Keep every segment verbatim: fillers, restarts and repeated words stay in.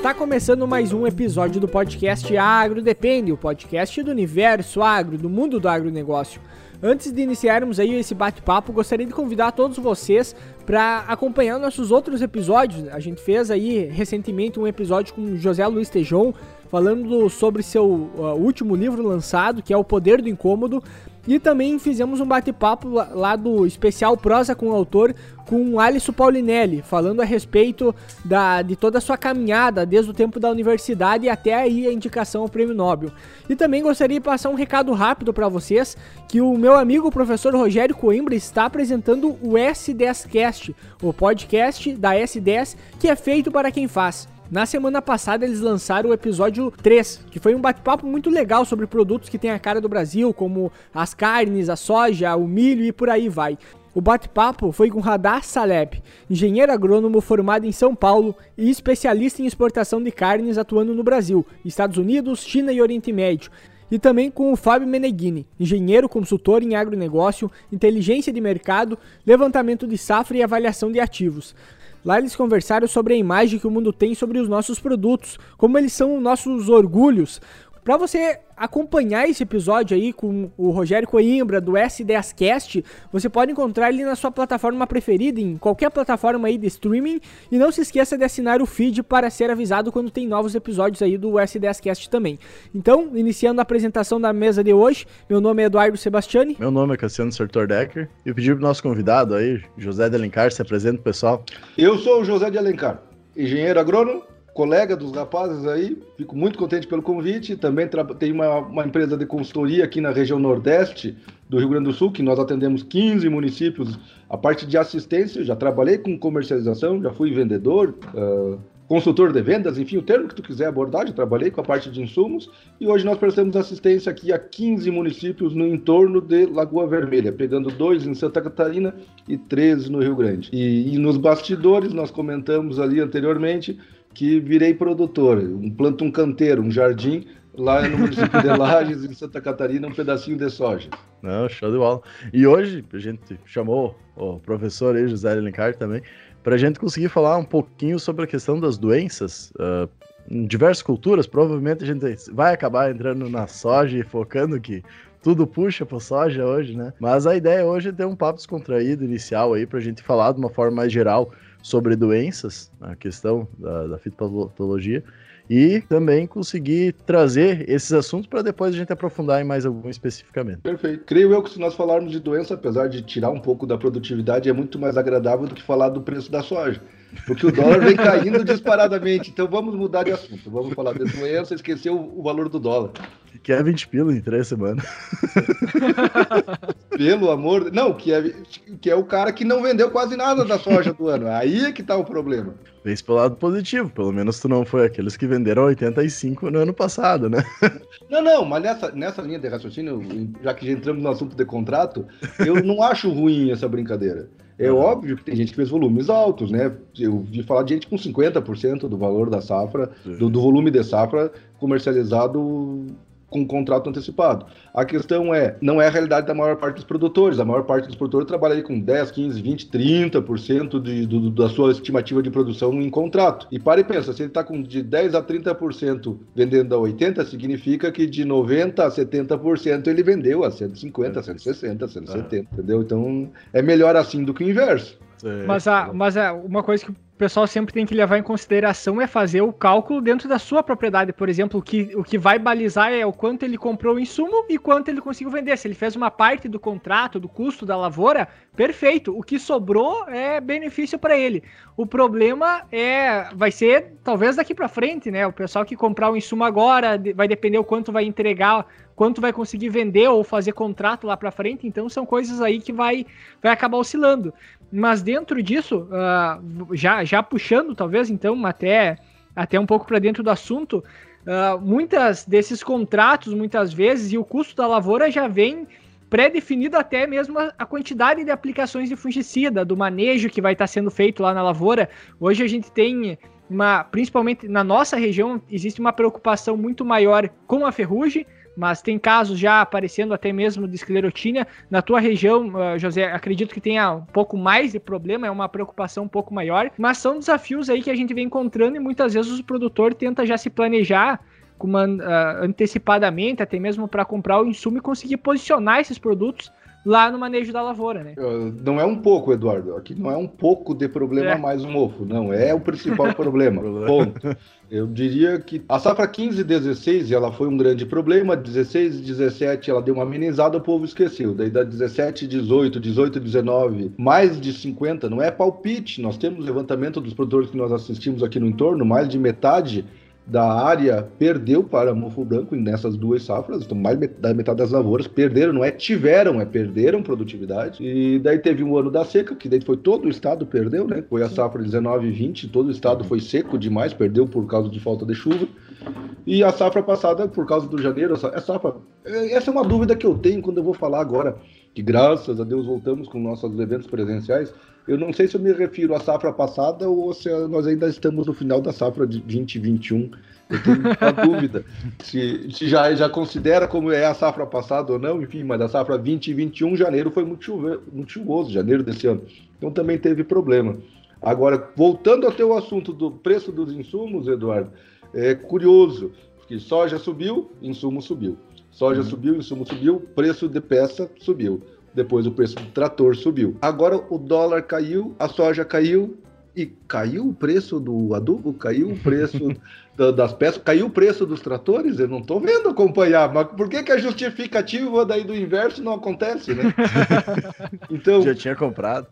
Está começando mais um episódio do podcast Agro Depende, o podcast do universo agro, do mundo do agronegócio. Antes de iniciarmos aí esse bate-papo, gostaria de convidar todos vocês para acompanhar nossos outros episódios. A gente fez aí recentemente um episódio com José Luiz Tejon, falando sobre seu uh, último livro lançado, que é O Poder do Incômodo, e também fizemos um bate-papo lá do especial Prosa com o Autor, com Alisson Paulinelli, falando a respeito da, de toda a sua caminhada, desde o tempo da universidade até aí a indicação ao Prêmio Nobel. E também gostaria de passar um recado rápido para vocês, que o meu amigo o professor Rogério Coimbra está apresentando o S dez Cast, o podcast da S dez, que é feito para quem faz. Na semana passada eles lançaram o episódio três, que foi um bate-papo muito legal sobre produtos que tem a cara do Brasil, como as carnes, a soja, o milho e por aí vai. O bate-papo foi com Radar Salep, engenheiro agrônomo formado em São Paulo e especialista em exportação de carnes atuando no Brasil, Estados Unidos, China e Oriente Médio. E também com o Fábio Meneghini, engenheiro consultor em agronegócio, inteligência de mercado, levantamento de safra e avaliação de ativos. Lá eles conversaram sobre a imagem que o mundo tem sobre os nossos produtos, como eles são nossos orgulhos. Para você acompanhar esse episódio aí com o Rogério Coimbra do S dez Cast, você pode encontrar ele na sua plataforma preferida, em qualquer plataforma aí de streaming, e não se esqueça de assinar o feed para ser avisado quando tem novos episódios aí do S dez Cast também. Então, iniciando a apresentação da mesa de hoje, meu nome é Eduardo Sebastiani. Meu nome é Cassiano Sertor Decker, e eu pedi pro nosso convidado aí, José de Alencar, se apresenta pro pessoal. Eu sou o José de Alencar, engenheiro agrônomo, colega dos rapazes aí, fico muito contente pelo convite. Também tra- tem uma, uma empresa de consultoria aqui na região nordeste do Rio Grande do Sul, que nós atendemos quinze municípios. A parte de assistência, eu já trabalhei com comercialização, já fui vendedor, uh, consultor de vendas, enfim, o termo que tu quiser abordar, já trabalhei com a parte de insumos, e hoje nós prestamos assistência aqui a quinze municípios no entorno de Lagoa Vermelha, pegando dois em Santa Catarina e treze no Rio Grande. E, e nos bastidores, nós comentamos ali anteriormente, que virei produtor, um planto, um canteiro, um jardim, lá no município de Lages, em Santa Catarina, um pedacinho de soja. Não, show de bola. E hoje a gente chamou o professor aí, José Alencar, também, para a gente conseguir falar um pouquinho sobre a questão das doenças uh, em diversas culturas. Provavelmente a gente vai acabar entrando na soja e focando que tudo puxa para soja hoje, né? Mas a ideia hoje é ter um papo descontraído inicial aí, para a gente falar de uma forma mais geral sobre doenças, a questão da, da fitopatologia, e também conseguir trazer esses assuntos para depois a gente aprofundar em mais algum especificamente. Perfeito. Creio eu que se nós falarmos de doença, apesar de tirar um pouco da produtividade, é muito mais agradável do que falar do preço da soja, porque o dólar vem caindo disparadamente. Então vamos mudar de assunto, vamos falar de doença e esquecer o, o valor do dólar. Que é vinte pila em três semanas. Pelo amor... Não, que é, que é o cara que não vendeu quase nada da soja do ano. Aí é que tá o problema. Vez pelo lado positivo, pelo menos tu não foi aqueles que venderam oitenta e cinco no ano passado, né? Não, não, mas nessa, nessa linha de raciocínio, já que já entramos no assunto de contrato, eu não acho ruim essa brincadeira. É óbvio que tem gente que fez volumes altos, né? Eu vi falar de gente com cinquenta por cento do valor da safra, do, do volume de safra comercializado com contrato antecipado. A questão é, não é a realidade da maior parte dos produtores. A maior parte dos produtores trabalha aí com dez, quinze, vinte, trinta por cento de, do, da sua estimativa de produção em contrato. E para e pensa, se ele está com de dez a trinta por cento vendendo a oitenta, significa que de noventa a setenta por cento ele vendeu a cento e cinquenta, cento e sessenta, cento e setenta, entendeu? Então, é melhor assim do que o inverso. É, mas a, mas a, uma coisa que o pessoal sempre tem que levar em consideração é fazer o cálculo dentro da sua propriedade. Por exemplo, o que, o que vai balizar é o quanto ele comprou o insumo e quanto ele conseguiu vender. Se ele fez uma parte do contrato, do custo da lavoura, perfeito. O que sobrou é benefício para ele. O problema é, vai ser talvez daqui para frente, né? O pessoal que comprar o insumo agora vai depender o quanto vai entregar, quanto vai conseguir vender ou fazer contrato lá para frente. Então são coisas aí que vai, vai acabar oscilando. Mas dentro disso, uh, já, já puxando talvez então até, até um pouco para dentro do assunto, uh, muitas desses contratos muitas vezes e o custo da lavoura já vem pré-definido até mesmo a quantidade de aplicações de fungicida, do manejo que vai estar sendo feito lá na lavoura. Hoje a gente tem... Uma, principalmente na nossa região, existe uma preocupação muito maior com a ferrugem, mas tem casos já aparecendo até mesmo de esclerotínia. Na tua região, José, acredito que tenha um pouco mais de problema, é uma preocupação um pouco maior, mas são desafios aí que a gente vem encontrando e muitas vezes o produtor tenta já se planejar com uma, uh, antecipadamente, até mesmo para comprar o insumo e conseguir posicionar esses produtos lá no manejo da lavoura, né? Não é um pouco, Eduardo, aqui não é um pouco de problema é. mais um ovo, não, é o principal problema, ponto. Eu diria que a safra quinze, dezesseis, ela foi um grande problema, dezesseis, dezessete, ela deu uma amenizada, o povo esqueceu, daí da dezessete, dezoito, dezoito, dezenove, mais de cinquenta, não é palpite, nós temos levantamento dos produtores que nós assistimos aqui no entorno, mais de metade da área perdeu para mofo branco nessas duas safras, então mais da metade das lavouras perderam, não é tiveram, é perderam produtividade, e daí teve um ano da seca, que daí foi todo o estado perdeu, né, foi a safra dezenove, vinte, todo o estado foi seco demais, perdeu por causa de falta de chuva, e a safra passada por causa do janeiro, essa safra, essa é uma dúvida que eu tenho quando eu vou falar agora, que graças a Deus voltamos com nossos eventos presenciais. Eu não sei se eu me refiro à safra passada ou se nós ainda estamos no final da safra de vinte e vinte e um. Eu tenho uma dúvida se, se já, já considera como é a safra passada ou não, enfim, mas a safra vinte e vinte e um, janeiro foi muito, chuve, muito chuvoso, janeiro desse ano, então também teve problema. Agora, voltando ao teu assunto do preço dos insumos, Eduardo, é curioso, porque soja subiu, insumo subiu. Soja uhum. subiu, insumo subiu, preço de peça subiu. Depois o preço do trator subiu. Agora o dólar caiu, a soja caiu e caiu o preço do adubo, caiu o preço da, das peças, caiu o preço dos tratores. Eu não estou vendo acompanhar, mas por que, que a justificativa daí do inverso não acontece, né? Então, já tinha comprado.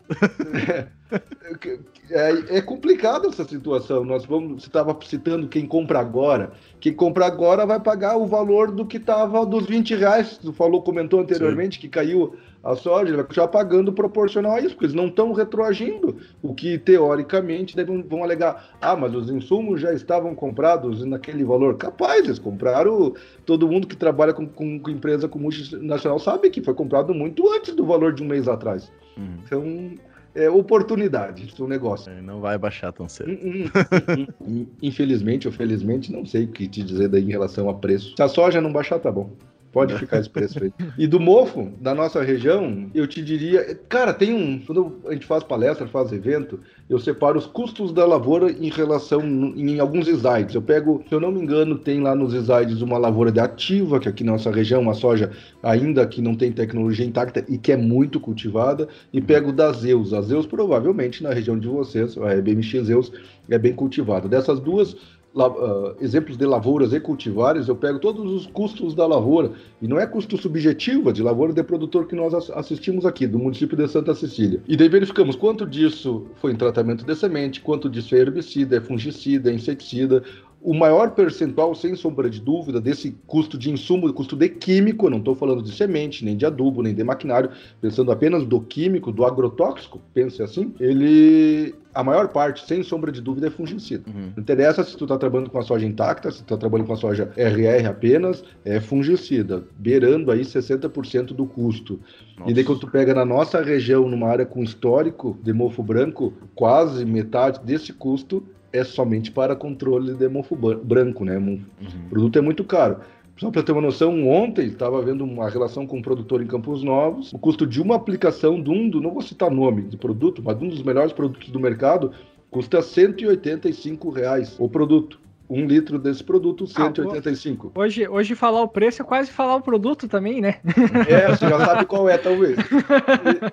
É, é, é complicada essa situação. Nós vamos, você estava citando quem compra agora. Quem compra agora vai pagar o valor do que estava dos vinte reais. Tu falou, comentou anteriormente, sim, que caiu a soja, ele vai continuar pagando proporcional a isso, porque eles não estão retroagindo, o que teoricamente devem, vão alegar, ah, mas os insumos já estavam comprados naquele valor. Capaz, eles compraram, todo mundo que trabalha com, com, com empresa com multinacional sabe que foi comprado muito antes do valor de um mês atrás. Uhum. Então, é oportunidade do negócio. Não vai baixar tão cedo. Infelizmente ou felizmente, não sei o que te dizer daí em relação a preço. Se a soja não baixar, tá bom. Pode ficar esse preço aí. E do mofo, da nossa região, eu te diria... Cara, tem um... Quando a gente faz palestra, faz evento, eu separo os custos da lavoura em relação... Em alguns slides. Eu pego... Se eu não me engano, tem lá nos slides uma lavoura de ativa, que aqui na nossa região, uma soja ainda que não tem tecnologia intacta e que é muito cultivada. E pego da Zeus. A Zeus, provavelmente, na região de vocês, a E B M X Zeus, é bem cultivada. Dessas duas... La, uh, exemplos de lavouras e cultivares, eu pego todos os custos da lavoura, e não é custo subjetivo de lavoura de produtor que nós assistimos aqui, do município de Santa Cecília. E daí verificamos quanto disso foi em tratamento de semente, quanto disso é herbicida, é fungicida, é inseticida. O maior percentual, sem sombra de dúvida, desse custo de insumo, custo de químico, eu não estou falando de semente, nem de adubo, nem de maquinário, pensando apenas do químico, do agrotóxico, pense assim, ele, a maior parte, sem sombra de dúvida, é fungicida. Uhum. Não interessa se tu está trabalhando com a soja intacta, se tu está trabalhando com a soja R R apenas, é fungicida, beirando aí sessenta por cento do custo. Nossa. E daí quando tu pega na nossa região, numa área com histórico de mofo branco, quase metade desse custo é somente para controle de mofo branco, né? O uhum. produto é muito caro. Só para ter uma noção, ontem estava vendo uma relação com um produtor em Campos Novos. O custo de uma aplicação de um, do, não vou citar nome de produto, mas de um dos melhores produtos do mercado, custa cento e oitenta e cinco reais o produto. Um litro desse produto, cento e oitenta e cinco. Ah, hoje, hoje falar o preço é quase falar o produto também, né? É, você já sabe qual é, talvez.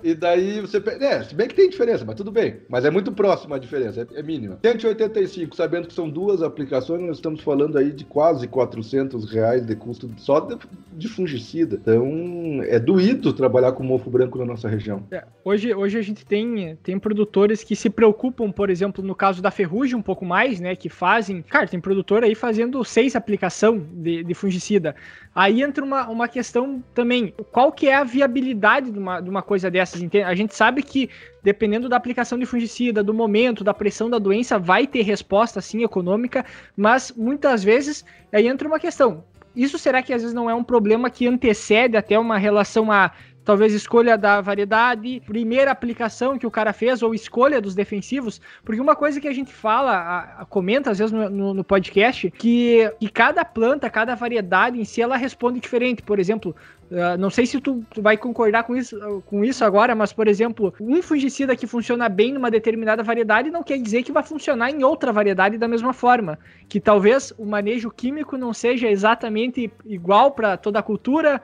E, e daí você... É, se bem que tem diferença, mas tudo bem. Mas é muito próxima a diferença, é, é mínima. cento e oitenta e cinco, sabendo que são duas aplicações, nós estamos falando aí de quase quatrocentos reais de custo só de, de fungicida. Então, é doído trabalhar com mofo branco na nossa região. É, hoje, hoje a gente tem, tem produtores que se preocupam, por exemplo, no caso da ferrugem um pouco mais, né? Que fazem... Cara, tem produtor aí fazendo seis aplicação de, de fungicida. Aí entra uma, uma questão também, qual que é a viabilidade de uma, de uma coisa dessas? A gente sabe que dependendo da aplicação de fungicida, do momento, da pressão da doença, vai ter resposta sim econômica, mas muitas vezes aí entra uma questão, isso será que às vezes não é um problema que antecede até uma relação a talvez escolha da variedade, primeira aplicação que o cara fez ou escolha dos defensivos, porque uma coisa que a gente fala, a, a, comenta às vezes no, no, no podcast, que, que cada planta, cada variedade em si, ela responde diferente. Por exemplo, Uh, não sei se tu, tu vai concordar com isso, com isso agora, mas, por exemplo, um fungicida que funciona bem numa determinada variedade não quer dizer que vai funcionar em outra variedade da mesma forma, que talvez o manejo químico não seja exatamente igual para toda a cultura,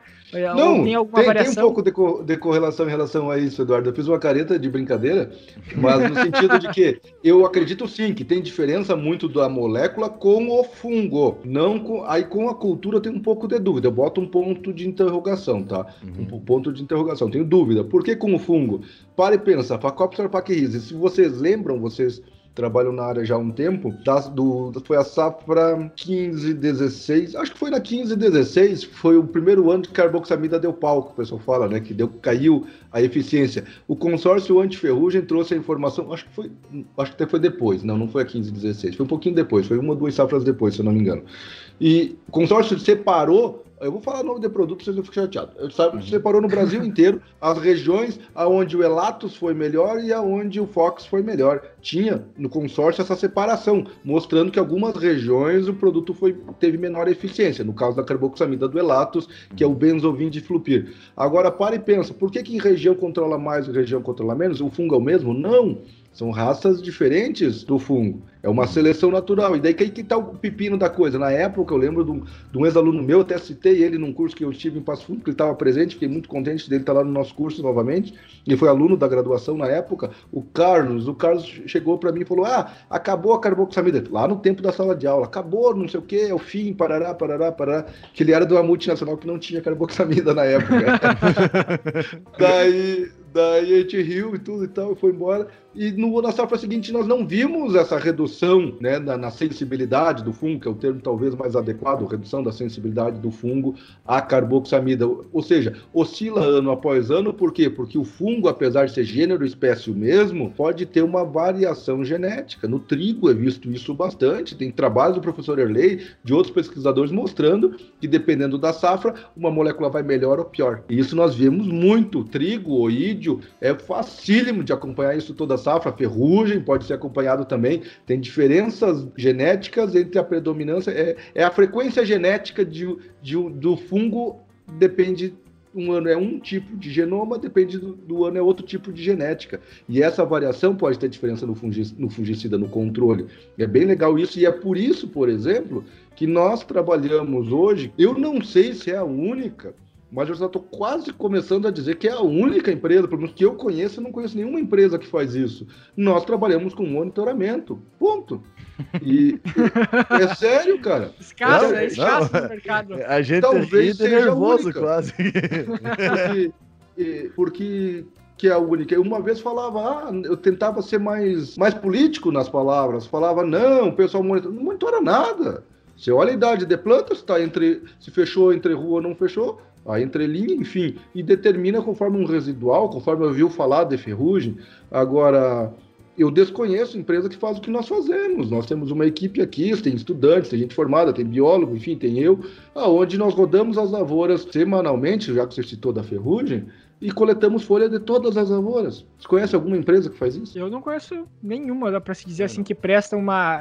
não, ou tem alguma tem, variação. Tem um pouco de, co, de correlação em relação a isso, Eduardo. Eu fiz uma careta de brincadeira, mas no sentido de que eu acredito sim que tem diferença muito da molécula com o fungo, não com, aí com a cultura eu tenho um pouco de dúvida, eu boto um ponto de interrogação. Tá? Uhum. Um ponto de interrogação, tenho dúvida. Por que com o fungo? Para e pensa, Phacopsora pachyrisis, se vocês lembram, vocês trabalham na área já há um tempo, da, do, foi a safra quinze dezesseis, acho que foi na quinze dezesseis, foi o primeiro ano que carboxamida deu pau, que o pessoal fala, né, que deu, caiu a eficiência. O consórcio antiferrugem trouxe a informação, acho que foi, acho que até foi depois, não, não foi a quinze dezesseis, foi um pouquinho depois, foi uma ou duas safras depois, se eu não me engano. E o consórcio separou, eu vou falar o nome de produto, vocês não ficam chateados. Eu, sabe, uhum. Separou no Brasil inteiro as regiões onde o Elatus foi melhor e onde o Fox foi melhor. Tinha no consórcio essa separação, mostrando que algumas regiões o produto foi, teve menor eficiência, no caso da carboxamida do Elatus, que é o benzovindiflupir. Agora, para e pensa, por que que região controla mais e região controla menos? O fungo é o mesmo? Não! São raças diferentes do fungo. É uma seleção natural. E daí que está o pepino da coisa. Na época, eu lembro de um, de um ex-aluno meu, até citei ele num curso que eu tive em Passo Fundo, que ele estava presente, fiquei muito contente dele estar lá no nosso curso novamente. Ele foi aluno da graduação na época, o Carlos. O Carlos chegou para mim e falou, ah, acabou a carboxamida. Lá no tempo da sala de aula. Acabou, não sei o quê, é o fim, parará, parará, parará. Que ele era de uma multinacional que não tinha carboxamida na época. daí... Daí a gente riu e tudo e tal, e foi embora. E no, na safra seguinte nós não vimos essa redução, né, na, na sensibilidade do fungo, que é o termo talvez mais adequado, redução da sensibilidade do fungo à carboxamida. Ou seja, oscila ano após ano, por quê? Porque o fungo, apesar de ser gênero, espécie o mesmo, pode ter uma variação genética. No trigo é visto isso bastante, tem trabalhos do professor Erley, de outros pesquisadores, mostrando que dependendo da safra, uma molécula vai melhor ou pior. E isso nós vemos muito, trigo, oídio, é facílimo de acompanhar isso toda a safra, ferrugem pode ser acompanhado também, tem diferenças genéticas entre a predominância, é, é a frequência genética de, de, do fungo, depende, um ano é um tipo de genoma, depende do, do ano é outro tipo de genética, e essa variação pode ter diferença no fungicida, no, fungicida, no controle, é bem legal isso, e é por isso, por exemplo, que nós trabalhamos hoje, eu não sei se é a única, mas eu já estou quase começando a dizer que é a única empresa, pelo menos que eu conheço, eu não conheço nenhuma empresa que faz isso. Nós trabalhamos com monitoramento, ponto. E é sério, cara. Escasso, é, é escasso no mercado. A gente talvez seja nervoso única, quase. Porque, e, porque que é a única. Eu uma vez falava, ah, eu tentava ser mais, mais político nas palavras, falava, não, o pessoal monitora, não monitora nada. Você olha a idade de planta, se, tá entre, se fechou entre rua ou não fechou, a entrelinha, enfim, e determina conforme um residual, conforme eu vi falar de ferrugem. Agora, eu desconheço empresa que faz o que nós fazemos. Nós temos uma equipe aqui, tem estudantes, tem gente formada, tem biólogo, enfim, tem eu, aonde nós rodamos as lavouras semanalmente, já que você citou da ferrugem, e coletamos folha de todas as lavouras. Você conhece alguma empresa que faz isso? Eu não conheço nenhuma, dá para se dizer é. assim, que presta uma...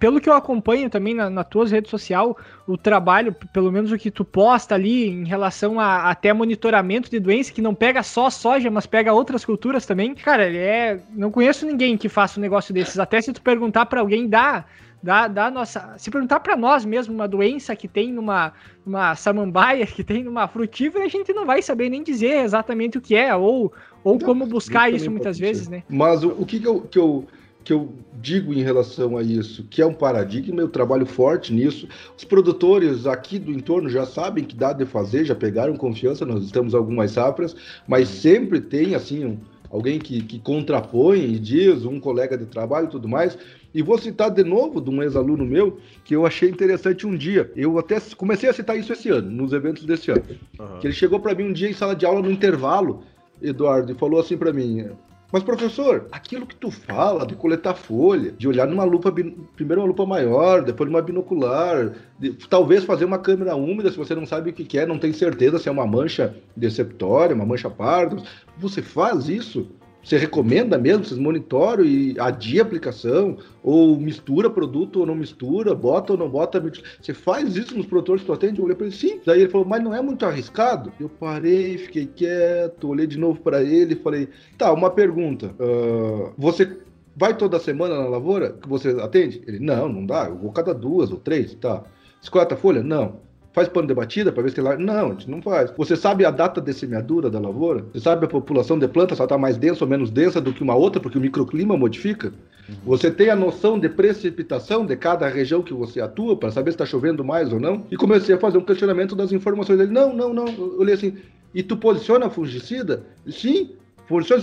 Pelo que eu acompanho também na, na tua rede social, o trabalho, pelo menos o que tu posta ali, em relação a até monitoramento de doença, que não pega só soja, mas pega outras culturas também. Cara, é... não conheço ninguém que faça um negócio desses. Até se tu perguntar para alguém, dá... Da, da nossa, se perguntar para nós mesmo uma doença que tem numa, numa samambaia, que tem numa frutífera, a gente não vai saber nem dizer exatamente o que é, ou, ou não, como buscar isso muitas vezes, né? Mas o, o que, que, eu, que, eu, que eu digo em relação a isso, que é um paradigma, eu trabalho forte nisso, os produtores aqui do entorno já sabem que dá de fazer, já pegaram confiança, nós estamos algumas safras, mas sempre tem assim um, alguém que, que contrapõe e diz, um colega de trabalho e tudo mais. E vou citar de novo de um ex-aluno meu, que eu achei interessante um dia. Eu até comecei a citar isso esse ano, nos eventos desse ano. Uhum. Que ele chegou para mim um dia em sala de aula, no intervalo, Eduardo, e falou assim para mim, Mas, professor, aquilo que tu fala de coletar folha, de olhar numa lupa, primeiro uma lupa maior, depois uma binocular, de, talvez fazer uma câmera úmida, se você não sabe o que é, não tem certeza se é uma mancha deceptória, uma mancha parda, você faz isso? Você recomenda mesmo? Vocês monitoram e adia a aplicação? Ou mistura produto ou não mistura? Bota ou não bota? Você faz isso nos produtores que tu atende? Eu olhei para ele, sim. Daí ele falou, mas não é muito arriscado? Eu parei, fiquei quieto, olhei de novo para ele e falei, tá, uma pergunta. Uh, você vai toda semana na lavoura que você atende? Ele, não, não dá. Eu vou cada duas ou três, tá. Escolta a folha? Não. Faz plano de batida para ver se tem lá? Não, a gente não faz. Você sabe a data de semeadura da lavoura? Você sabe a população de plantas, se ela está mais densa ou menos densa do que uma outra, porque o microclima modifica? Uhum. Você tem a noção de precipitação de cada região que você atua, para saber se está chovendo mais ou não? E comecei a fazer um questionamento das informações dele. Não, não, não. Eu olhei assim, e tu posiciona fungicida? Sim, posiciona.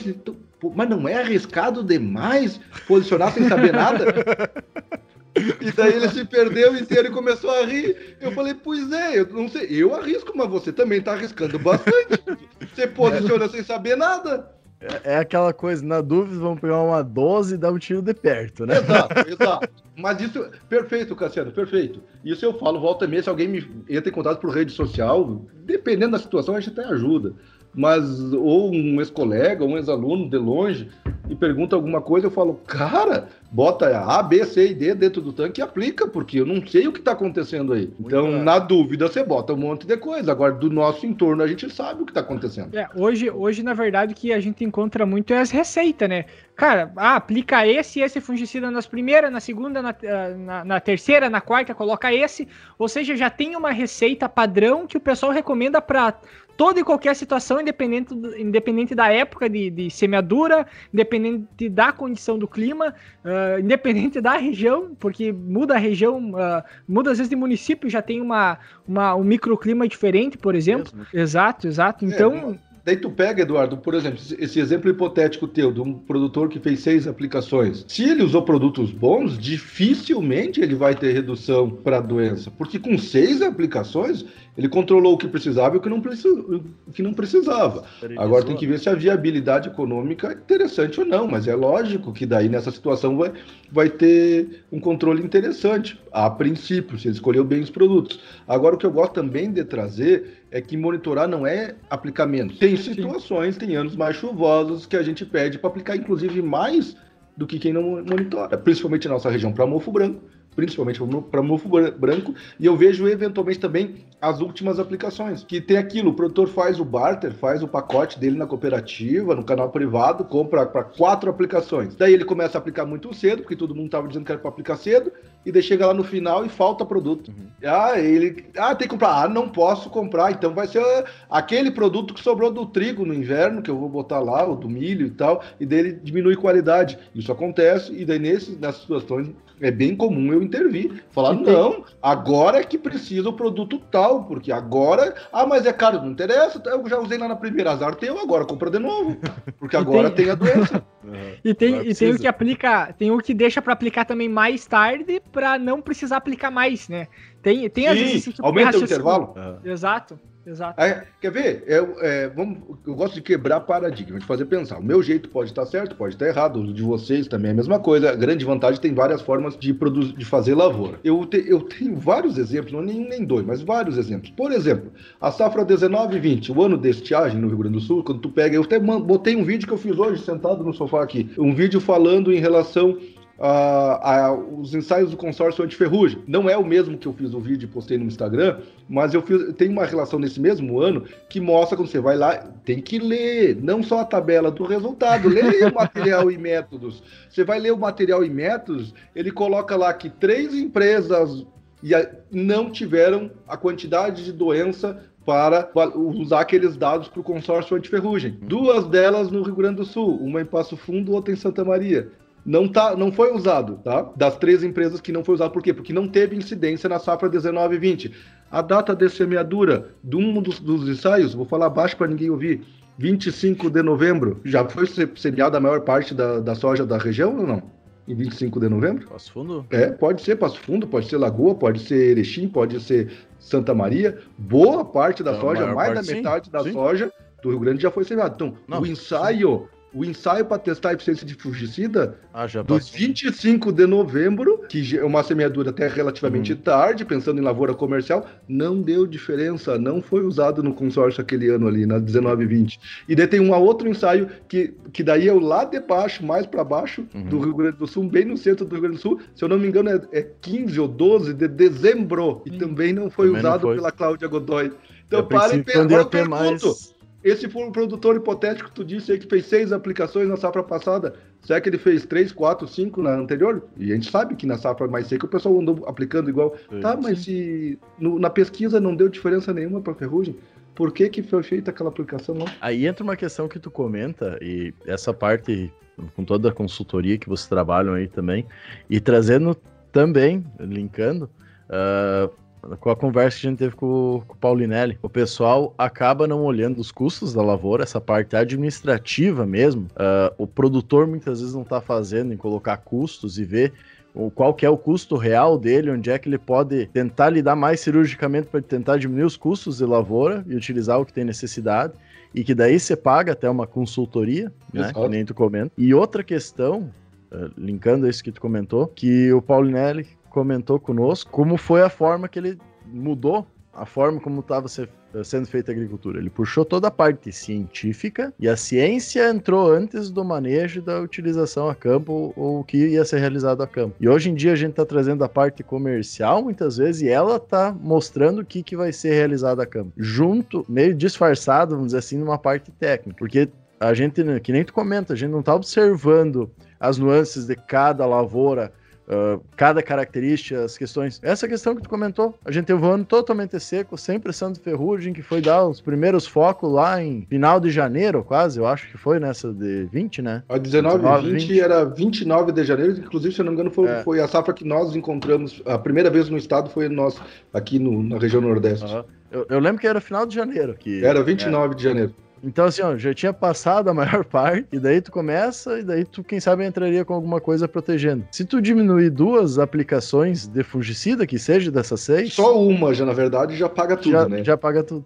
Mas não é arriscado demais posicionar sem saber nada? E daí ele se perdeu inteiro e começou a rir. Eu falei, pois é, eu não sei, eu arrisco, mas você também tá arriscando bastante. Você posiciona sem saber nada. É, é aquela coisa, na dúvida, vamos pegar uma dose e dar um tiro de perto, né? Exato, exato. Mas isso, perfeito, Cassiano, perfeito. Isso eu falo, volta e meia, se alguém me entra em contato por rede social, dependendo da situação, a gente até ajuda. Mas, ou um ex-colega, um ex-aluno de longe, e pergunta alguma coisa, eu falo, cara, bota A, B, C e D dentro do tanque e aplica, porque eu não sei o que está acontecendo aí. Muito então, claro. Na dúvida, você bota um monte de coisa. Agora, do nosso entorno, a gente sabe o que está acontecendo. É, hoje, hoje, na verdade, o que a gente encontra muito é as receitas, né? Cara, ah, aplica esse, esse fungicida nas primeiras, na segunda, na, na, na terceira, na quarta, coloca esse. Ou seja, já tem uma receita padrão que o pessoal recomenda para toda e qualquer situação, independente, independente da época de, de semeadura, independente da condição do clima, uh, independente da região, porque muda a região, uh, muda às vezes de município, já tem uma, uma, um microclima diferente, por exemplo. Mesmo. Exato, exato. Então... É, daí tu pega, Eduardo, por exemplo, esse exemplo hipotético teu, de um produtor que fez seis aplicações. Se ele usou produtos bons, dificilmente ele vai ter redução para a doença, porque com seis aplicações, ele controlou o que precisava e o que não, precis... o que não precisava. Agora tem que ver se a viabilidade econômica é interessante ou não, mas é lógico que daí nessa situação vai, vai ter um controle interessante, a princípio, se ele escolheu bem os produtos. Agora o que eu gosto também de trazer é que monitorar não é aplicar menos. Tem situações, tem anos mais chuvosos que a gente pede para aplicar, inclusive, mais do que quem não monitora, principalmente na nossa região para mofo branco, principalmente para mofo branco, e eu vejo eventualmente também as últimas aplicações, que tem aquilo, o produtor faz o barter, faz o pacote dele na cooperativa, no canal privado, compra para quatro aplicações. Daí ele começa a aplicar muito cedo, porque todo mundo estava dizendo que era para aplicar cedo, e daí chega lá no final e falta produto. Uhum. Ah, ele, ah, tem que comprar. Ah, não posso comprar, então vai ser aquele produto que sobrou do trigo no inverno, que eu vou botar lá, ou do milho e tal, e daí ele diminui qualidade. Isso acontece, e daí nesse, nessas situações é bem comum eu intervir, falar, Entendi. não, agora é que precisa o produto tal, porque agora, ah, mas é caro, não interessa, eu já usei lá na primeira, azar teu, agora compra de novo, porque agora tem... tem a doença. Uhum. E, tem, e tem o que aplica, tem o que deixa para aplicar também mais tarde, para não precisar aplicar mais, né? Tem, tem Sim, às vezes... Tipo, aumenta o intervalo. Uhum. Exato. Exato. É, quer ver? Eu, é, vamos, eu gosto de quebrar paradigma, de fazer pensar. O meu jeito pode estar certo, pode estar errado. O de vocês também é a mesma coisa. A grande vantagem tem várias formas de, produzir, de fazer lavoura. Eu, te, eu tenho vários exemplos, não nenhum nem dois, mas vários exemplos. Por exemplo, a safra dezenove e vinte, o ano de estiagem no Rio Grande do Sul, quando tu pega... Eu até botei um vídeo que eu fiz hoje, sentado no sofá aqui. Um vídeo falando em relação... A, a, os ensaios do consórcio antiferrugem. Não é o mesmo que eu fiz o vídeo e postei no Instagram, mas eu fiz, tem uma relação nesse mesmo ano que mostra quando você vai lá, tem que ler, não só a tabela do resultado, leia o material e métodos. Você vai ler o material e métodos, ele coloca lá que três empresas não tiveram a quantidade de doença para usar aqueles dados para o consórcio antiferrugem. Duas delas no Rio Grande do Sul, uma em Passo Fundo, outra em Santa Maria. Não, tá, não foi usado, tá? Das três empresas que não foi usado, por quê? Porque não teve incidência na safra dezenove e vinte. A data de semeadura de um dos, dos ensaios, vou falar baixo para ninguém ouvir, vinte e cinco de novembro, já foi semeada a maior parte da, da soja da região ou não? Em vinte e cinco de novembro? Passo Fundo? É, pode ser Passo Fundo, pode ser Lagoa, pode ser Erechim, pode ser Santa Maria. Boa parte da então, soja, mais parte, da metade sim, da sim. soja do Rio Grande já foi semeada. Então, não, o ensaio... Sim. o ensaio para testar a eficiência de fungicida ah, dos vinte e cinco de novembro, que é uma semeadura até relativamente hum. tarde, pensando em lavoura comercial, não deu diferença, não foi usado no consórcio aquele ano ali, na dezenove e vinte. E daí tem um outro ensaio que, que daí é o lá de baixo, mais para baixo uhum. do Rio Grande do Sul, bem no centro do Rio Grande do Sul, se eu não me engano é, é quinze ou doze de dezembro, e hum. também não foi também usado não foi. pela Cláudia Godoy. Então, para e pergunto. Mais... Esse foi um produtor hipotético que tu disse aí que fez seis aplicações na safra passada. Será que ele fez três, quatro, cinco na anterior? E a gente sabe que na safra mais seca o pessoal andou aplicando igual. Sim. Tá, mas se no, na pesquisa não deu diferença nenhuma para ferrugem, por que que foi feita aquela aplicação lá? Aí entra uma questão que tu comenta, e essa parte com toda a consultoria que vocês trabalham aí também, e trazendo também, linkando... Uh, com a conversa que a gente teve com, com o Paulinelli, o pessoal acaba não olhando os custos da lavoura, essa parte administrativa mesmo. Uh, o produtor muitas vezes não está fazendo em colocar custos e ver o, qual que é o custo real dele, onde é que ele pode tentar lidar mais cirurgicamente para tentar diminuir os custos de lavoura e utilizar o que tem necessidade, e que daí você paga até uma consultoria, né, que nem tu comenta. E outra questão, uh, linkando isso que tu comentou, que o Paulinelli comentou conosco como foi a forma que ele mudou a forma como estava se, sendo feita a agricultura. Ele puxou toda a parte científica e a ciência entrou antes do manejo e da utilização a campo ou o que ia ser realizado a campo. E hoje em dia a gente está trazendo a parte comercial muitas vezes e ela está mostrando o que, que vai ser realizado a campo. Junto, meio disfarçado, vamos dizer assim, numa parte técnica. Porque a gente, que nem tu comenta, a gente não está observando as nuances de cada lavoura, Uh, cada característica, as questões. Essa questão que tu comentou, a gente teve um ano totalmente seco, sem pressão de ferrugem, que foi dar os primeiros focos lá em final de janeiro, quase, eu acho que foi nessa de vinte, né? A dezenove e vinte era vinte e nove de janeiro, inclusive, se eu não me engano, foi, é. foi a safra que nós encontramos, a primeira vez no estado foi nós, aqui no, na região Nordeste. Uhum. Eu, eu lembro que era final de janeiro. Que, era vinte e nove é. de janeiro. Então, assim, ó, já tinha passado a maior parte, e daí tu começa, e daí tu, quem sabe, entraria com alguma coisa protegendo. Se tu diminuir duas aplicações de fungicida, que seja dessas seis... Só uma, já, na verdade, já paga tudo, já, né? Já paga tudo.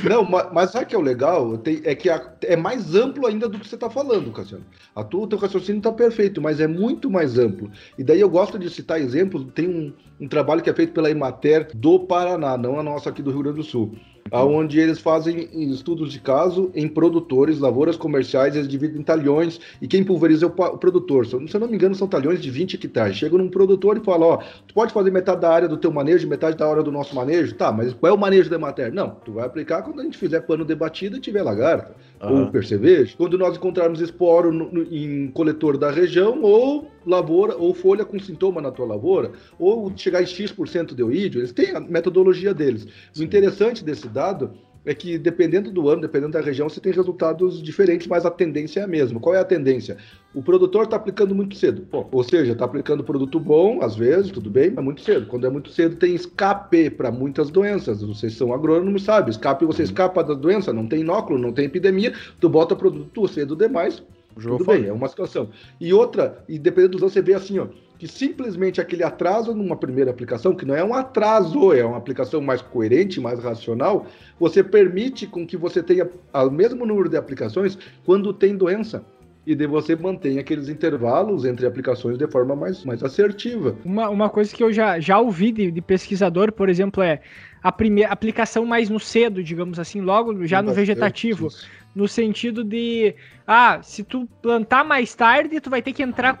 É. Não, mas, mas sabe o que é o legal? Tem, é que a, é mais amplo ainda do que você tá falando, Cassiano. A tua, o teu raciocínio tá perfeito, mas é muito mais amplo. E daí eu gosto de citar exemplos, tem um, um trabalho que é feito pela Emater do Paraná, não a nossa aqui do Rio Grande do Sul, onde eles fazem estudos de caso em produtores, lavouras comerciais, eles dividem em talhões, e quem pulveriza é o produtor. Se eu não me engano, são talhões de vinte hectares. Chega num produtor e fala, ó, tu pode fazer metade da área do teu manejo, metade da área do nosso manejo? Tá, mas qual é o manejo da matéria? Não, tu vai aplicar quando a gente fizer pano de batida e tiver lagarta, uhum. ou percevejo. Quando nós encontrarmos esporo no, no, em coletor da região, ou lavoura, ou folha com sintoma na tua lavoura, ou chegar em X por cento de oídio, eles têm a metodologia deles. Sim. O interessante desse dado é que, dependendo do ano, dependendo da região, você tem resultados diferentes, mas a tendência é a mesma. Qual é a tendência? O produtor está aplicando muito cedo. Bom, ou seja, está aplicando produto bom, às vezes, tudo bem, mas muito cedo. Quando é muito cedo, tem escape para muitas doenças. Vocês são agrônomos, sabe? Escape, você escapa da doença, não tem inóculo, não tem epidemia, tu bota produto cedo demais, tudo bem, é uma situação. E outra, e dependendo dos anos, você vê assim, ó, que simplesmente aquele atraso numa primeira aplicação, que não é um atraso, é uma aplicação mais coerente, mais racional, você permite com que você tenha o mesmo número de aplicações quando tem doença. E de você mantém aqueles intervalos entre aplicações de forma mais, mais assertiva. Uma, uma coisa que eu já, já ouvi de, de pesquisador, por exemplo, é a primeira aplicação mais no cedo, digamos assim, logo já no vegetativo. No sentido de, ah, se tu plantar mais tarde, tu vai ter que entrar...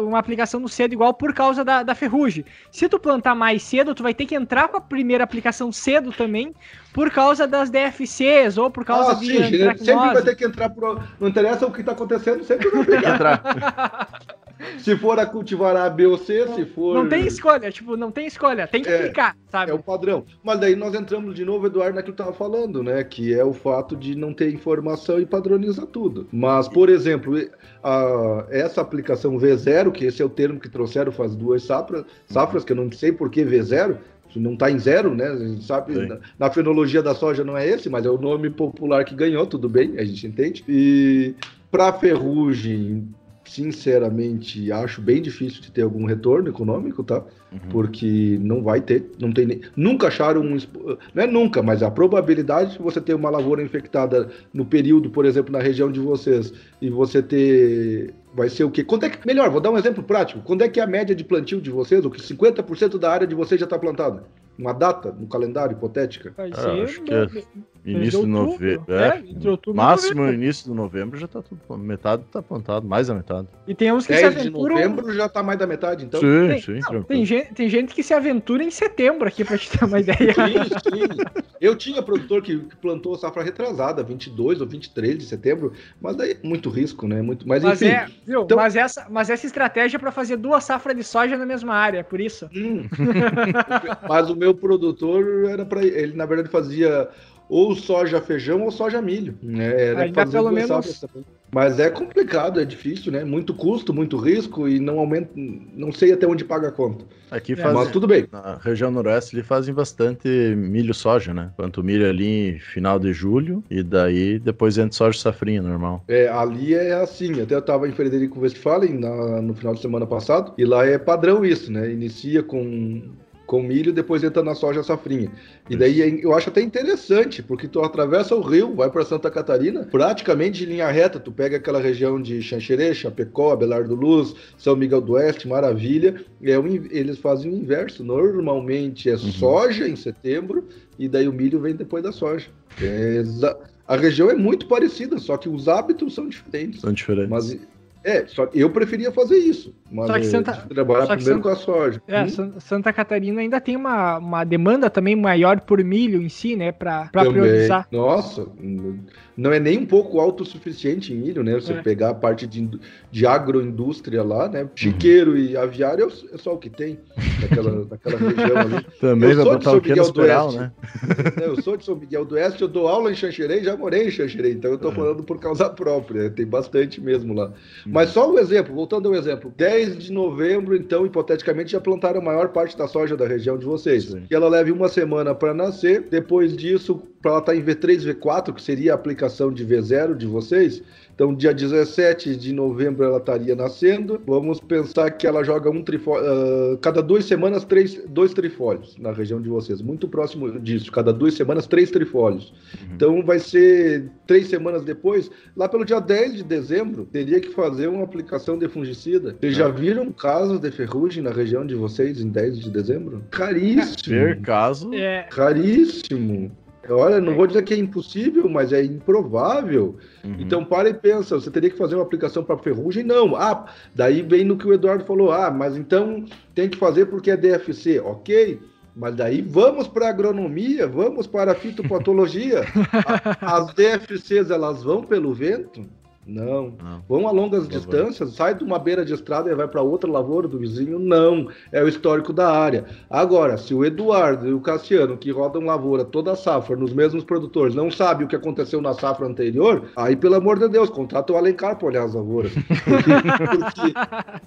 uma aplicação no cedo igual por causa da, da ferrugem. Se tu plantar mais cedo, tu vai ter que entrar com a primeira aplicação cedo também, por causa das D F Cs ou por causa ah, de... Sim, sempre vai ter que entrar, por... não interessa o que está acontecendo, sempre vai ter que entrar. Se for a cultivar A, B ou C, não, se for... Não tem escolha, tipo, não tem escolha, tem que é, aplicar, sabe? É o padrão. Mas daí nós entramos de novo, Eduardo, naquilo que eu estava falando, né? Que é o fato de não ter informação e padronizar tudo. Mas, por exemplo, a, essa aplicação V zero, que esse é o termo que trouxeram faz duas safras, safras que eu não sei por que V zero... não está em zero, né? A gente sabe, na, na fenologia da soja não é esse, mas é o nome popular que ganhou, tudo bem, a gente entende. E para ferrugem, sinceramente, acho bem difícil de ter algum retorno econômico, tá? Uhum. Porque não vai ter, não tem nem, nunca acharam, um, não é nunca, mas a probabilidade de você ter uma lavoura infectada no período, por exemplo, na região de vocês, e você ter, vai ser o quê? Quando é que, melhor, vou dar um exemplo prático, quando é que é a média de plantio de vocês, ou que cinquenta por cento da área de vocês já está plantada? Uma data no calendário hipotética? Vai ser, ah, acho que é início de novembro. É, entre outubro máximo novembro. Início de novembro já está tudo. Metade está plantado, mais da metade. E tem uns que se aventuram. De novembro já está mais da metade, então. Sim, tem, sim, não, tranquilo. Tem gente, tem gente que se aventura em setembro aqui, para te dar uma ideia. Sim, sim. Eu tinha produtor que, que plantou safra retrasada, vinte e dois ou vinte e três de setembro, mas daí é muito risco, né? Muito, mas, mas enfim. É, viu, então... mas, essa, mas essa estratégia é para fazer duas safras de soja na mesma área, por isso. Hum. Mas o meu. O produtor era para ele, na verdade, fazia ou soja feijão ou soja milho, né? Era fazer pelo menos... Mas é complicado, é difícil, né? Muito custo, muito risco e não aumenta, não sei até onde paga a conta. Aqui faz, mas tudo bem. Na região noroeste eles fazem bastante milho soja, né? Plantam milho ali final de julho e daí depois entra soja safrinha normal. É, ali é assim. Até eu estava em Frederico Westphalen na, no final de semana passado e lá é padrão isso, né? Inicia com com milho, depois entra na soja safrinha. E daí eu acho até interessante, porque tu atravessa o rio, vai para Santa Catarina, praticamente em linha reta, tu pega aquela região de Xanxerê, Chapecó, Abelardo Luz, São Miguel do Oeste, Maravilha, é um, eles fazem o inverso, normalmente é soja uhum. em setembro, e daí o milho vem depois da soja. É, a região é muito parecida, só que os hábitos são diferentes. São diferentes. Mas, É, só eu preferia fazer isso, mas só que Santa, trabalhar só que primeiro Santa, com a soja. É, hum? Santa Catarina ainda tem uma, uma demanda também maior por milho em si, né, para priorizar. Nossa, não é nem um pouco autossuficiente em milho, né, você é. pegar a parte de, de agroindústria lá, né, chiqueiro uhum. e aviário é só o que tem naquela, naquela região ali. Também vai botar o que no Esperal, né? Eu sou de São Miguel do Oeste, eu dou aula em Xanxerê, já morei em Xanxerê, então eu tô falando por causa própria, tem bastante mesmo lá. Mas só um exemplo, voltando ao exemplo, dez de novembro, então, hipoteticamente, já plantaram a maior parte da soja da região de vocês. Sim. E ela leva uma semana para nascer, depois disso, para ela estar em V três, V quatro, que seria a aplicação de V zero de vocês. Então, dia dezessete de novembro ela estaria nascendo. Vamos pensar que ela joga um trifólio, uh, cada duas semanas, três, dois trifólios na região de vocês. Muito próximo disso, cada duas semanas, três trifólios. Uhum. Então, vai ser três semanas depois, lá pelo dia dez de dezembro, teria que fazer uma aplicação de fungicida. Vocês já viram casos de ferrugem na região de vocês em dez de dezembro? Caríssimo. Ver caso. É. Caríssimo. Olha, não vou dizer que é impossível, mas é improvável. Uhum. Então, para e pensa, você teria que fazer uma aplicação para ferrugem? Não. Ah, daí vem no que o Eduardo falou. Ah, mas então tem que fazer porque é D F C. Ok, mas daí vamos para agronomia, vamos para a fitopatologia. As D F Cs, elas vão pelo vento? Não. não. Vão a longas não distâncias, vai. Sai de uma beira de estrada e vai para outra lavoura do vizinho? Não. É o histórico da área. Agora, se o Eduardo e o Cassiano, que rodam lavoura toda a safra, nos mesmos produtores, não sabem o que aconteceu na safra anterior, aí, pelo amor de Deus, contrata o Alencar para olhar as lavouras. Porque, porque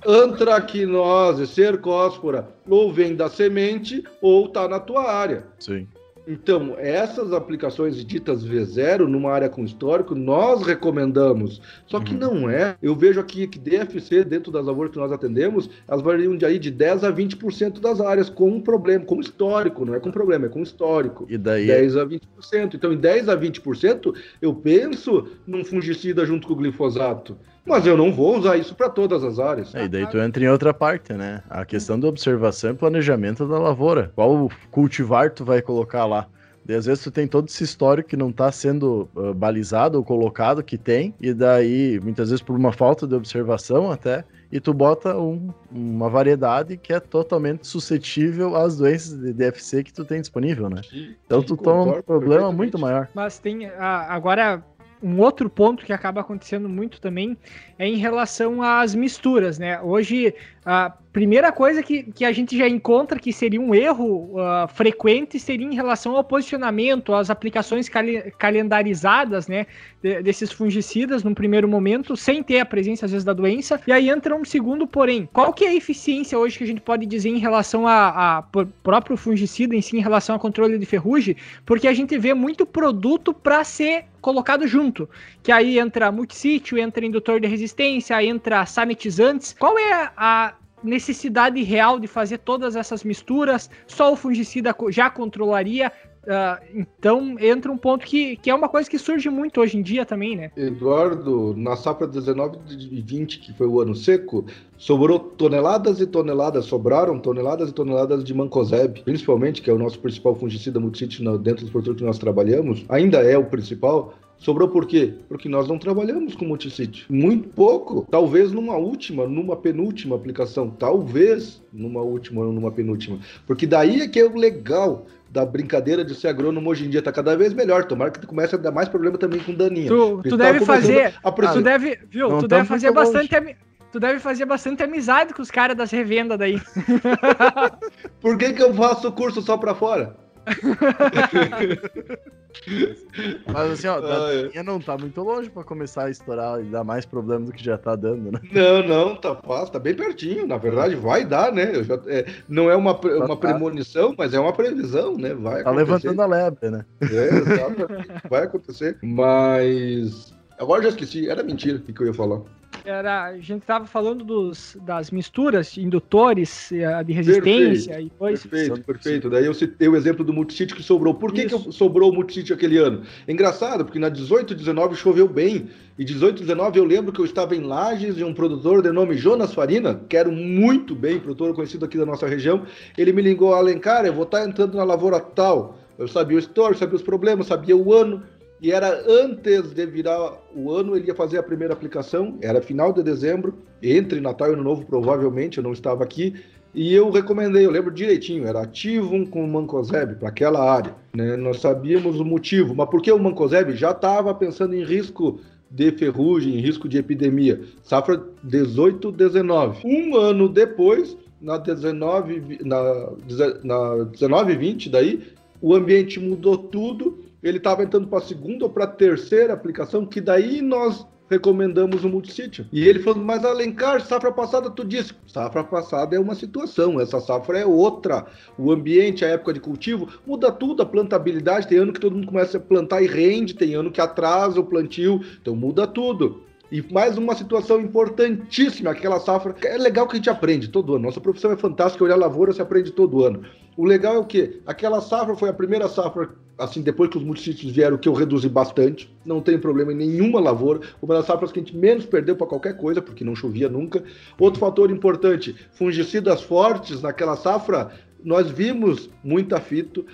antraquinose, cercóspora, ou vem da semente, ou tá na tua área. Sim. Então, essas aplicações ditas V zero, numa área com histórico, nós recomendamos. Só que uhum. não é. Eu vejo aqui que D F C, dentro das lavouras que nós atendemos, elas variam de, aí de dez a vinte por cento das áreas com um problema, com histórico. Não é com problema, é com histórico. E daí? dez a vinte por cento. Então, em dez a vinte por cento, eu penso num fungicida junto com o glifosato. Mas eu não vou usar isso para todas as áreas. É, e daí tu entra em outra parte, né? A questão da observação e planejamento da lavoura. Qual cultivar tu vai colocar lá? E às vezes tu tem todo esse histórico que não está sendo uh, balizado ou colocado, que tem, e daí, muitas vezes por uma falta de observação até, e tu bota um, uma variedade que é totalmente suscetível às doenças de D F C que tu tem disponível, né? Então tu toma um problema muito maior. Mas tem, a, agora... Um outro ponto que acaba acontecendo muito também é em relação às misturas, né? Hoje A primeira coisa que, que a gente já encontra que seria um erro uh, frequente seria em relação ao posicionamento, às aplicações cali- calendarizadas, né, de, desses fungicidas num primeiro momento, sem ter a presença às vezes da doença. E aí entra um segundo porém. Qual que é a eficiência hoje que a gente pode dizer em relação a, a por, próprio fungicida em si, em relação ao controle de ferrugem? Porque a gente vê muito produto para ser colocado junto, que aí entra multissítio, entra indutor de resistência, entra sanitizantes. Qual é a necessidade real de fazer todas essas misturas? Só o fungicida já controlaria? Uh, então entra um ponto que, que é uma coisa que surge muito hoje em dia também, né? Eduardo, na safra dezenove e vinte, que foi o ano seco, sobrou toneladas e toneladas, sobraram toneladas e toneladas de Mancozeb, principalmente, que é o nosso principal fungicida multissítio dentro dos produtos que nós trabalhamos, ainda é o principal. Sobrou por quê? Porque nós não trabalhamos com multissítio. Muito pouco. Talvez numa última, numa penúltima aplicação. Talvez numa última, numa penúltima. Porque daí é que é o legal da brincadeira de ser agrônomo hoje em dia. Tá cada vez melhor. Tomara que tu comece a dar mais problema também com daninha. Tu, tu deve fazer... A... Ah, tu deve, viu? Não, tu deve fazer bastante... Longe. Tu deve fazer bastante amizade com os caras das revendas daí. Por que que eu faço curso só pra fora? Mas assim, ó, ah, é. não tá muito longe pra começar a estourar e dar mais problema do que já tá dando, né? Não, não, tá fácil, tá bem pertinho. Na verdade, vai dar, né? Eu já, é, não é uma, tá, uma premonição, mas é uma previsão, né? Vai tá acontecer. Levantando a lebre, né? É, exatamente. Vai acontecer. Mas agora já esqueci, era mentira o que, que eu ia falar. Era, a gente estava falando dos, das misturas, indutores de resistência. Perfeito, e coisas. Perfeito, perfeito. Daí eu citei o exemplo do multissítio que sobrou. Por que, que sobrou o multissítio aquele ano? É engraçado, porque na dezoito e dezenove choveu bem. E dezoito e dezenove eu lembro que eu estava em Lages e um produtor de nome Jonas Farina, quero muito bem, produtor conhecido aqui da nossa região, ele me ligou: Alencar, eu vou estar entrando na lavoura tal. Eu sabia o histórico, sabia os problemas, sabia o ano. E era antes de virar o ano, ele ia fazer a primeira aplicação, era final de dezembro, entre Natal e Ano Novo, provavelmente, eu não estava aqui, e eu recomendei, eu lembro direitinho, era Ativum com o Mancozeb, para aquela área, né? Nós sabíamos o motivo, mas porque o Mancozeb já estava pensando em risco de ferrugem, em risco de epidemia, safra dezoito dezenove. Um ano depois, na dezenove e vinte, daí, o ambiente mudou tudo. Ele estava entrando para a segunda ou para a terceira aplicação, que daí nós recomendamos o multissítio. E ele falou: mas Alencar, safra passada tu disse. Safra passada é uma situação, essa safra é outra. O ambiente, a época de cultivo, muda tudo, a plantabilidade. Tem ano que todo mundo começa a plantar e rende, tem ano que atrasa o plantio, então muda tudo. E mais uma situação importantíssima, aquela safra. É legal que a gente aprende todo ano. Nossa profissão é fantástica, olhar lavoura se aprende todo ano. O legal é o quê? Aquela safra foi a primeira safra, assim, depois que os multissítios vieram, que eu reduzi bastante. Não tem problema em nenhuma lavoura. Uma das safras que a gente menos perdeu para qualquer coisa, porque não chovia nunca. Outro fator importante, fungicidas fortes naquela safra, nós vimos muita fito.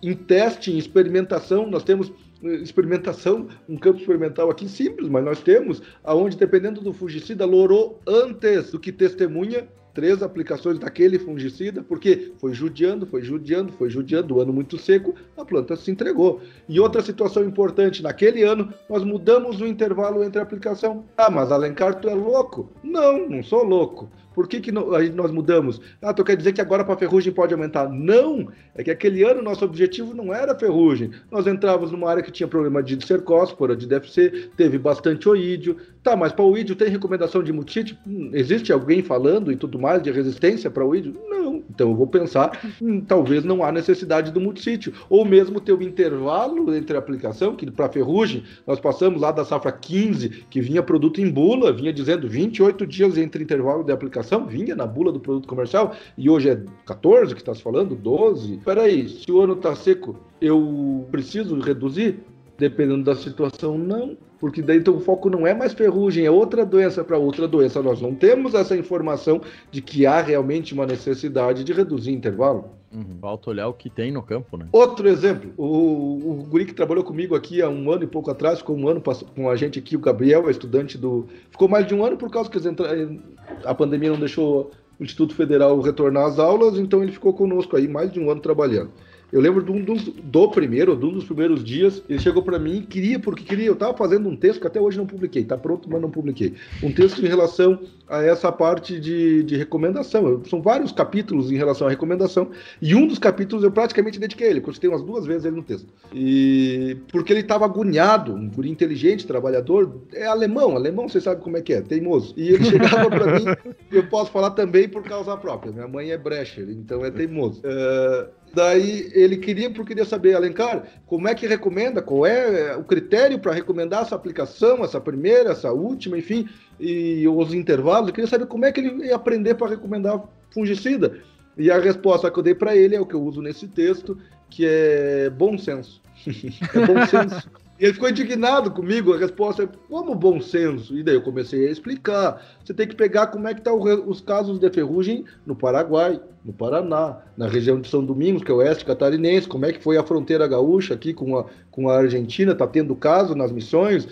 Em teste, em experimentação, nós temos... experimentação, um campo experimental aqui simples, mas nós temos, aonde dependendo do fungicida, lorou antes do que testemunha, três aplicações daquele fungicida, porque foi judiando, foi judiando, foi judiando, o ano muito seco, a planta se entregou. E outra situação importante, naquele ano, nós mudamos o intervalo entre a aplicação. Ah, mas Alencar, tu é louco? Não, não sou louco. Por que que nós mudamos? Ah, tu quer dizer que agora para ferrugem pode aumentar? Não! É que aquele ano nosso objetivo não era ferrugem. Nós entrávamos numa área que tinha problema de cercóspora, de D F C, teve bastante oídio. Tá, mas para o oídio tem recomendação de multite? Hum, existe alguém falando e tudo mais de resistência para o oídio? Não. Então eu vou pensar, hum, talvez não há necessidade do multissítio. Ou mesmo ter o intervalo entre a aplicação, que para ferrugem, nós passamos lá da safra quinze, que vinha produto em bula, vinha dizendo vinte e oito dias entre intervalo de aplicação. Vinha na bula do produto comercial, e hoje é catorze que está se falando, doze. Peraí, se o ano está seco, eu preciso reduzir? Dependendo da situação, não. Porque daí então, o foco não é mais ferrugem, é outra doença. Para outra doença, nós não temos essa informação de que há realmente uma necessidade de reduzir intervalo. Uhum. Falta olhar o que tem no campo, né? Outro exemplo, o, o guri que trabalhou comigo aqui há um ano e pouco atrás, ficou um ano com a gente aqui, o Gabriel, é estudante do... Ficou mais de um ano por causa que entra... a pandemia não deixou o Instituto Federal retornar às aulas, então ele ficou conosco aí mais de um ano trabalhando. Eu lembro de um do, do primeiro, de um dos primeiros dias, ele chegou para mim e queria, porque queria, eu estava fazendo um texto que até hoje não publiquei, tá pronto, mas não publiquei. Um texto em relação a essa parte de, de recomendação. São vários capítulos em relação à recomendação, e um dos capítulos eu praticamente dediquei ele, consultei umas duas vezes ele no texto. E porque ele estava agoniado, um guri inteligente, trabalhador, é alemão, alemão você sabe como é que é, teimoso. E ele chegava para mim, eu posso falar também por causa própria, minha mãe é brecha, então é teimoso. Uh, daí ele queria, porque queria saber, Alencar, como é que recomenda, qual é o critério para recomendar essa aplicação, essa primeira, essa última, enfim, e os intervalos, eu queria saber como é que ele ia aprender para recomendar fungicida. E a resposta que eu dei para ele é o que eu uso nesse texto, que é bom senso. É bom senso. E ele ficou indignado comigo, a resposta é, como bom senso? E daí eu comecei a explicar. Você tem que pegar como é que estão os casos de ferrugem no Paraguai, no Paraná, na região de São Domingos, que é o oeste catarinense, como é que foi a fronteira gaúcha aqui com a, com a Argentina, está tendo caso nas Missões.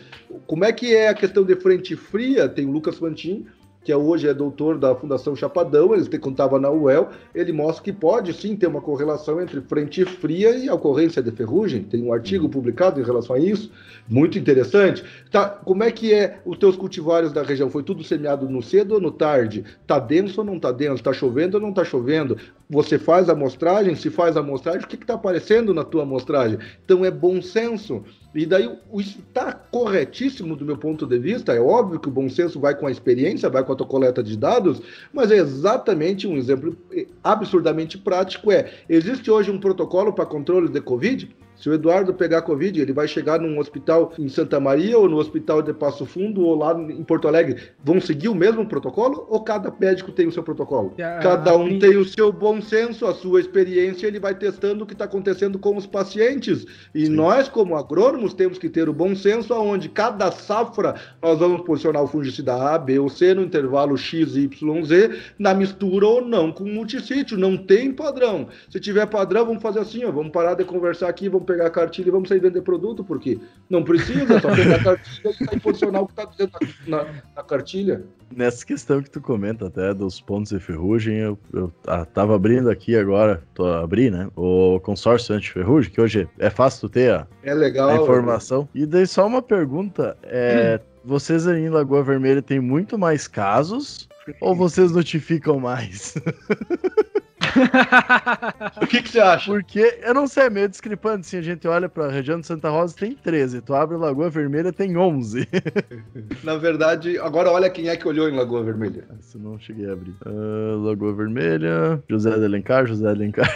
Como é que é a questão de frente fria? Tem o Lucas Fantin, que hoje é doutor da Fundação Chapadão, ele contava na U E L, ele mostra que pode sim ter uma correlação entre frente fria e a ocorrência de ferrugem, tem um artigo publicado em relação a isso, muito interessante. Tá, como é que é os teus cultivares da região? Foi tudo semeado no cedo ou no tarde? Tá denso ou não tá denso? Tá chovendo ou não tá chovendo? Você faz a amostragem? Se faz a amostragem, o que que tá aparecendo na tua amostragem? Então é bom senso. E daí, isso está corretíssimo do meu ponto de vista, é óbvio que o bom senso vai com a experiência, vai com a tua coleta de dados, mas é exatamente um exemplo absurdamente prático, é, existe hoje um protocolo para controle de Covid? Se o Eduardo pegar Covid, ele vai chegar num hospital em Santa Maria ou no hospital de Passo Fundo ou lá em Porto Alegre. Vão seguir o mesmo protocolo ou cada médico tem o seu protocolo? Ah, cada um sim. Tem o seu bom senso, a sua experiência, ele vai testando o que está acontecendo com os pacientes. E sim. Nós, como agrônomos, temos que ter o bom senso aonde cada safra nós vamos posicionar o fungicida A, B ou C no intervalo X, Y, Z, na mistura ou não com o multissítio. Não tem padrão. Se tiver padrão, vamos fazer assim, ó, vamos parar de conversar aqui, vamos pegar a cartilha e vamos sair vender produto, porque não precisa, só pegar a cartilha e sair posicionar o que está dizendo na, na cartilha. Nessa questão que tu comenta até dos pontos de ferrugem, eu, eu ah, tava abrindo aqui agora, tô abri, né, o consórcio anti-ferrugem, que hoje é fácil tu ter a, é legal, a informação. É. E daí só uma pergunta, é, hum. Vocês aí em Lagoa Vermelha tem muito mais casos ou vocês notificam mais? O que que você acha? Porque, eu não sei, é meio discrepante, assim, a gente olha pra região de Santa Rosa, tem treze, tu abre Lagoa Vermelha, tem onze. Na verdade, agora olha quem é que olhou em Lagoa Vermelha. Isso não cheguei a abrir. Uh, Lagoa Vermelha, José de Alencar, José de Alencar.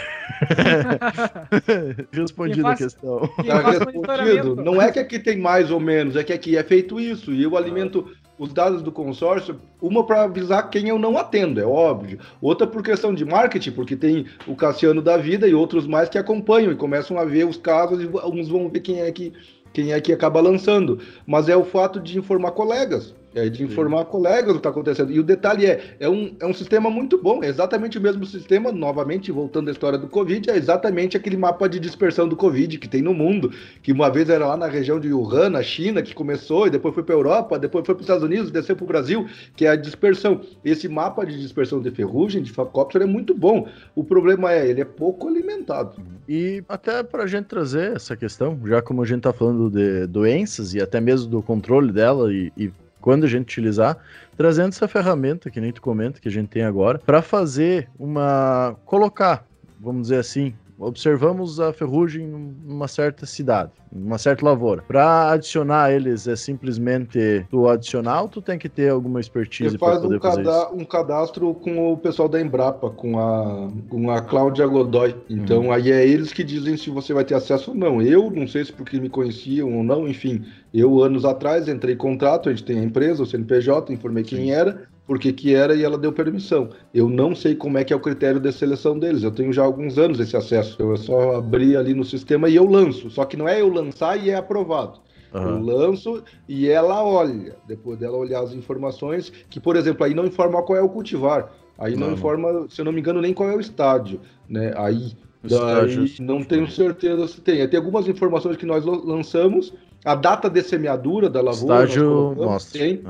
Respondido faz, a questão. Tá respondido. Não é que aqui tem mais ou menos, é que aqui é feito isso, e eu alimento... os dados do consórcio, uma para avisar quem eu não atendo, é óbvio. Outra por questão de marketing, porque tem o Cassiano da Vida e outros mais que acompanham e começam a ver os casos e alguns vão ver quem é que, quem é que acaba lançando. Mas é o fato de informar colegas. É de informar Sim. colegas o que está acontecendo. E o detalhe é, é um, é um sistema muito bom, é exatamente o mesmo sistema, novamente, voltando à história do Covid, é exatamente aquele mapa de dispersão do Covid que tem no mundo, que uma vez era lá na região de Wuhan, na China, que começou, e depois foi para a Europa, depois foi para os Estados Unidos, desceu para o Brasil, que é a dispersão. Esse mapa de dispersão de ferrugem, de Facopter, é muito bom. O problema é, ele é pouco alimentado. E até para a gente trazer essa questão, já como a gente está falando de doenças e até mesmo do controle dela e, e... quando a gente utilizar, trazendo essa ferramenta, que nem tu comenta, que a gente tem agora, para fazer uma... colocar, vamos dizer assim, observamos a ferrugem em uma certa cidade, em uma certa lavoura. Para adicionar eles, é simplesmente tu adicionar ou tu tem que ter alguma expertise para poder um fazer cada, isso? Um cadastro com o pessoal da Embrapa, com a, com a Cláudia Godoy. Então, hum. aí é eles que dizem se você vai ter acesso ou não. Eu não sei se porque me conheciam ou não, enfim... Eu, anos atrás, entrei em contrato, a gente tem a empresa, o C N P J, informei Sim. quem era, por que era e ela deu permissão. Eu não sei como é que é o critério de seleção deles, eu tenho já alguns anos esse acesso, eu só abri ali no sistema e eu lanço, só que não é eu lançar e é aprovado. Uhum. Eu lanço e ela olha, depois dela olhar as informações, que, por exemplo, aí não informa qual é o cultivar, aí não, não informa, se eu não me engano, nem qual é o estádio, né, aí... Daí, não tenho certeza se tem. Tem algumas informações que nós lançamos, a data de semeadura da lavoura. Estágio, nossa. Tem.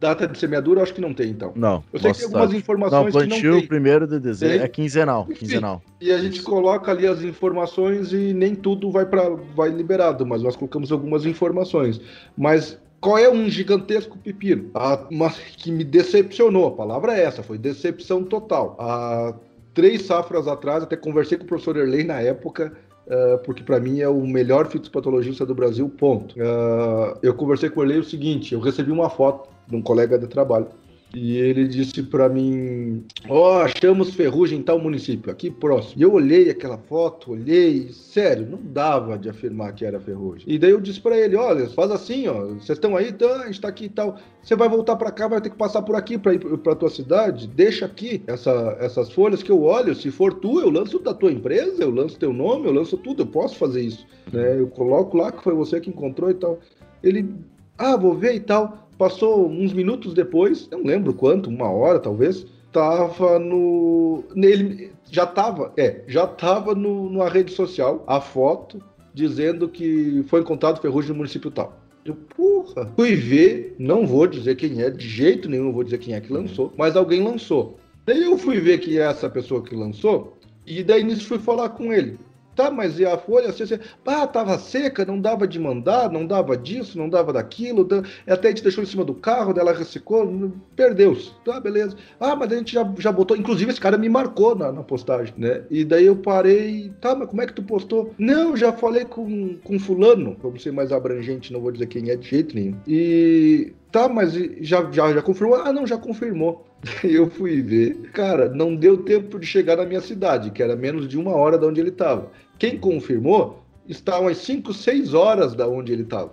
Data de semeadura, eu acho que não tem, então. Não. Eu sei que tem algumas informações não, que não tem. Primeiro de dezembro, é quinzenal, Enfim, quinzenal. E a gente Isso. coloca ali as informações e nem tudo vai, pra, vai liberado, mas nós colocamos algumas informações. Mas qual é um gigantesco pepino? A, uma, que me decepcionou, a palavra é essa, foi decepção total. Há três safras atrás, até conversei com o professor Erley na época, Uh, porque para mim é o melhor fitopatologista do Brasil, ponto. Uh, eu conversei com o Erley o seguinte, eu recebi uma foto de um colega de trabalho e ele disse para mim, ó, oh, achamos ferrugem em tal município, aqui próximo. E eu olhei aquela foto, olhei, sério, não dava de afirmar que era ferrugem. E daí eu disse para ele, olha, faz assim, ó, vocês estão aí, tá, a gente tá aqui e tal, você vai voltar para cá, vai ter que passar por aqui para ir para tua cidade, deixa aqui essa, essas folhas que eu olho, se for tu, eu lanço da tua empresa, eu lanço teu nome, eu lanço tudo, eu posso fazer isso, né, eu coloco lá que foi você que encontrou e tal. Ele, ah, vou ver e tal. Passou uns minutos depois, não lembro quanto, uma hora talvez, tava no... Ele já tava, é, já tava no, numa rede social, a foto, dizendo que foi encontrado ferrugem no município tal. Eu, porra, fui ver, não vou dizer quem é, de jeito nenhum vou dizer quem é que lançou, mas alguém lançou. Daí eu fui ver quem é essa pessoa que lançou, e daí nisso fui falar com ele. Tá, mas e a folha, assim, assim, ah, tava seca, não dava de mandar, não dava disso, não dava daquilo, até a gente deixou em cima do carro, ela ressecou, perdeu-se, tá, beleza. Ah, mas a gente já, já botou, inclusive esse cara me marcou na, na postagem, né, e daí eu parei, tá, mas como é que tu postou? Não, já falei com, com fulano, vamos ser mais abrangente, não vou dizer quem é de jeito nenhum, e... Tá, mas já, já, já confirmou? Ah, não, já confirmou. Eu fui ver. Cara, não deu tempo de chegar na minha cidade, que era menos de uma hora de onde ele estava. Quem confirmou estava às cinco, seis horas da onde ele estava.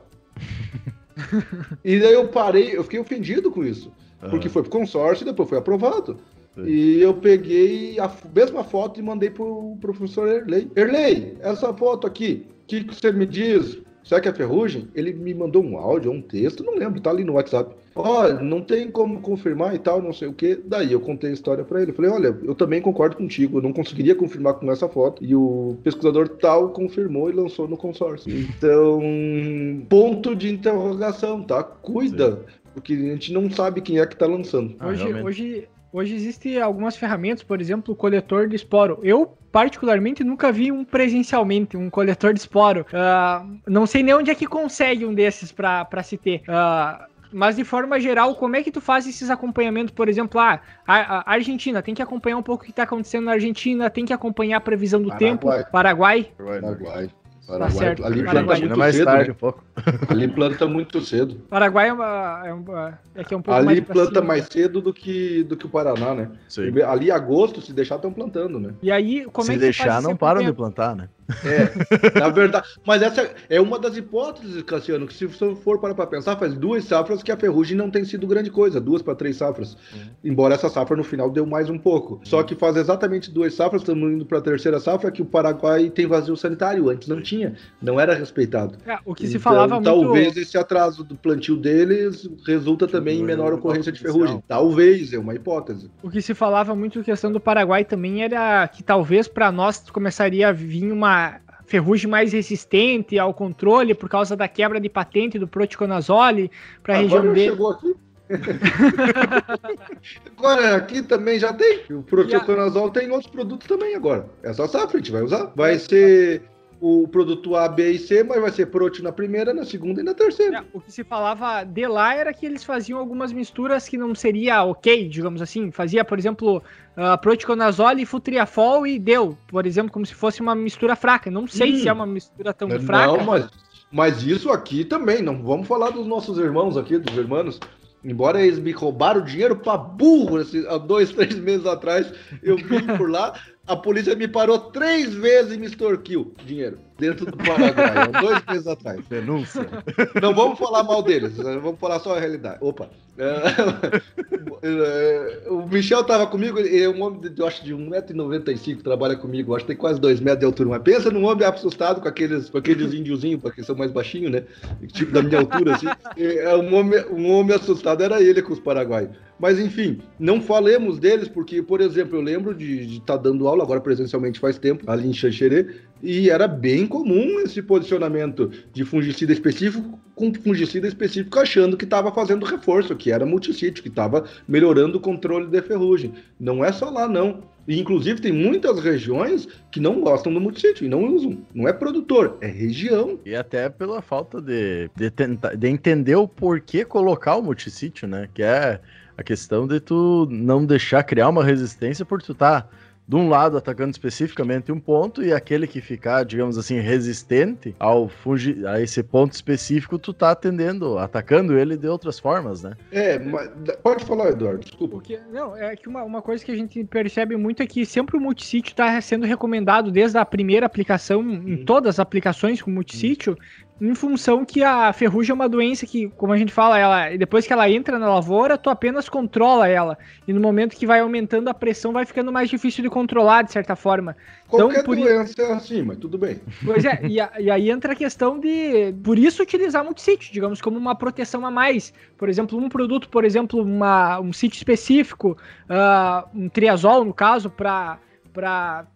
E daí eu parei, eu fiquei ofendido com isso. Uhum. Porque foi pro consórcio e depois foi aprovado. Sim. E eu peguei a mesma foto e mandei pro professor Erley. Erley, essa foto aqui, o que, que você me diz? Será que é ferrugem? Ele me mandou um áudio, um texto, não lembro, tá ali no WhatsApp. Olha, não tem como confirmar e tal, não sei o quê. Daí eu contei a história pra ele. Falei, olha, eu também concordo contigo, eu não conseguiria confirmar com essa foto. E o pesquisador tal confirmou e lançou no consórcio. Então, ponto de interrogação, tá? Cuida, porque a gente não sabe quem é que tá lançando. Ah, hoje, hoje, hoje existem algumas ferramentas, por exemplo, o coletor de esporo. Eu... particularmente nunca vi um presencialmente, um coletor de esporo. Uh, não sei nem onde é que consegue um desses pra, pra se ter. Uh, mas de forma geral, como é que tu faz esses acompanhamentos? Por exemplo, ah, a, a Argentina, tem que acompanhar um pouco o que tá acontecendo na Argentina, tem que acompanhar a previsão do tempo. Paraguai. Paraguai. Paraguai. Tá certo. Ali planta Paraguai. Muito mais cedo, tarde, né? Um pouco. Ali planta muito cedo. Paraguai é, uma, é, uma, é que é um pouco ali mais. Ali planta cima, mais né? cedo do que, do que o Paraná, né? Sim. Ali, agosto, se deixar, estão plantando, né? E aí, como se é que deixar, não param de plantar, né? É, na verdade. Mas essa é uma das hipóteses, Cassiano, que se você for parar para pensar, faz duas safras que a ferrugem não tem sido grande coisa, duas para três safras. Uhum. Embora essa safra no final deu mais um pouco. Uhum. Só que faz exatamente duas safras, estamos indo para a terceira safra, que o Paraguai tem vazio sanitário, antes não tinha. Não era respeitado. É, o que então, se falava talvez muito... esse atraso do plantio deles resulta também em menor ocorrência de ferrugem. Talvez, é uma hipótese. O que se falava muito, a questão do Paraguai também era que talvez para nós começaria a vir uma ferrugem mais resistente ao controle por causa da quebra de patente do proticonazole para a região dele. Chegou aqui. Agora aqui também já tem. O proticonazole tem outros produtos também agora. É só safra, a gente vai usar. Vai ser... o produto A, B e C, mas vai ser próteo na primeira, na segunda e na terceira. É, o que se falava de lá era que eles faziam algumas misturas que não seria ok, digamos assim. Fazia, por exemplo, uh, proticonazole e futriafol e deu, por exemplo, como se fosse uma mistura fraca. Não sei hum. se é uma mistura tão não, fraca. Não, mas, mas isso aqui também, não vamos falar dos nossos irmãos aqui, dos irmãos. Embora eles me roubaram dinheiro pra burro assim, há dois, três meses atrás, eu vim por lá, a polícia me parou três vezes e me extorquiu dinheiro dentro do Paraguai, há dois meses atrás. Denúncia. Não vamos falar mal deles, vamos falar só a realidade. Opa. É, o Michel tava comigo, ele é um homem de, eu acho, de um metro e noventa e cinco, trabalha comigo, acho que tem quase dois metros de altura, mas pensa num homem assustado com aqueles, com aqueles índiozinhos, porque são mais baixinhos, né? Tipo da minha altura, assim. É, um, homem, um homem assustado era ele com os paraguaios. Mas, enfim, não falemos deles porque, por exemplo, eu lembro de estar tá dando aula, agora presencialmente faz tempo, ali em Xanxerê, e era bem comum esse posicionamento de fungicida específico com fungicida específico achando que estava fazendo reforço, que era multissítio, que estava melhorando o controle de ferrugem. Não é só lá, não. E, inclusive, tem muitas regiões que não gostam do multissítio e não usam. Não é produtor, é região. E até pela falta de, de, tentar, de entender o porquê colocar o multissítio, né? Que é a questão de tu não deixar criar uma resistência por tu tá de um lado atacando especificamente um ponto e aquele que ficar, digamos assim, resistente ao fungi- a esse ponto específico, tu tá atendendo, atacando ele de outras formas, né? É, mas pode falar, Eduardo, desculpa. Porque, não, é que uma, uma coisa que a gente percebe muito é que sempre o multissítio tá sendo recomendado desde a primeira aplicação, em hum. todas as aplicações com multissítio, hum. em função que a ferrugem é uma doença que, como a gente fala, ela, depois que ela entra na lavoura, tu apenas controla ela. E no momento que vai aumentando a pressão, vai ficando mais difícil de controlar, de certa forma. Qualquer então, por... doença é assim, mas tudo bem. Pois é, e, a, e aí entra a questão de, por isso, utilizar multissítio, digamos, como uma proteção a mais. Por exemplo, um produto, por exemplo, uma, um sítio específico, uh, um triazol, no caso, para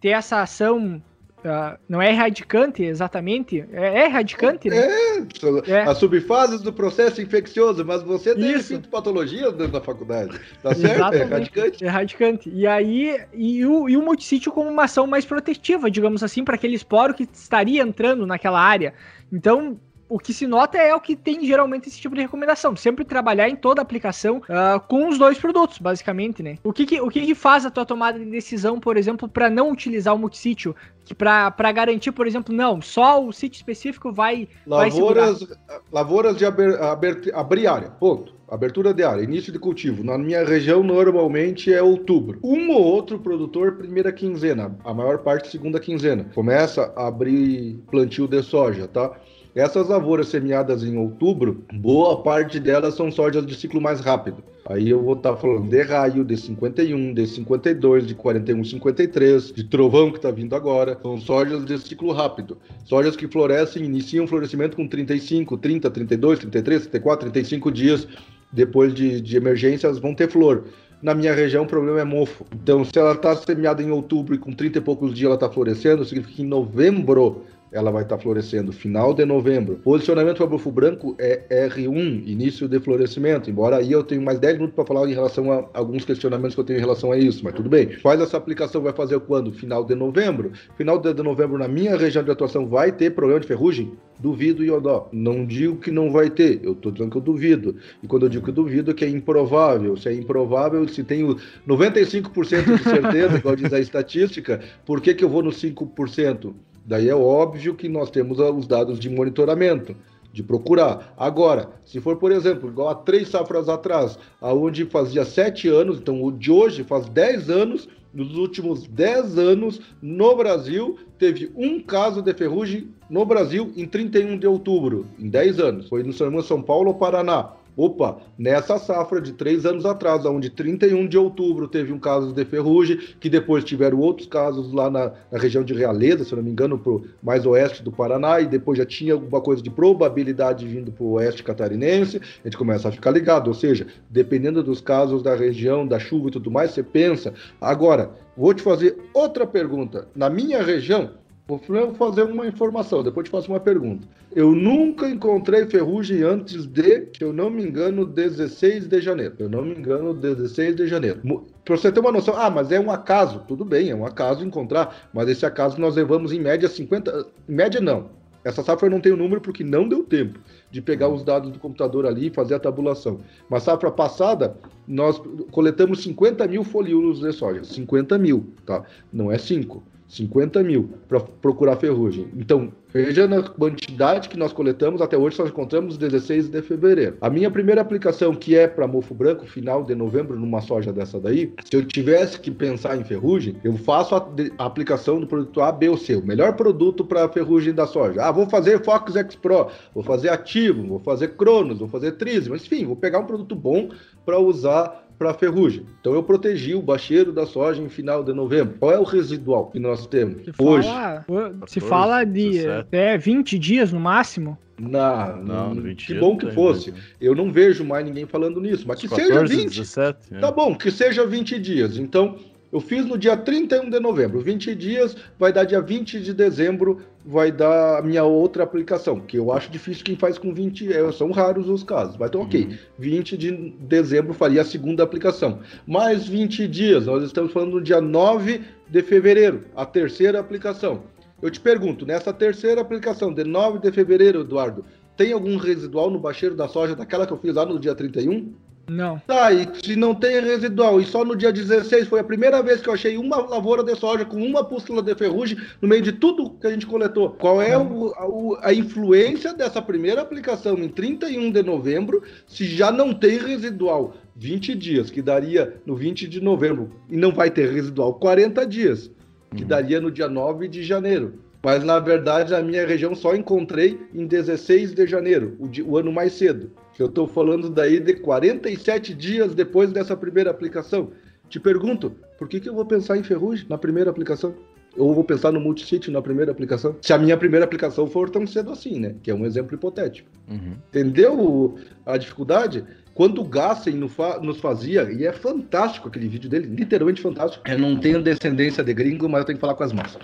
ter essa ação... Uh, não é erradicante, exatamente? É erradicante, né? É, é. As subfases do processo infeccioso, mas você tem fitopatologia dentro da faculdade, tá certo? Exatamente. É erradicante. Erradicante. E aí, e o, e o multissítio como uma ação mais protetiva, digamos assim, para aquele esporo que estaria entrando naquela área. Então, o que se nota é o que tem geralmente esse tipo de recomendação. Sempre trabalhar em toda a aplicação uh, com os dois produtos, basicamente, né? O que que, o que que faz a tua tomada de decisão, por exemplo, para não utilizar o multissítio? Que para para garantir, por exemplo, não, só o sítio específico vai Lavouras, vai lavouras de aber, aber, abrir área, ponto. Abertura de área, início de cultivo. Na minha região, normalmente, é outubro. Um ou outro produtor, primeira quinzena. A maior parte, segunda quinzena. Começa a abrir plantio de soja, tá? Essas lavouras semeadas em outubro, boa parte delas são sojas de ciclo mais rápido. Aí eu vou estar tá falando de raio, de cinquenta e um, de cinquenta e dois, de quarenta e um, cinquenta e três, de trovão que está vindo agora. São sojas de ciclo rápido. Sojas que florescem, iniciam florescimento com trinta e cinco, trinta, trinta e dois, trinta e três, trinta e quatro, trinta e cinco dias. Depois de, de emergências vão ter flor. Na minha região, o problema é mofo. Então, se ela está semeada em outubro e com trinta e poucos dias ela está florescendo, significa que em novembro ela vai estar florescendo, final de novembro. Posicionamento para bufo branco é erre um, início de florescimento, embora aí eu tenho mais dez minutos para falar em relação a alguns questionamentos que eu tenho em relação a isso, mas tudo bem. Faz essa aplicação, vai fazer quando? Final de novembro. Final de novembro, na minha região de atuação, vai ter problema de ferrugem? Duvido, Iodó. Não digo que não vai ter, eu estou dizendo que eu duvido. E quando eu digo que eu duvido, é que é improvável. Se é improvável, se tenho noventa e cinco por cento de certeza, igual diz a estatística, por que que eu vou no cinco por cento? Daí é óbvio que nós temos os dados de monitoramento, de procurar. Agora, se for, por exemplo, igual a três safras atrás, aonde fazia sete anos, então o de hoje faz dez anos, nos últimos dez anos, no Brasil, teve um caso de ferrugem no Brasil em trinta e um de outubro, em dez anos. Foi no São Paulo ou Paraná. Opa, nessa safra de três anos atrás, onde trinta e um de outubro teve um caso de ferrugem, que depois tiveram outros casos lá na, na região de Realeza, se não me engano, pro mais oeste do Paraná, e depois já tinha alguma coisa de probabilidade vindo para o oeste catarinense, a gente começa a ficar ligado, ou seja, dependendo dos casos da região, da chuva e tudo mais, você pensa. Agora, vou te fazer outra pergunta. Na minha região, vou fazer uma informação, depois te faço uma pergunta. Eu nunca encontrei ferrugem antes de, se eu não me engano, dezesseis de janeiro. Eu não me engano, dezesseis de janeiro. Para você ter uma noção, ah, mas é um acaso. Tudo bem, é um acaso encontrar, mas esse acaso nós levamos em média cinquenta... Em média não. Essa safra eu não tenho número porque não deu tempo de pegar os dados do computador ali e fazer a tabulação. Mas safra passada, nós coletamos cinquenta mil folíolos de soja. cinquenta mil, tá? Não é cinco. cinquenta mil para procurar ferrugem. Então, veja na quantidade que nós coletamos, até hoje só encontramos dezesseis de fevereiro. A minha primeira aplicação, que é para mofo branco, final de novembro, numa soja dessa daí, se eu tivesse que pensar em ferrugem, eu faço a, a aplicação do produto A, B ou C, o melhor produto para ferrugem da soja. Ah, vou fazer Fox X Pro, vou fazer Ativo, vou fazer Cronos, vou fazer Trise, mas enfim, vou pegar um produto bom para usar para a ferrugem. Então eu protegi o bacheiro da soja em final de novembro. Qual é o residual que nós temos se hoje? Fala, se quatorze, fala de até vinte dias no máximo. Na, não, não, que bom que fosse. Mesmo. Eu não vejo mais ninguém falando nisso, mas que quatorze, seja vinte. dezessete, é. Tá bom, que seja vinte dias. Então, eu fiz no dia trinta e um de novembro. vinte dias vai dar dia vinte de dezembro, vai dar a minha outra aplicação, que eu acho difícil quem faz com vinte, são raros os casos. Mas então, ok, uhum. vinte de dezembro faria a segunda aplicação. Mais vinte dias, nós estamos falando no dia nove de fevereiro, a terceira aplicação. Eu te pergunto, nessa terceira aplicação de nove de fevereiro, Eduardo, tem algum residual no bacheiro da soja daquela que eu fiz lá no dia trinta e um? Não. Tá, e se não tem residual, e só no dia dezesseis foi a primeira vez que eu achei uma lavoura de soja com uma pústula de ferrugem no meio de tudo que a gente coletou. Qual é o, a, a influência dessa primeira aplicação em trinta e um de novembro se já não tem residual? vinte dias, que daria no vinte de novembro, e não vai ter residual, quarenta dias. Que daria no dia nove de janeiro. Mas, na verdade, na minha região só encontrei em dezesseis de janeiro, o, dia, o ano mais cedo. Eu estou falando daí de quarenta e sete dias depois dessa primeira aplicação. Te pergunto, por que, que eu vou pensar em ferrugem na primeira aplicação? Ou vou pensar no multisítio na primeira aplicação? Se a minha primeira aplicação for tão cedo assim, né? Que é um exemplo hipotético. Uhum. Entendeu a dificuldade? Quando o Gassen nos fazia, e é fantástico aquele vídeo dele, literalmente fantástico. Eu não tenho descendência de gringo, mas eu tenho que falar com as mãos.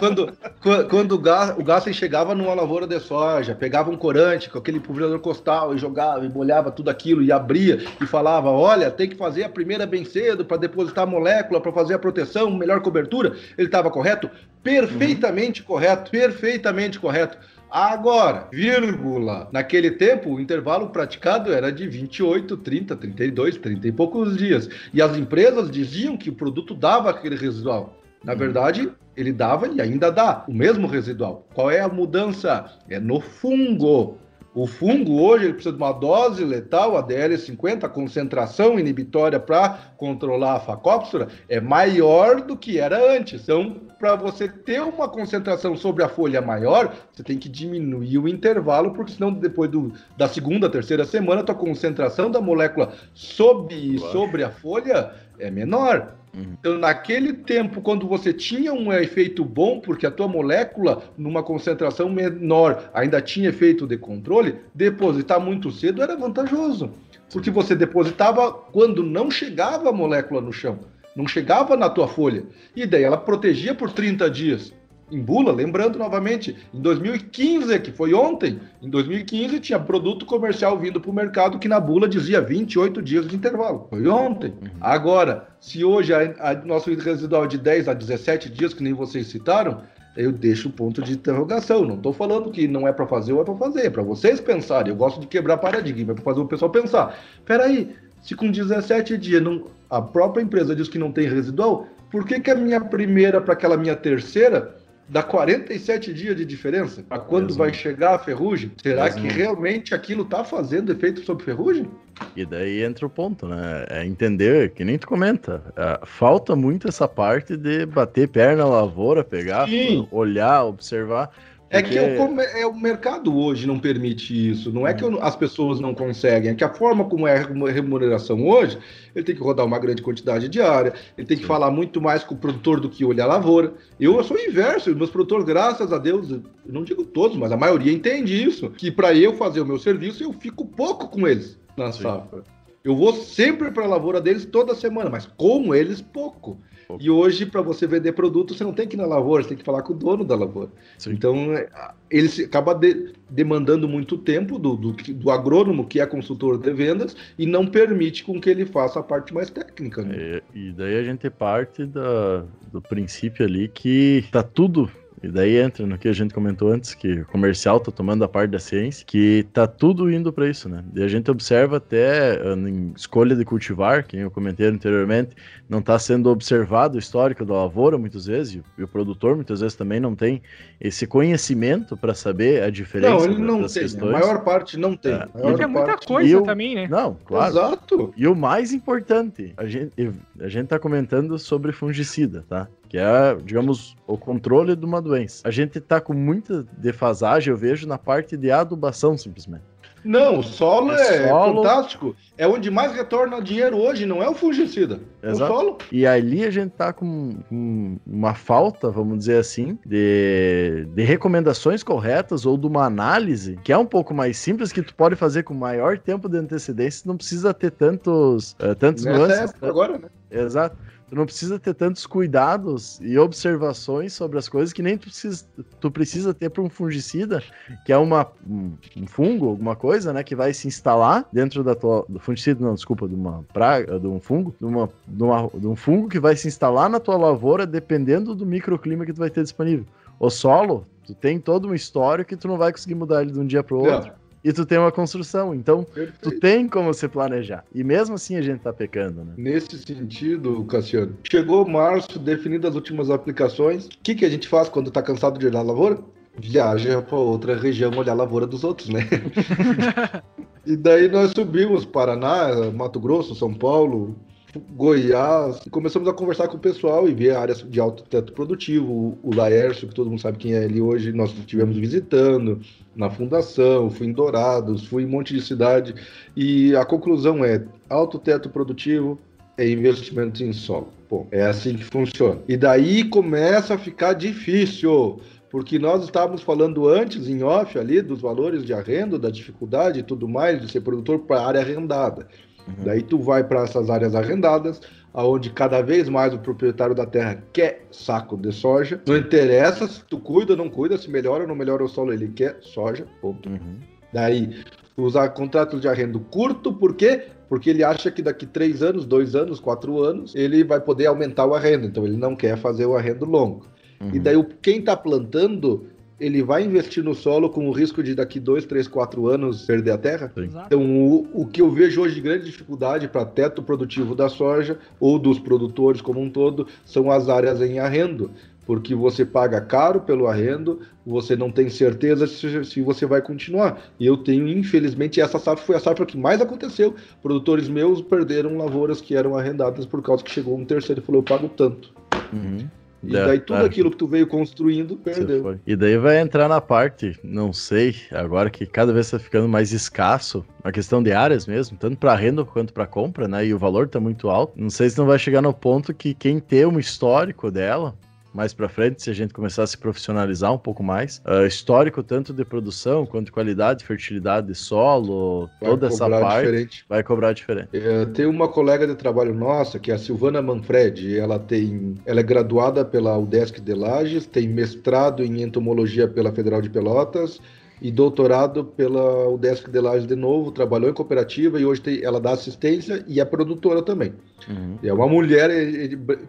quando quando, quando o Gassen chegava numa lavoura de soja, pegava um corante com aquele pulverizador costal e jogava, e molhava tudo aquilo, e abria, e falava, olha, tem que fazer a primeira bem cedo para depositar a molécula, para fazer a proteção, melhor cobertura. Ele estava correto? Perfeitamente uhum. correto, perfeitamente correto. Agora, vírgula, naquele tempo o intervalo praticado era de vinte e oito, trinta, trinta e dois, trinta e poucos dias. E as empresas diziam que o produto dava aquele residual. Na verdade, ele dava e ainda dá o mesmo residual. Qual é a mudança? É no fungo. O fungo hoje ele precisa de uma dose letal, A D L cinquenta, a concentração inibitória para controlar a facópsora, é maior do que era antes. Então, para você ter uma concentração sobre a folha maior, você tem que diminuir o intervalo, porque senão depois do, da segunda, terceira semana, a tua concentração da molécula sob, sobre a folha é menor. Então, naquele tempo, quando você tinha um efeito bom, porque a tua molécula, numa concentração menor, ainda tinha efeito de controle, depositar muito cedo era vantajoso. Porque você depositava quando não chegava a molécula no chão, não chegava na tua folha. E daí ela protegia por trinta dias. Em bula, lembrando novamente, em dois mil e quinze, que foi ontem, em dois mil e quinze tinha produto comercial vindo para o mercado que na bula dizia vinte e oito dias de intervalo. Foi ontem. Agora, se hoje a, a nosso residual é de dez a dezessete dias, que nem vocês citaram, eu deixo o ponto de interrogação. Não estou falando que não é para fazer ou é para fazer, é para vocês pensarem. Eu gosto de quebrar paradigma, é para fazer o pessoal pensar. Espera aí, se com dezessete dias não, a própria empresa diz que não tem residual, por que, que a minha primeira para aquela minha terceira dá quarenta e sete dias de diferença? Para quando mesmo. Vai chegar a ferrugem? Será mesmo. Que realmente aquilo está fazendo efeito sobre ferrugem? E daí entra o ponto, né? É entender, que nem tu comenta, é, falta muito essa parte de bater perna na lavoura, pegar, Sim. olhar, observar. É que eu, como é, o mercado hoje não permite isso, não é que eu, as pessoas não conseguem, é que a forma como é a remuneração hoje, ele tem que rodar uma grande quantidade de área, ele tem que Sim. falar muito mais com o produtor do que olhar a lavoura. Eu, eu sou o inverso, meus produtores, graças a Deus, eu não digo todos, mas a maioria entende isso, que para eu fazer o meu serviço, eu fico pouco com eles na Sim. safra. Eu vou sempre para a lavoura deles toda semana, mas com eles pouco. E hoje, para você vender produto, você não tem que ir na lavoura, você tem que falar com o dono da lavoura. Sim. Então, ele acaba de, demandando muito tempo do, do, do agrônomo, que é consultor de vendas, e não permite com que ele faça a parte mais técnica. Né? E, e daí a gente parte da, do princípio ali que tá tudo... E daí entra no que a gente comentou antes, que o comercial tá tomando a parte da ciência, que tá tudo indo para isso, né? E a gente observa até em escolha de cultivar, que eu comentei anteriormente, não tá sendo observado o histórico da lavoura muitas vezes, e o produtor muitas vezes também não tem esse conhecimento para saber a diferença. Não, ele não das tem, questões. A maior parte não tem. É, e tem muita parte. Coisa eu, também, né? Não, claro. Exato. E o mais importante, a gente, a gente tá comentando sobre fungicida, tá? Que é, digamos, o controle de uma doença. A gente tá com muita defasagem, eu vejo, na parte de adubação, simplesmente. Não, o solo é, é solo. fantástico. É onde mais retorna dinheiro hoje, não é o fungicida. Exato. O solo. E ali a gente tá com, com uma falta, vamos dizer assim, de, de recomendações corretas ou de uma análise que é um pouco mais simples, que tu pode fazer com maior tempo de antecedência, não precisa ter tantos, uh, tantos nuances. É, agora, né? Exato. Tu não precisa ter tantos cuidados e observações sobre as coisas que nem tu precisa, tu precisa ter para um fungicida, que é uma, um, um fungo, alguma coisa, né, que vai se instalar dentro da tua... Do fungicida, não, desculpa, de uma praga, de um fungo, de, uma, de, uma, de um fungo que vai se instalar na tua lavoura dependendo do microclima que tu vai ter disponível. O solo, tu tem todo um histórico que tu não vai conseguir mudar ele de um dia para o outro. É. E tu tem uma construção, então Perfeito. Tu tem como se planejar. E mesmo assim a gente tá pecando, né? Nesse sentido, Cassiano, chegou março, definidas as últimas aplicações. O que, que a gente faz quando tá cansado de olhar a lavoura? Viaja para outra região olhar a lavoura dos outros, né? E daí nós subimos Paraná, Mato Grosso, São Paulo, Goiás. Começamos a conversar com o pessoal e ver áreas de alto teto produtivo. O Laércio, que todo mundo sabe quem é ele hoje, nós estivemos visitando... na Fundação, fui em Dourados, fui em um monte de cidade, e a conclusão é alto teto produtivo é investimento em solo. Bom, é assim que funciona. E daí começa a ficar difícil, porque nós estávamos falando antes, em off, ali, dos valores de arrendo, da dificuldade e tudo mais, de ser produtor para área arrendada. Uhum. Daí tu vai para essas áreas arrendadas, onde cada vez mais o proprietário da terra quer saco de soja. Não interessa se tu cuida ou não cuida, se melhora ou não melhora o solo, ele quer soja, ponto. Uhum. Daí, usar contratos de arrendo curto, por quê? Porque ele acha que daqui três anos, dois anos, quatro anos, ele vai poder aumentar o arrendo, então ele não quer fazer o arrendo longo. Uhum. E daí, quem está plantando... ele vai investir no solo com o risco de daqui dois, três, quatro anos perder a terra? Sim. Então, o, o que eu vejo hoje de grande dificuldade para teto produtivo da soja ou dos produtores como um todo são as áreas em arrendo, porque você paga caro pelo arrendo, você não tem certeza se, se você vai continuar. E eu tenho, infelizmente, essa safra foi a safra que mais aconteceu. Produtores meus perderam lavouras que eram arrendadas por causa que chegou um terceiro e falou, eu pago tanto. Uhum. E da, daí tudo aquilo que tu veio construindo perdeu. E daí vai entrar na parte, não sei, agora que cada vez está ficando mais escasso, a questão de áreas mesmo, tanto para renda quanto para compra, né? E o valor está muito alto. Não sei se não vai chegar no ponto que quem tem um histórico dela, mais para frente, se a gente começar a se profissionalizar um pouco mais, uh, histórico tanto de produção quanto qualidade, fertilidade de solo, vai toda essa parte diferente. Vai cobrar diferente. É, tem uma colega de trabalho nossa, que é a Silvana Manfredi, ela, tem, ela é graduada pela UDESC de Lages, tem mestrado em entomologia pela Federal de Pelotas e doutorado pela UDESC de Lages de novo, trabalhou em cooperativa e hoje tem, ela dá assistência e é produtora também. Uhum. É uma mulher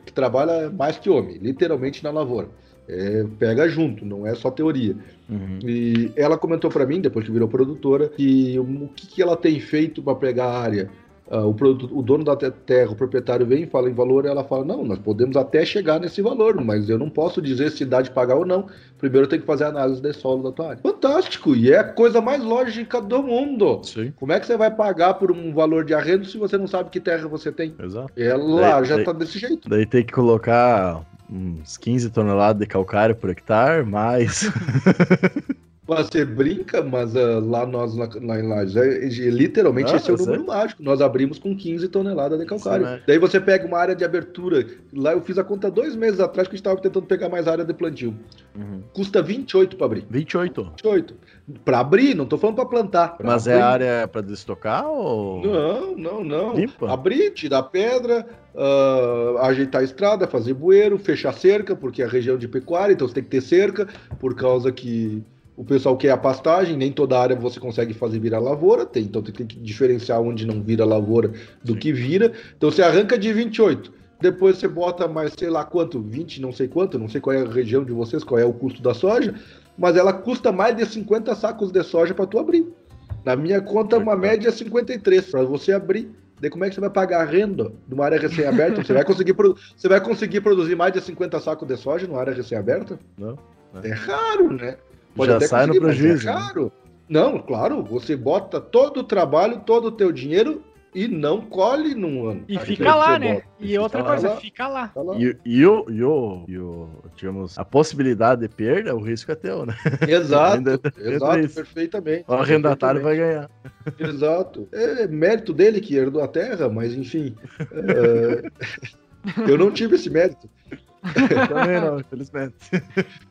que trabalha mais que homem, literalmente na lavoura. É, pega junto, não é só teoria. Uhum. E ela comentou para mim, depois que virou produtora, que o que, que ela tem feito para pegar a área. Uh, o, produto, o dono da terra, o proprietário vem e fala em valor, ela fala, não, nós podemos até chegar nesse valor, mas eu não posso dizer se dá de pagar ou não, primeiro eu tenho que fazer a análise de solo da tua área. Fantástico, e é a coisa mais lógica do mundo. Sim. Como é que você vai pagar por um valor de arrendo se você não sabe que terra você tem? Exato. Ela daí, já daí, tá desse jeito. Daí tem que colocar uns quinze toneladas de calcário por hectare, mais... Você brinca, mas uh, lá nós, na, na, na, literalmente, ah, esse é o número mágico. Nós abrimos com quinze toneladas de calcário. Sim, né? Daí você pega uma área de abertura. Lá eu fiz a conta dois meses atrás que a gente estava tentando pegar mais área de plantio. Uhum. Custa vinte e oito para abrir. vinte e oito? vinte e oito. Para abrir, não tô falando para plantar. Pra mas abrir. É área para destocar ou... Não, não, não. Limpa. Abrir, tirar pedra... Uh, ajeitar a estrada, fazer bueiro, fechar cerca, porque é a região de pecuária, então você tem que ter cerca, por causa que o pessoal quer a pastagem, nem toda área você consegue fazer virar lavoura, tem, então você tem que diferenciar onde não vira lavoura do que vira, então você arranca de vinte e oito, depois você bota mais sei lá quanto, vinte, não sei quanto, não sei qual é a região de vocês, qual é o custo da soja, mas ela custa mais de cinquenta sacos de soja para tu abrir. Na minha conta, uma média é cinquenta e três para você abrir. Daí como é que você vai pagar arrendo numa área recém-aberta? Você vai conseguir produ- você vai conseguir produzir mais de cinquenta sacos de soja numa área recém-aberta? Não. não. É raro, né? Pode Já até sai no prejuízo. É raro. Né? Não, claro, você bota todo o trabalho, todo o teu dinheiro e não colhe num ano. E fica lá, né? Bota. E outra fica coisa, lá, fica lá. Fica lá. E, e, o, e, o, e o, digamos, a possibilidade de perda, o risco é teu, né? Exato, ainda, exato, isso. perfeitamente. O arrendatário vai ganhar. Exato. É mérito dele que herdou a terra, mas enfim, uh, eu não tive esse mérito. Também não, infelizmente.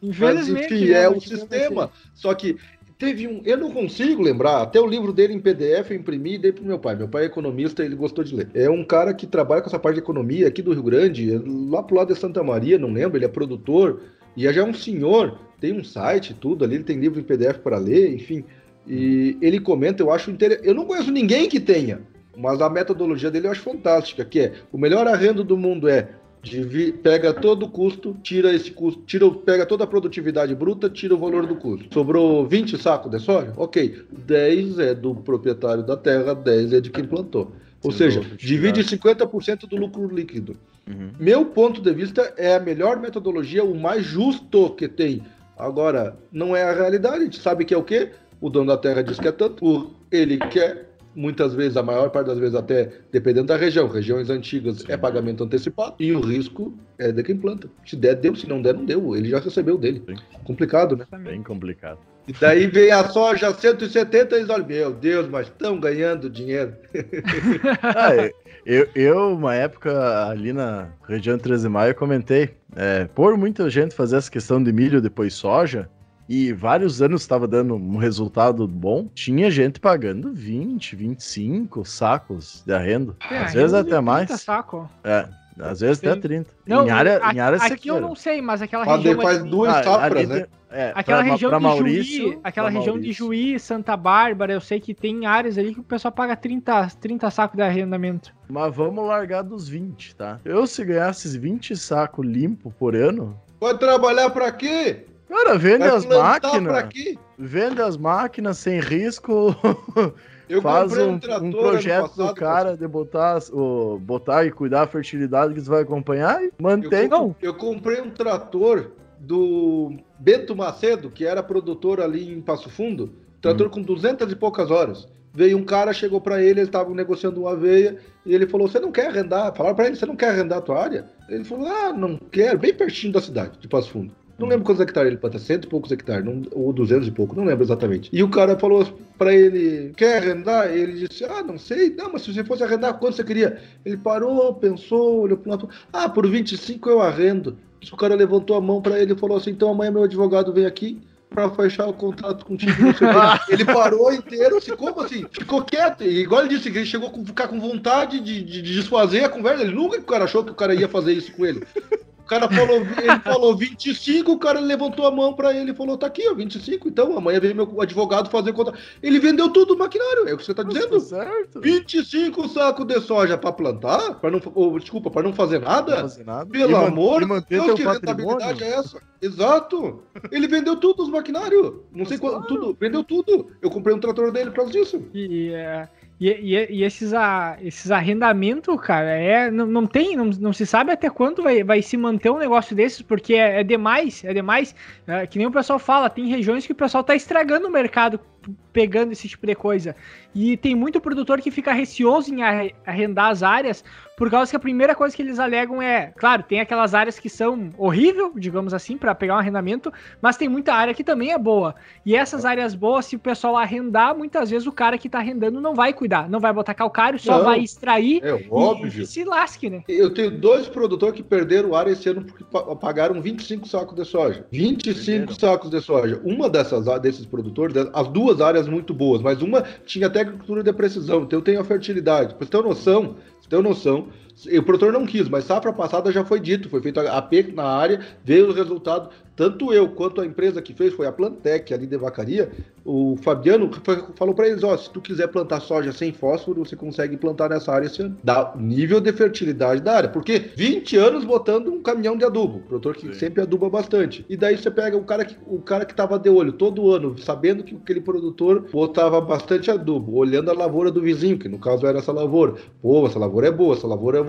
Infelizmente. Mas, enfim, é o sistema, só que... Teve um, eu não consigo lembrar, até o livro dele em P D F eu imprimi e dei pro meu pai. Meu pai é economista, ele gostou de ler. É um cara que trabalha com essa parte de economia aqui do Rio Grande, lá pro lado de Santa Maria, não lembro, ele é produtor, e já é um senhor, tem um site, tudo ali, ele tem livro em P D F para ler, enfim. E ele comenta, eu acho interessante, eu não conheço ninguém que tenha, mas a metodologia dele eu acho fantástica, que é, o melhor arrendo do mundo é... Divi- pega todo o custo, tira esse custo, tira, pega toda a produtividade bruta, tira o valor do custo. Sobrou vinte sacos de soja? Ok. dez é do proprietário da terra, dez é de quem plantou. Ou Sim, seja, divide cinquenta por cento do lucro líquido. Uhum. Meu ponto de vista é a melhor metodologia, o mais justo que tem. Agora, não é a realidade, a gente sabe que é o quê? O dono da terra diz que é tanto, ele quer... Muitas vezes, a maior parte das vezes até, dependendo da região, regiões antigas, Sim. é pagamento antecipado e o risco é de quem planta. Se der, deu. Se não der, não deu. Ele já recebeu dele. Sim. Complicado, né? Bem complicado. E daí vem a soja cento e setenta e eles olham, meu Deus, mas estão ganhando dinheiro. ah, eu, eu, uma época, ali na região treze de maio, eu comentei, é, por muita gente fazer essa questão de milho depois soja, e vários anos estava dando um resultado bom, tinha gente pagando vinte, vinte e cinco sacos de arrendo. É, às vezes até mais. Saco. É, às vezes Sim. até trinta. Não, em área, a, em área aqui sequeira. Eu não sei, mas aquela mas região... Faz ali, duas safras, né? É, aquela pra, região pra de Maurício, Juí, aquela região Maurício. de Juí, Santa Bárbara, eu sei que tem áreas ali que o pessoal paga trinta, trinta sacos de arrendamento. Mas vamos largar dos vinte, tá? Eu, se ganhasse vinte sacos limpo por ano... Vai trabalhar pra quê? Cara, vende as máquinas, vende as máquinas sem risco, eu faz um, um, um projeto passado, do cara de botar, oh, botar e cuidar da fertilidade que você vai acompanhar e mantém. Eu, não. eu comprei um trator do Bento Macedo, que era produtor ali em Passo Fundo, trator hum. com duzentas e poucas horas. Veio um cara, chegou pra ele, eles estavam negociando uma aveia, e ele falou, você não quer arrendar? Falaram pra ele, você não quer arrendar a tua área? Ele falou, ah, não quero, bem pertinho da cidade, de Passo Fundo. Não lembro quantos hectares ele planta, cento e poucos hectares, não, ou duzentos e pouco, não lembro exatamente. E o cara falou pra ele, quer arrendar? Ele disse, ah, não sei, não, mas se você fosse arrendar, quanto você queria? Ele parou, pensou, olhou pro lado, ah, por vinte e cinco eu arrendo. O cara levantou a mão pra ele e falou assim, então amanhã meu advogado vem aqui pra fechar o contrato contigo. Ele parou inteiro, assim, como assim? Ficou quieto, e igual ele disse, ele chegou a ficar com vontade de, de, de desfazer a conversa, ele nunca o cara achou que o cara ia fazer isso com ele. O cara falou, ele falou vinte e cinco, o cara levantou a mão pra ele e falou, tá aqui, ó, vinte e cinco, então amanhã vem meu advogado fazer conta. Ele vendeu tudo o maquinário, é o que você tá dizendo? Nossa, certo. vinte e cinco sacos de soja pra plantar, pra não, ou, desculpa, pra não fazer nada? Não fazer nada. Pelo e amor de Deus, que rentabilidade é essa? Exato. Ele vendeu tudo os maquinários, não Mas sei claro. quanto, tudo, vendeu tudo. Eu comprei um trator dele por causa disso. E é... E, e, e esses, a, esses arrendamentos, cara, é, não, não tem, não, não se sabe até quando vai, vai se manter um negócio desses, porque é, é demais, é demais, é, que nem o pessoal fala, tem regiões que o pessoal tá estragando o mercado, pegando esse tipo de coisa, e tem muito produtor que fica receoso em arrendar as áreas, por causa que a primeira coisa que eles alegam é, claro, tem aquelas áreas que são horrível, digamos assim, para pegar um arrendamento, mas tem muita área que também é boa, e essas áreas boas, se o pessoal arrendar, muitas vezes o cara que tá arrendando não vai cuidar, não vai botar calcário, só não, vai extrair é óbvio. E, e se lasque, né? Eu tenho dois produtores que perderam área esse ano porque pagaram vinte e cinco sacos de soja, vinte e cinco sacos de soja, uma dessas, desses produtores, as duas áreas muito boas, mas uma tinha até agricultura de precisão, então tem a fertilidade. Pra você ter noção, você ter noção, o produtor não quis, mas safra passada já foi dito, foi feito a P na área, veio o resultado, tanto eu quanto a empresa que fez, foi a Plantec ali de Vacaria, o Fabiano foi, falou para eles, ó, se tu quiser plantar soja sem fósforo, você consegue plantar nessa área esse ano. Dá o nível de fertilidade da área, porque vinte anos botando um caminhão de adubo, o produtor que Sim. sempre aduba bastante, e daí você pega o cara que, o cara que tava de olho todo ano, sabendo que aquele produtor botava bastante adubo, olhando a lavoura do vizinho, que no caso era essa lavoura, pô, essa lavoura é boa, essa lavoura é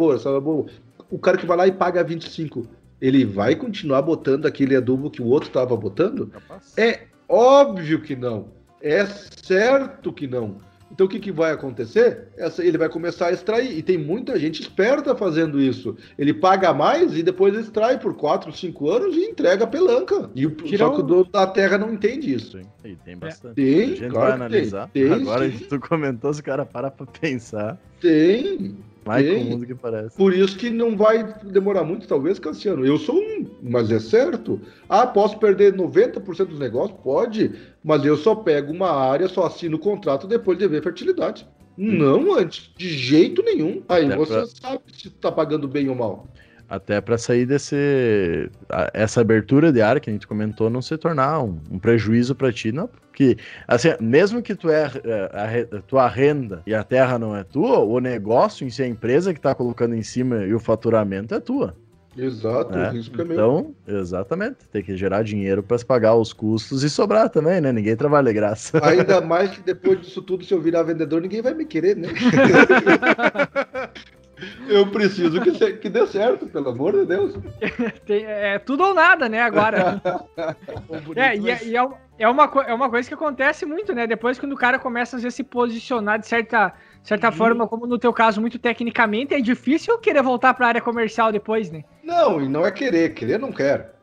o cara que vai lá e paga vinte e cinco, ele vai continuar botando aquele adubo que o outro estava botando? Capaz. É óbvio que não. É certo que não. Então o que, que vai acontecer? Essa, ele vai começar a extrair, e tem muita gente esperta fazendo isso. Ele paga mais e depois extrai por quatro, cinco anos e entrega a pelanca. E só que o dono da terra não entende isso. Sim, e tem bastante. É, tem, a gente claro vai analisar. Tem, agora que tu comentou, os caras param pra pensar. Tem. Mais comum do que parece. Por isso que não vai demorar muito, talvez, Cassiano. Eu sou um, mas é certo. Ah, posso perder noventa por cento dos negócios? Pode, mas eu só pego uma área, só assino o contrato depois de ver fertilidade. Hum. Não antes, de jeito nenhum. Aí Até você pra... sabe se tá pagando bem ou mal. Até para sair desse... Essa abertura de área que a gente comentou não se tornar um, um prejuízo para ti, não? Que, assim, mesmo que tu é a, a tua renda e a terra não é tua, o negócio em si, a empresa que tá colocando em cima e o faturamento é tua. Exato, é, o risco é meu. Então, exatamente, tem que gerar dinheiro para pagar os custos e sobrar também, né? Ninguém trabalha de graça. Ainda mais que depois disso tudo, se eu virar vendedor, ninguém vai me querer, né? Eu preciso que, se, que dê certo, pelo amor de Deus. Tem, é, é tudo ou nada, né, agora. é, e, mas... e é, é, uma, é uma coisa que acontece muito, né? Depois, quando o cara começa a se posicionar de certa, certa forma, como no teu caso, muito tecnicamente, é difícil querer voltar para a área comercial depois, né? Não, e não é querer. Querer não quero.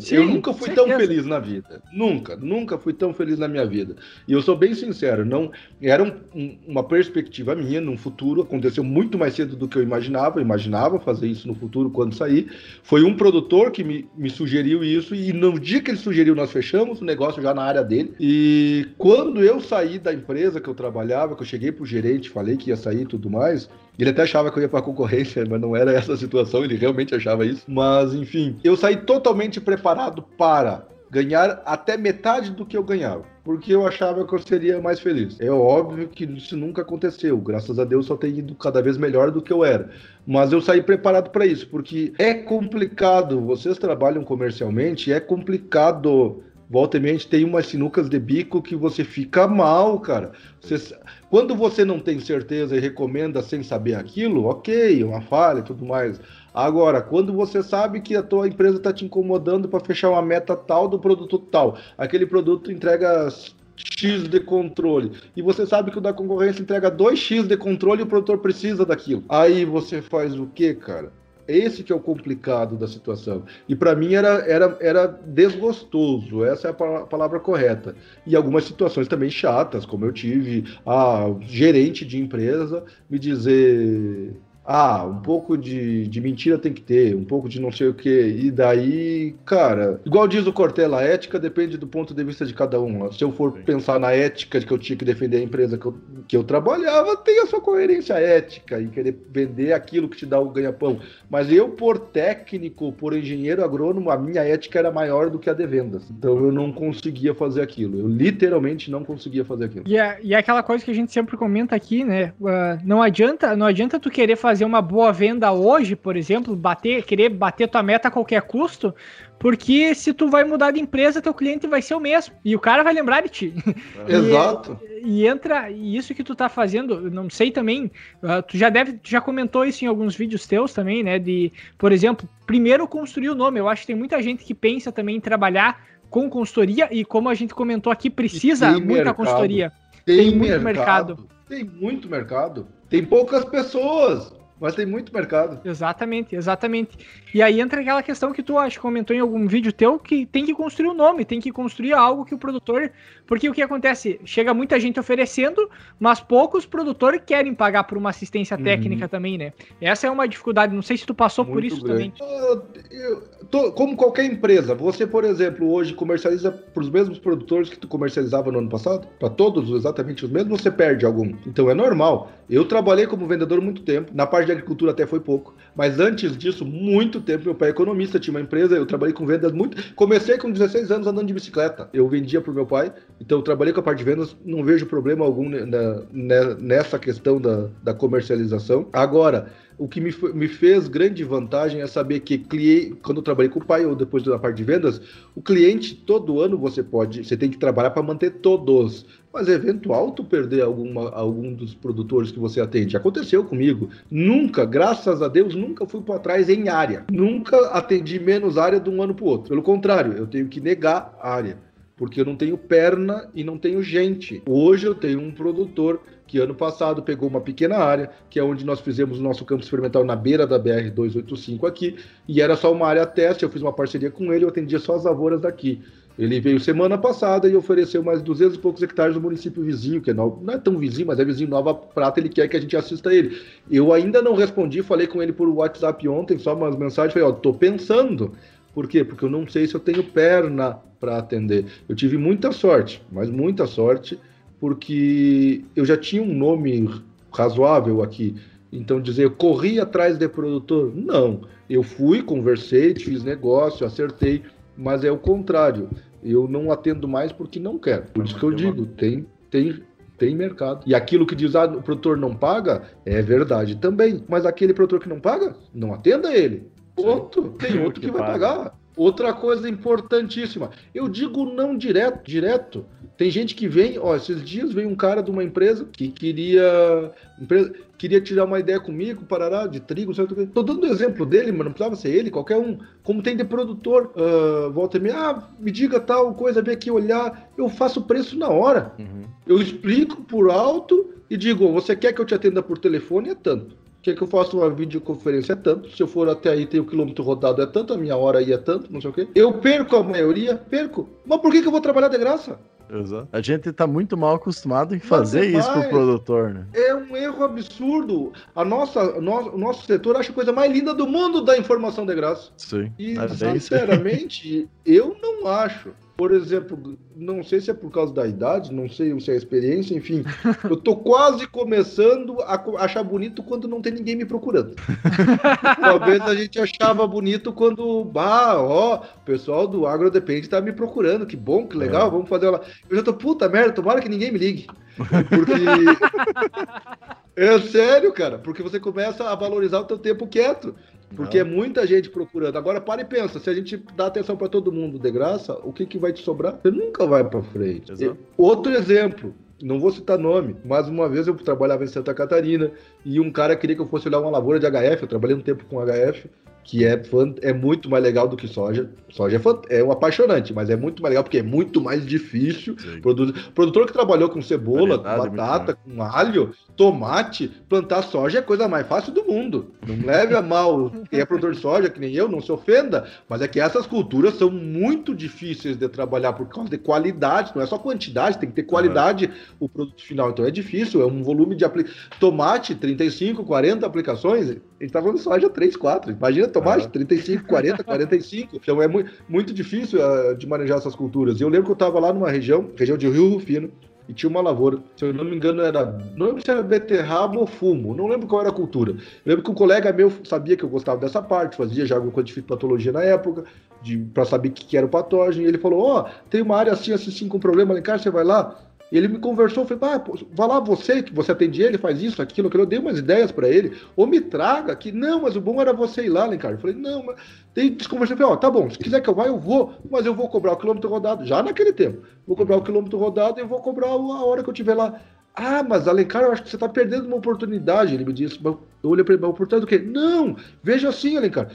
Sim, eu nunca fui tão feliz na vida, nunca, nunca fui tão feliz na minha vida, e eu sou bem sincero, não, era um, um, uma perspectiva minha num futuro, aconteceu muito mais cedo do que eu imaginava, eu imaginava fazer isso no futuro quando sair, foi um produtor que me, me sugeriu isso, e no dia que ele sugeriu nós fechamos o negócio já na área dele, e quando eu saí da empresa que eu trabalhava, que eu cheguei pro gerente, falei que ia sair e tudo mais, ele até achava que eu ia pra concorrência, mas não era essa a situação, ele realmente achava isso, mas enfim, eu saí totalmente preparado para ganhar até metade do que eu ganhava, porque eu achava que eu seria mais feliz. É óbvio que isso nunca aconteceu, graças a Deus só tem ido cada vez melhor do que eu era, mas eu saí preparado para isso, porque é complicado, vocês trabalham comercialmente, é complicado, volta em mente, tem umas sinucas de bico que você fica mal, cara. Você, quando você não tem certeza e recomenda sem saber aquilo, ok, uma falha e tudo mais. Agora, quando você sabe que a tua empresa está te incomodando para fechar uma meta tal do produto tal, aquele produto entrega X de controle, e você sabe que o da concorrência entrega dois X de controle e o produtor precisa daquilo. Aí você faz o quê, cara? Esse que é o complicado da situação. E para mim era, era, era desgostoso, essa é a palavra correta. E algumas situações também chatas, como eu tive a gerente de empresa me dizer... Ah, um pouco de, de mentira tem que ter, um pouco de não sei o que. E daí, cara, igual diz o Cortella, a ética depende do ponto de vista de cada um. Se eu for Sim. pensar na ética de que eu tinha que defender a empresa que eu, que eu trabalhava, tem a sua coerência ética e querer vender aquilo que te dá o ganha-pão. Mas eu, por técnico, por engenheiro agrônomo, a minha ética era maior do que a de vendas. Então eu não conseguia fazer aquilo. Eu literalmente não conseguia fazer aquilo. E é, e é aquela coisa que a gente sempre comenta aqui, né? Uh, não adianta, não adianta tu querer fazer fazer uma boa venda hoje, por exemplo, bater, querer bater tua meta a qualquer custo, porque se tu vai mudar de empresa, teu cliente vai ser o mesmo, e o cara vai lembrar de ti. É. E, Exato. E entra, e isso que tu tá fazendo, não sei também, uh, tu já deve, tu já comentou isso em alguns vídeos teus também, né, de, por exemplo, primeiro construir o nome. Eu acho que tem muita gente que pensa também em trabalhar com consultoria, e como a gente comentou aqui, precisa muita mercado. consultoria. Tem, tem muito mercado. mercado. Tem muito mercado. Tem poucas pessoas, mas tem muito mercado. Exatamente, exatamente. E aí entra aquela questão que tu acho comentou em algum vídeo teu, que tem que construir um nome, tem que construir algo que o produtor... Porque o que acontece? Chega muita gente oferecendo, mas poucos produtores querem pagar por uma assistência uhum. técnica também, né? Essa é uma dificuldade, não sei se tu passou muito por isso grande. também. Eu, eu tô, como qualquer empresa, você, por exemplo, hoje comercializa para os mesmos produtores que tu comercializava no ano passado, para todos exatamente os mesmos, você perde algum. Então é normal. Eu trabalhei como vendedor muito tempo, na parte de agricultura até foi pouco, mas antes disso, muito tempo, meu pai é economista, tinha uma empresa, eu trabalhei com vendas muito, comecei com dezesseis anos andando de bicicleta, eu vendia pro meu pai, então eu trabalhei com a parte de vendas, não vejo problema algum na, na, nessa questão da, da comercialização. Agora, o que me, me fez grande vantagem é saber que cliente, quando eu trabalhei com o pai ou depois da parte de vendas, o cliente todo ano você pode, você tem que trabalhar para manter todos, mas eventual tu perder alguma, algum dos produtores que você atende. Aconteceu comigo. Nunca, graças a Deus, nunca fui para trás em área. Nunca atendi menos área de um ano para o outro. Pelo contrário, eu tenho que negar a área, porque eu não tenho perna e não tenho gente. Hoje eu tenho um produtor que ano passado pegou uma pequena área, que é onde nós fizemos o nosso campo experimental na beira da B R duzentos e oitenta e cinco aqui, e era só uma área teste, eu fiz uma parceria com ele, eu atendia só as lavouras daqui. Ele veio semana passada e ofereceu mais duzentos e poucos hectares do município vizinho, que não, não é tão vizinho, mas é vizinho Nova Prata, ele quer que a gente assista a ele. Eu ainda não respondi, falei com ele por WhatsApp ontem, só umas mensagens, falei, ó, tô pensando. Por quê? Porque eu não sei se eu tenho perna para atender. Eu tive muita sorte, mas muita sorte, porque eu já tinha um nome razoável aqui. Então, dizer, eu corri atrás de produtor? Não. Eu fui, conversei, fiz negócio, acertei. Mas é o contrário, eu não atendo mais porque não quero. Por isso que eu digo, tem, tem, tem mercado. E aquilo que diz, ah, o produtor não paga, é verdade também. Mas aquele produtor que não paga, não atenda ele. Outro, tem outro que vai pagar. Outra coisa importantíssima, eu digo não direto, direto. Tem gente que vem, ó, esses dias veio um cara de uma empresa que queria, empresa, queria tirar uma ideia comigo, parará, de trigo, certo? Tô dando o exemplo dele, mas não precisava ser ele, qualquer um. Como tem de produtor, uh, volta e meia, ah, me diga tal coisa, vem aqui olhar, eu faço o preço na hora. Uhum. Eu explico por alto e digo, você quer que eu te atenda por telefone? É tanto. Quer que eu faça uma videoconferência? É tanto. Se eu for até aí, tem o quilômetro rodado, é tanto. A minha hora aí é tanto, não sei o quê. Eu perco a maioria, perco. Mas por que, que eu vou trabalhar de graça? Exato. A gente tá muito mal acostumado em fazer isso pro produtor, né? É um erro absurdo. A nossa, no, o nosso setor acha a coisa mais linda do mundo da informação de graça. Sim. E, sinceramente, eu não acho. Por exemplo, não sei se é por causa da idade, não sei se é a experiência, enfim. Eu tô quase começando a achar bonito quando não tem ninguém me procurando. Talvez a gente achava bonito quando, bah, ó, o pessoal do Agro Depende tá me procurando, que bom, que legal, é. Vamos fazer lá. Eu já tô, puta merda, tomara que ninguém me ligue. Porque... é sério, cara, porque você começa a valorizar o teu tempo quieto. Porque não. É muita gente procurando. Agora para e pensa, se a gente dá atenção para todo mundo de graça, o que, que vai te sobrar? Você nunca vai para frente. Exato. Outro exemplo, não vou citar nome, mas uma vez eu trabalhava em Santa Catarina e um cara queria que eu fosse olhar uma lavoura de H F, eu trabalhei um tempo com H F, que é, fant- é muito mais legal do que soja. Soja é, fant- é um apaixonante, mas é muito mais legal porque é muito mais difícil. Produ- produtor que trabalhou com cebola, com batata, é com alho, tomate, plantar soja é a coisa mais fácil do mundo. Não leve a mal quem é produtor de soja, que nem eu, não se ofenda, mas é que essas culturas são muito difíceis de trabalhar por causa de qualidade, não é só quantidade, tem que ter qualidade uhum. O produto final. Então é difícil, é um volume de... Apli- tomate, trinta e cinco, quarenta aplicações, a gente tá falando de soja três, quatro, imagina tomate, trinta e cinco, quarenta, quarenta e cinco. Então é muito, muito difícil uh, de manejar essas culturas. E eu lembro que eu estava lá numa região, região de Rio Rufino, e tinha uma lavoura, se eu não me engano era, não lembro se era beterraba ou fumo, não lembro qual era a cultura. Eu lembro que um colega meu sabia que eu gostava dessa parte, fazia já alguma coisa de fitopatologia na época, para saber o que, que era o patógeno, e ele falou, ó, oh, tem uma área assim, assim, assim, com problema lá em casa, você vai lá? Ele me conversou, falei, ah, pô, vai lá você, que você atende ele, faz isso, aquilo, aquilo. Eu dei umas ideias para ele, ou me traga aqui. Não, mas o bom era você ir lá, Alencar. Eu falei, não, mas... Daí desconversei, falei, ó, tá bom, se quiser que eu vá, eu vou, mas eu vou cobrar o quilômetro rodado, já naquele tempo. Vou cobrar o quilômetro rodado e vou cobrar a hora que eu estiver lá. Ah, mas Alencar, eu acho que você tá perdendo uma oportunidade. Ele me disse, eu olhei para ele, mas oportunidade do quê? Não, veja assim, Alencar.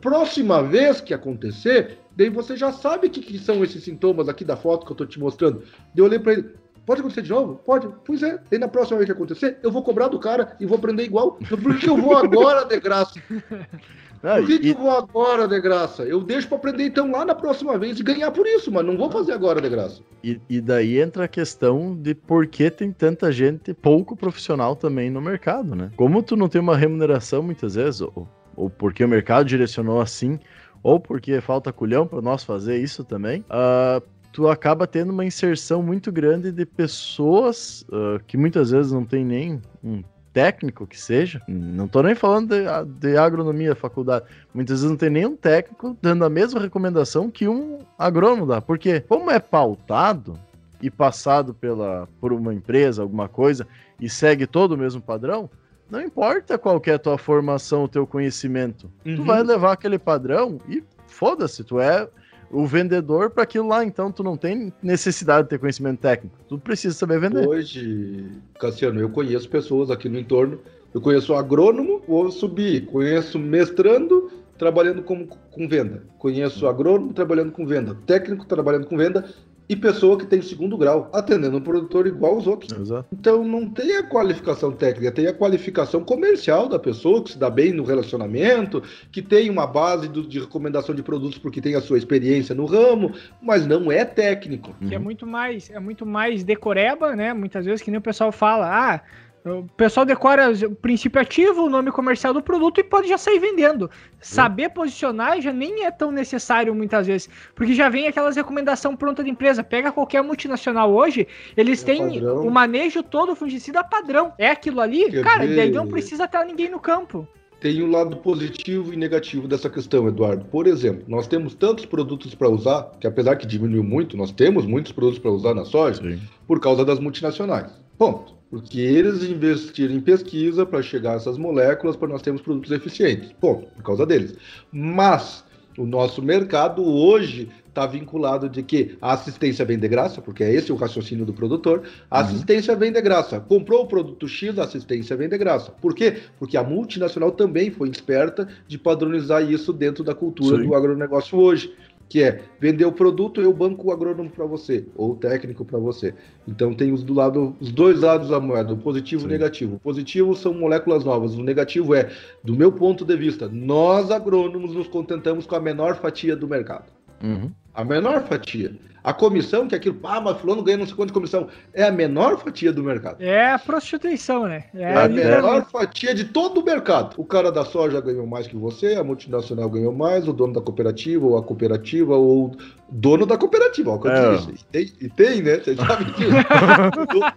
Próxima vez que acontecer, daí você já sabe o que, que são esses sintomas aqui da foto que eu tô te mostrando. Daí eu olhei para ele, pode acontecer de novo? Pode. Pois é. E na próxima vez que acontecer, eu vou cobrar do cara e vou prender igual. Por que eu vou agora de graça? Por que, que eu vou agora de graça? Eu deixo para prender então lá na próxima vez e ganhar por isso, mas não vou fazer agora de graça. E, e daí entra a questão de por que tem tanta gente pouco profissional também no mercado, né? Como tu não tem uma remuneração muitas vezes, ou, ou porque o mercado direcionou assim, ou porque falta culhão para nós fazer isso também, uh, tu acaba tendo uma inserção muito grande de pessoas uh, que muitas vezes não tem nem um técnico que seja, não tô nem falando de, de agronomia, faculdade, muitas vezes não tem nenhum técnico dando a mesma recomendação que um agrônomo dá, porque como é pautado e passado pela, por uma empresa, alguma coisa, e segue todo o mesmo padrão, não importa qual que é a tua formação, o teu conhecimento, uhum. Tu vai levar aquele padrão e foda-se, tu é o vendedor para aquilo lá, então tu não tem necessidade de ter conhecimento técnico, tu precisa saber vender. Hoje, Cassiano, eu conheço pessoas aqui no entorno, eu conheço agrônomo, vou subir, conheço mestrando, trabalhando com, com venda, conheço agrônomo, trabalhando com venda, técnico, trabalhando com venda, e pessoa que tem o segundo grau, atendendo um produtor igual aos outros. Exato. Então não tem a qualificação técnica, tem a qualificação comercial da pessoa, que se dá bem no relacionamento, que tem uma base do, de recomendação de produtos porque tem a sua experiência no ramo, mas não é técnico. Que é muito mais, é muito mais decoreba, né? Muitas vezes que nem o pessoal fala, ah... O pessoal decora o princípio ativo, o nome comercial do produto e pode já sair vendendo. Saber posicionar já nem é tão necessário muitas vezes, porque já vem aquelas recomendações prontas da empresa. Pega qualquer multinacional hoje, eles é têm padrão. O manejo todo fungicida padrão. É aquilo ali, Quer cara, ver? Daí não precisa estar ninguém no campo. Tem um lado positivo e negativo dessa questão, Eduardo. Por exemplo, nós temos tantos produtos para usar, que apesar que diminuiu muito, nós temos muitos produtos para usar na soja, Sim. por causa das multinacionais. Ponto. Porque eles investiram em pesquisa para chegar a essas moléculas, para nós termos produtos eficientes. Ponto. Por causa deles. Mas o nosso mercado hoje está vinculado de que a assistência vem de graça, porque é esse o raciocínio do produtor, a assistência uhum. vem de graça. Comprou o produto X, a assistência vem de graça. Por quê? Porque a multinacional também foi esperta de padronizar isso dentro da cultura Sim. do agronegócio hoje, que é vender o produto, eu banco o agrônomo para você, ou o técnico para você. Então tem os, do lado, os dois lados da moeda, o positivo e o negativo. O positivo são moléculas novas, o negativo é, do meu ponto de vista, nós agrônomos nos contentamos com a menor fatia do mercado. Uhum. A menor fatia. A comissão, que é aquilo, ah, mas fulano ganha não sei quanto de comissão, é a menor fatia do mercado. É a prostituição, né? É, é a menor fatia de todo o mercado. O cara da soja ganhou mais que você, a multinacional ganhou mais, o dono da cooperativa, ou a cooperativa, ou o dono da cooperativa, ó, que eu é. disse. E tem, e tem, né? Você sabe disso.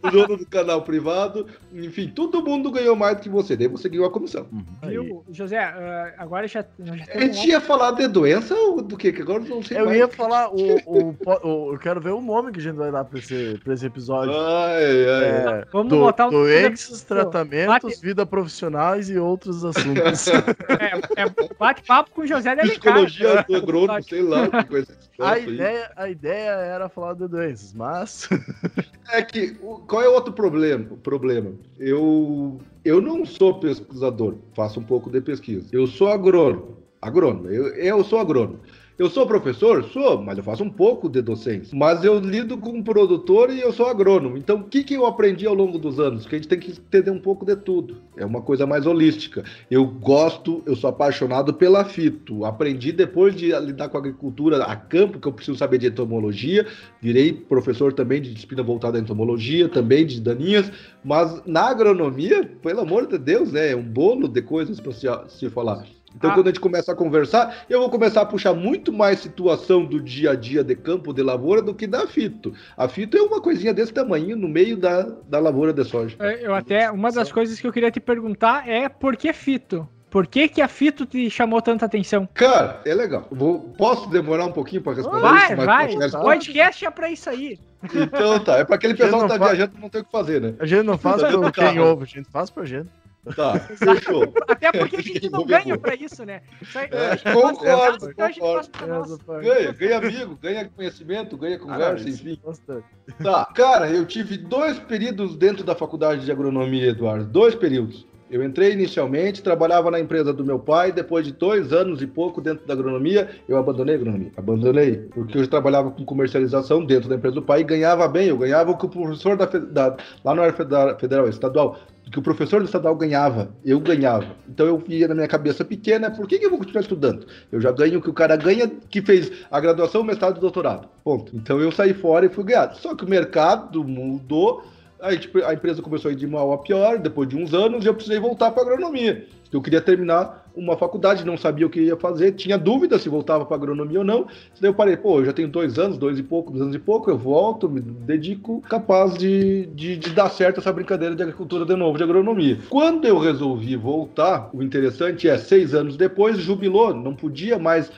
O dono do canal privado, enfim, todo mundo ganhou mais do que você, daí você ganhou a comissão. Viu, José, agora já... já a gente um... ia falar de doença ou do quê? Que agora não sei eu mais. Eu ia falar O, o, o, eu quero ver o nome que a gente vai dar pra esse, pra esse episódio. Ai, ai, é, vamos do, botar um doenças, tratamentos, bate... vida profissionais e outros assuntos. É, é bate-papo com o José de Alencar. Psicologia do agrônomo, sei lá. Que coisa a, ideia, a ideia era falar de doenças, mas... É que, qual é o outro problema? problema? Eu, eu não sou pesquisador, faço um pouco de pesquisa. Eu sou agrônomo. Agrônomo, eu, eu sou agrônomo. Eu sou professor? Sou, mas eu faço um pouco de docência. Mas eu lido com produtor e eu sou agrônomo. Então, o que, que eu aprendi ao longo dos anos? Que a gente tem que entender um pouco de tudo. É uma coisa mais holística. Eu gosto, eu sou apaixonado pela fito. Aprendi depois de lidar com a agricultura a campo, que eu preciso saber de entomologia. Virei professor também de disciplina voltada à entomologia, também de daninhas. Mas na agronomia, pelo amor de Deus, né? É um bolo de coisas para se, se falar. Então, ah. quando a gente começa a conversar, eu vou começar a puxar muito mais situação do dia a dia de campo, de lavoura, do que da fito. A fito é uma coisinha desse tamanho no meio da, da lavoura de soja. Eu até, uma das coisas que eu queria te perguntar é por que fito? Por que, que a fito te chamou tanta atenção? Cara, é legal. Vou, posso demorar um pouquinho para responder vai, isso? Mas vai, vai. O podcast é para isso aí. Então tá, é para aquele pessoal que tá faz... viajando e não tem o que fazer, né? A gente não faz para quem ouve, a gente faz para gente. Tá, fechou. Até porque a gente não ganha pra isso, né? É, concordo, concordo. concordo. Ganha, ganha amigo, ganha conhecimento, ganha conversa, ah, enfim. Bastante. Tá, cara, eu tive dois períodos dentro da faculdade de agronomia, Eduardo. Dois períodos. Eu entrei inicialmente, trabalhava na empresa do meu pai, depois de dois anos e pouco dentro da agronomia, eu abandonei a agronomia. Abandonei, porque eu trabalhava com comercialização dentro da empresa do pai e ganhava bem, eu ganhava o que o professor da, da lá não era federal, federal estadual, que o professor do estadual ganhava, eu ganhava. Então eu ia na minha cabeça pequena, por que, que eu vou continuar estudando? Eu já ganho o que o cara ganha, que fez a graduação, mestrado e doutorado. Ponto. Então eu saí fora e fui ganhado. Só que o mercado mudou, a, gente, a empresa começou a ir de mal a pior, depois de uns anos, e eu precisei voltar para a agronomia. Eu queria terminar uma faculdade, não sabia o que ia fazer, tinha dúvida se voltava para agronomia ou não. Daí eu parei, pô, eu já tenho dois anos, dois e pouco, dois anos e pouco, eu volto, me dedico, capaz de, de, de dar certo essa brincadeira de agricultura de novo, de agronomia. Quando eu resolvi voltar, o interessante é, seis anos depois, jubilou, não podia mais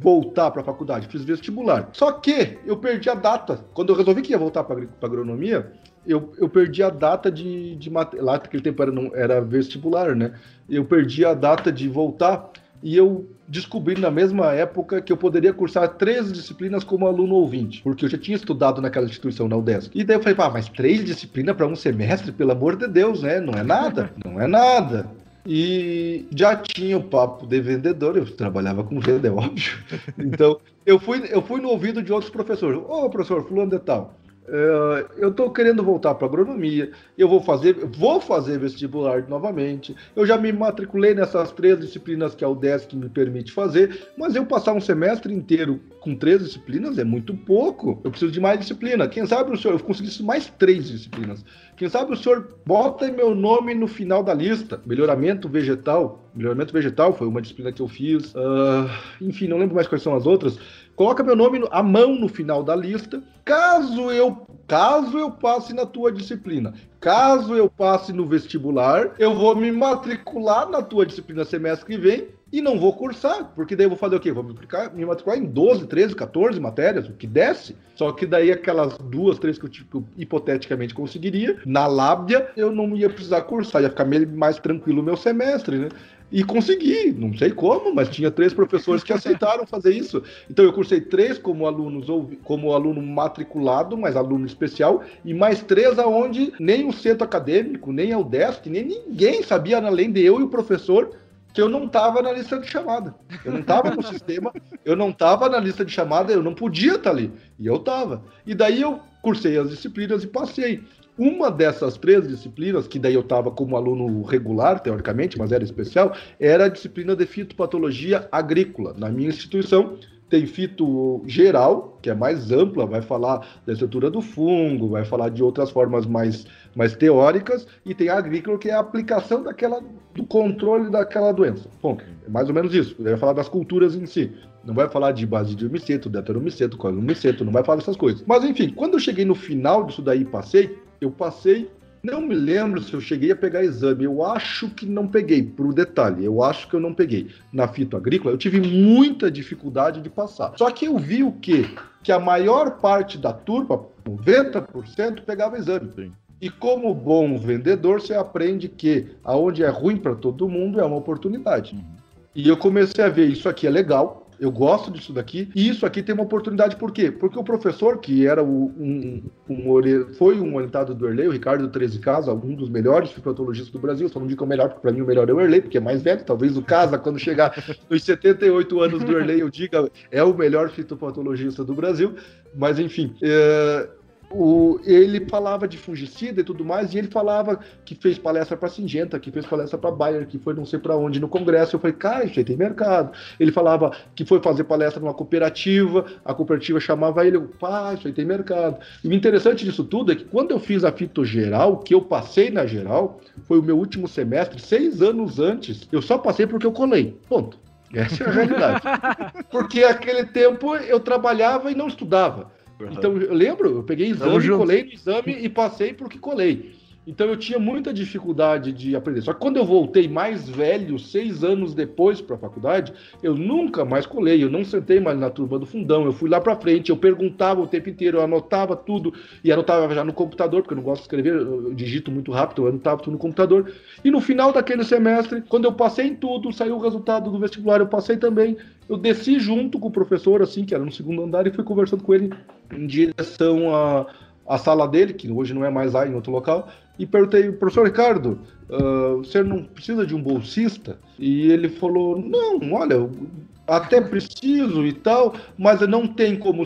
voltar para a faculdade, fiz vestibular. Só que eu perdi a data. Quando eu resolvi que ia voltar para a agronomia, eu, eu perdi a data de... de lá naquele tempo era, não, era vestibular, né? Eu perdi a data de voltar e eu descobri na mesma época que eu poderia cursar três disciplinas como aluno ouvinte, porque eu já tinha estudado naquela instituição na UDESC. E daí eu falei, pá, mas três disciplinas para um semestre? Pelo amor de Deus, né? Não é nada, não é nada. E já tinha o papo de vendedor, eu trabalhava com venda, é óbvio. Então, eu fui, eu fui no ouvido de outros professores. Ô, oh, professor, fulano de tal, eu estou querendo voltar para agronomia, eu vou fazer, vou fazer vestibular novamente, eu já me matriculei nessas três disciplinas que a UDESC me permite fazer, mas eu passar um semestre inteiro com três disciplinas é muito pouco, eu preciso de mais disciplina, quem sabe o senhor, eu conseguisse mais três disciplinas, quem sabe o senhor bota meu nome no final da lista, melhoramento vegetal, melhoramento vegetal foi uma disciplina que eu fiz, uh, enfim, não lembro mais quais são as outras, coloca meu nome, a mão no final da lista, caso eu, caso eu passe na tua disciplina, caso eu passe no vestibular, eu vou me matricular na tua disciplina semestre que vem e não vou cursar, porque daí eu vou fazer o quê? Vou me, aplicar, me matricular em doze, treze, quatorze matérias, o que desce, só que daí aquelas duas, três que eu, que eu hipoteticamente conseguiria, na lábia, eu não ia precisar cursar, ia ficar meio mais tranquilo o meu semestre, né? E consegui, não sei como, mas tinha três professores que aceitaram fazer isso. Então eu cursei três como alunos, como aluno matriculado, mas aluno especial, e mais três aonde nem o centro acadêmico, nem a UDESC, nem ninguém sabia, além de eu e o professor, que eu não estava na lista de chamada. Eu não estava no sistema, eu não estava na lista de chamada, eu não podia estar ali. E eu estava. E daí eu cursei as disciplinas e passei. Uma dessas três disciplinas, que daí eu estava como aluno regular, teoricamente, mas era especial, era a disciplina de fitopatologia agrícola. Na minha instituição tem fito geral, que é mais ampla, vai falar da estrutura do fungo, vai falar de outras formas mais, mais teóricas, e tem a agrícola, que é a aplicação daquela, do controle daquela doença. Bom, é mais ou menos isso, vai falar das culturas em si. Não vai falar de base de umiceto, deuteromyceto, coelomyceto, não vai falar essas coisas. Mas enfim, quando eu cheguei no final disso daí e passei, eu passei, não me lembro se eu cheguei a pegar exame, eu acho que não peguei, por detalhe, eu acho que eu não peguei. Na fito agrícola, eu tive muita dificuldade de passar. Só que eu vi o quê? Que a maior parte da turma, noventa por cento, pegava exame. Sim. E como bom vendedor, você aprende que aonde é ruim para todo mundo é uma oportunidade. Uhum. E eu comecei a ver, isso aqui é legal, eu gosto disso daqui, e isso aqui tem uma oportunidade, por quê? Porque o professor, que era o, um, um, foi um orientado do Erley, o Ricardo treze Casa, um dos melhores fitopatologistas do Brasil, só não digo o melhor, porque para mim o melhor é o Erley, porque é mais velho, talvez o Casa, quando chegar nos setenta e oito anos do Erley, eu diga, é o melhor fitopatologista do Brasil, mas enfim... É... O, ele falava de fungicida e tudo mais, e ele falava que fez palestra para Singenta, que fez palestra para Bayer, que foi não sei para onde no congresso. Eu falei, cara, isso aí tem mercado. Ele falava que foi fazer palestra numa cooperativa, a cooperativa chamava ele, eu, pá, isso aí tem mercado. E o interessante disso tudo é que quando eu fiz a fito geral, que eu passei na geral, foi o meu último semestre, seis anos antes, eu só passei porque eu colei, ponto. Essa é a realidade. Porque aquele tempo eu trabalhava e não estudava. Então, eu lembro, eu peguei exame, colei no exame e passei porque colei. Então, eu tinha muita dificuldade de aprender. Só que quando eu voltei mais velho, seis anos depois para a faculdade, eu nunca mais colei, eu não sentei mais na turma do fundão, eu fui lá para frente, eu perguntava o tempo inteiro, eu anotava tudo, e anotava já no computador, porque eu não gosto de escrever, eu digito muito rápido, eu anotava tudo no computador. E no final daquele semestre, quando eu passei em tudo, saiu o resultado do vestibular, eu passei também. Eu desci junto com o professor, assim, que era no segundo andar, e fui conversando com ele em direção à, à sala dele, que hoje não é mais lá, em outro local, e perguntei, professor Ricardo, uh, você não precisa de um bolsista? E ele falou, não, olha, eu até preciso e tal, mas não tem como,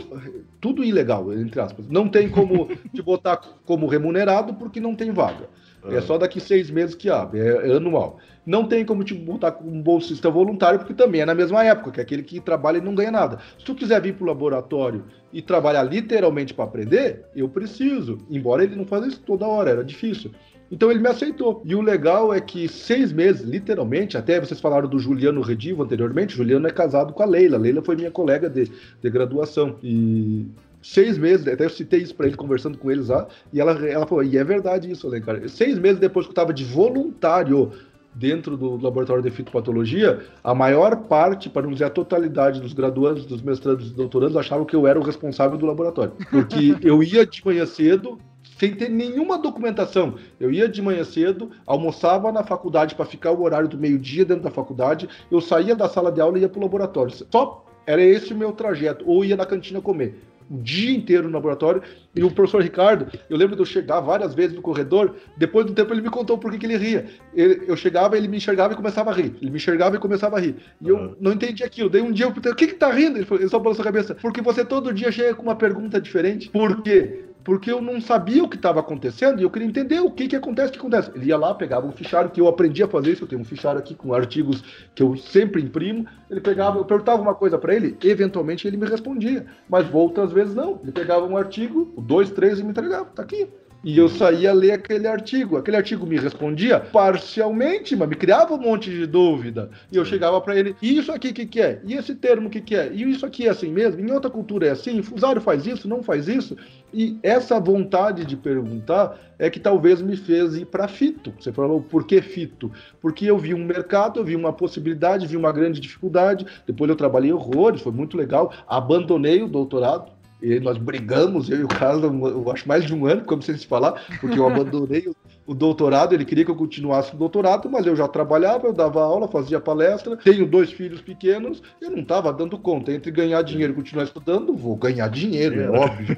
tudo ilegal, entre aspas, não tem como te botar como remunerado porque não tem vaga. É só daqui seis meses que abre, é anual. Não tem como te botar com um bolsista voluntário, porque também é na mesma época, que é aquele que trabalha e não ganha nada. Se tu quiser vir para o laboratório e trabalhar literalmente para aprender, eu preciso. Embora ele não faça isso toda hora, era difícil. Então ele me aceitou. E o legal é que seis meses, literalmente, até vocês falaram do Juliano Redivo anteriormente, Juliano é casado com a Leila. A Leila foi minha colega de, de graduação. E... Seis meses, até eu citei isso pra ele, conversando com eles lá, e ela, ela falou, e é verdade isso, né, cara? Seis meses depois que eu tava de voluntário dentro do laboratório de fitopatologia, a maior parte, para não dizer a totalidade dos graduandos, dos mestrandos e doutorandos, achavam que eu era o responsável do laboratório. Porque eu ia de manhã cedo, sem ter nenhuma documentação. Eu ia de manhã cedo, almoçava na faculdade para ficar o horário do meio-dia dentro da faculdade, eu saía da sala de aula e ia pro laboratório. Só era esse o meu trajeto, ou ia na cantina comer. o dia inteiro no laboratório, e o professor Ricardo, eu lembro de eu chegar várias vezes no corredor, depois de um tempo ele me contou por que, que ele ria. Ele, eu chegava, ele me enxergava e começava a rir, ele me enxergava e começava a rir, e uhum. eu não entendi aquilo. Daí um dia eu perguntei, o que que tá rindo? Ele falou, ele só balançou a cabeça, porque você todo dia chega com uma pergunta diferente. Por quê? Porque eu não sabia o que estava acontecendo e eu queria entender o que que acontece, o que acontece. Ele ia lá, pegava um fichário, que eu aprendi a fazer isso, eu tenho um fichário aqui com artigos que eu sempre imprimo, ele pegava, eu perguntava uma coisa para ele, eventualmente ele me respondia, mas outras vezes não. Ele pegava um artigo, dois, três e me entregava, tá aqui. E eu saía a ler aquele artigo. Aquele artigo me respondia parcialmente, mas me criava um monte de dúvida. E eu chegava pra ele, e isso aqui o que, que é? E esse termo o que, que é? E isso aqui é assim mesmo? Em outra cultura é assim? O funcionário faz isso? Não faz isso? E essa vontade de perguntar é que talvez me fez ir pra fito. Você falou, por que fito? Porque eu vi um mercado, eu vi uma possibilidade, vi uma grande dificuldade. Depois eu trabalhei horrores, foi muito legal. Abandonei o doutorado. E nós brigamos, eu e o Carlos, eu acho mais de um ano, como vocês falar, porque eu abandonei o doutorado, ele queria que eu continuasse o doutorado, mas eu já trabalhava, eu dava aula, fazia palestra, tenho dois filhos pequenos, eu não estava dando conta, entre ganhar dinheiro e continuar estudando, vou ganhar dinheiro, é óbvio.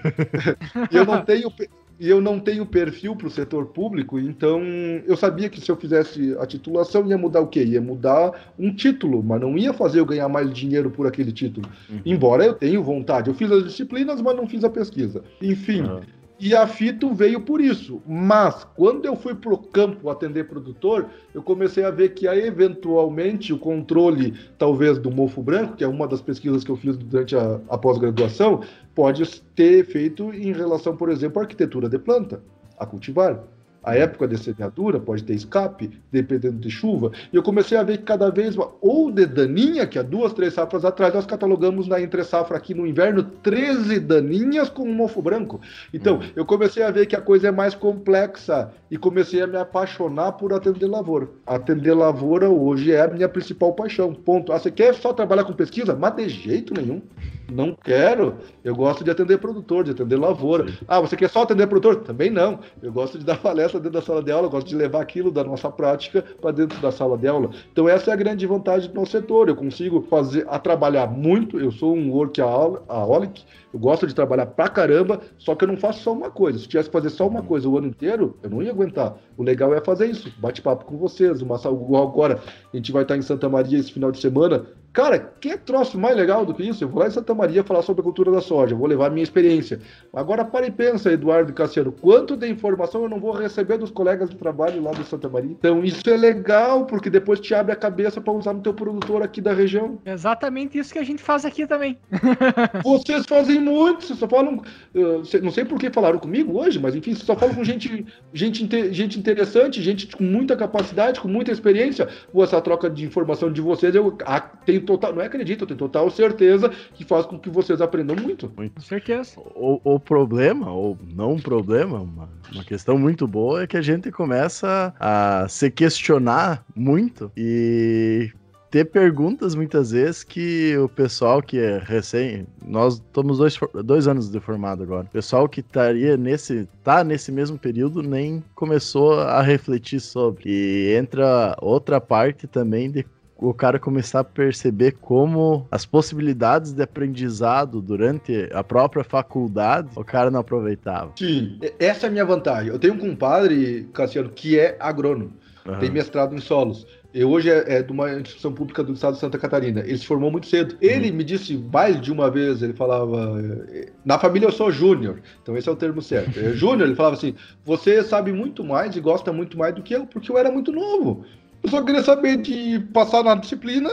E eu não tenho... E eu não tenho perfil para o setor público, então eu sabia que se eu fizesse a titulação ia mudar o quê? Ia mudar um título, mas não ia fazer eu ganhar mais dinheiro por aquele título. Uhum. Embora eu tenha vontade. Eu fiz as disciplinas, mas não fiz a pesquisa. Enfim, uhum. E a fito veio por isso. Mas quando eu fui para o campo atender produtor, eu comecei a ver que eventualmente o controle, talvez, do mofo branco, que é uma das pesquisas que eu fiz durante a, a pós-graduação, pode ter feito em relação, por exemplo, à arquitetura de planta, a cultivar. A época de semeadura pode ter escape, dependendo de chuva. E eu comecei a ver que cada vez, ou de daninha, que há duas, três safras atrás, nós catalogamos na entre-safra aqui no inverno treze daninhas com um mofo branco. Então, hum. eu comecei a ver que a coisa é mais complexa e comecei a me apaixonar por atender lavoura. Atender lavoura hoje é a minha principal paixão, ponto. Ah, você quer só trabalhar com pesquisa? Mas de jeito nenhum. Não quero. Eu gosto de atender produtor, de atender lavoura. Ah, você quer só atender produtor? Também não. Eu gosto de dar palestra dentro da sala de aula, eu gosto de levar aquilo da nossa prática para dentro da sala de aula. Então essa é a grande vantagem do nosso setor. Eu consigo fazer, a trabalhar muito, eu sou um workaholic, eu gosto de trabalhar pra caramba, só que eu não faço só uma coisa. Se tivesse que fazer só uma coisa o ano inteiro, eu não ia aguentar. O legal é fazer isso, bate-papo com vocês, uma sala agora, a gente vai estar em Santa Maria esse final de semana. Cara, que troço mais legal do que isso? Eu vou lá em Santa Maria falar sobre a cultura da soja, eu vou levar a minha experiência. Agora para e pensa, Eduardo e Cassiano, quanto de informação eu não vou receber dos colegas de trabalho lá de Santa Maria? Então isso é legal, porque depois te abre a cabeça para usar no teu produtor aqui da região. É exatamente isso que a gente faz aqui também. Vocês fazem muito, vocês só falam... Não sei por que falaram comigo hoje, mas enfim, vocês só falam com gente, gente, gente interessante, gente com muita capacidade, com muita experiência. Essa troca de informação de vocês, eu tenho total, não acredito, eu tenho total certeza que faz com que vocês aprendam muito. muito. Com certeza. O, o problema, ou não um problema, uma, uma questão muito boa é que a gente começa a se questionar muito e ter perguntas muitas vezes que o pessoal que é recém... Nós estamos dois, dois anos de formado agora. O pessoal que estaria nesse... Tá nesse mesmo período nem começou a refletir sobre. E entra outra parte também de o cara começar a perceber como as possibilidades de aprendizado durante a própria faculdade, o cara não aproveitava. Sim, essa é a minha vantagem. Eu tenho um compadre, Cassiano, que é agrônomo, uhum. tem mestrado em solos. Eu hoje é, é de uma instituição pública do estado de Santa Catarina. Ele se formou muito cedo. Ele hum. me disse mais de uma vez, ele falava... Na família eu sou júnior, então esse é o termo certo. Júnior, ele falava assim, você sabe muito mais e gosta muito mais do que eu, porque eu era muito novo. Eu só queria saber de passar na disciplina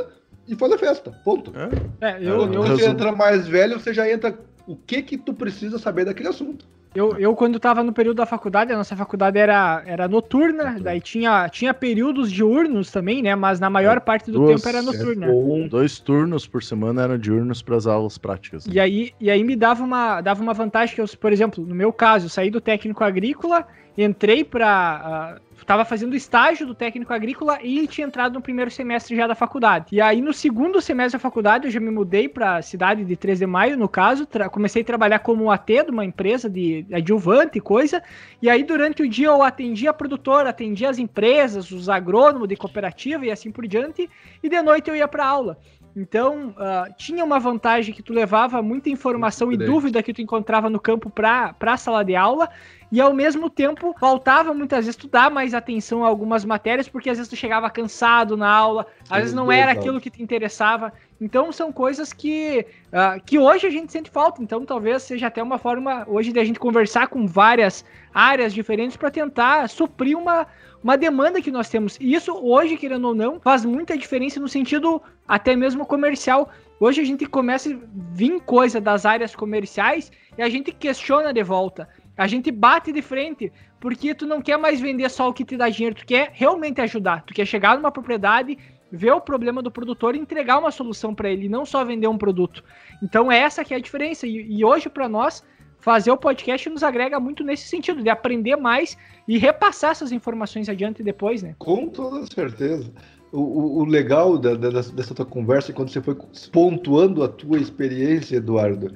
e fazer festa, ponto. É, é, eu, Quando eu, você eu... entra mais velho, você já entra... O que que tu precisa saber daquele assunto? Eu, eu quando estava no período da faculdade, a nossa faculdade era, era noturna, noturna, daí tinha, tinha períodos diurnos também, né? Mas na maior é, parte do duas, tempo era noturna. É, um, dois turnos por semana eram diurnos para as aulas práticas. Né? E, aí, e aí me dava uma, dava uma vantagem que eu, por exemplo, no meu caso, eu saí do técnico agrícola, entrei para... Uh, tava fazendo estágio do técnico agrícola e tinha entrado no primeiro semestre já da faculdade. E aí no segundo semestre da faculdade eu já me mudei pra cidade de treze de maio, no caso, tra- comecei a trabalhar como A T de uma empresa de adjuvante e coisa, e aí durante o dia eu atendia a produtora, atendia as empresas, os agrônomos de cooperativa e assim por diante, e de noite eu ia pra aula. Então, uh, tinha uma vantagem que tu levava muita informação e dúvida que tu encontrava no campo para a sala de aula, e ao mesmo tempo faltava muitas vezes tu dar mais atenção a algumas matérias, porque às vezes tu chegava cansado na aula, às Sim, vezes não era bom. Aquilo que te interessava. Então são coisas que, uh, que hoje a gente sente falta, então talvez seja até uma forma hoje de a gente conversar com várias áreas diferentes para tentar suprir uma, uma demanda que nós temos. E isso hoje, querendo ou não, faz muita diferença no sentido até mesmo comercial. Hoje a gente começa a vir coisa das áreas comerciais e a gente questiona de volta. A gente bate de frente, porque tu não quer mais vender só o que te dá dinheiro, tu quer realmente ajudar, tu quer chegar numa propriedade, ver o problema do produtor e entregar uma solução para ele, não só vender um produto. Então essa que é a diferença, e, e hoje para nós, fazer o podcast nos agrega muito nesse sentido, de aprender mais e repassar essas informações adiante depois, né? Com toda certeza. O, o legal da, da, dessa tua conversa, quando você foi pontuando a tua experiência, Eduardo,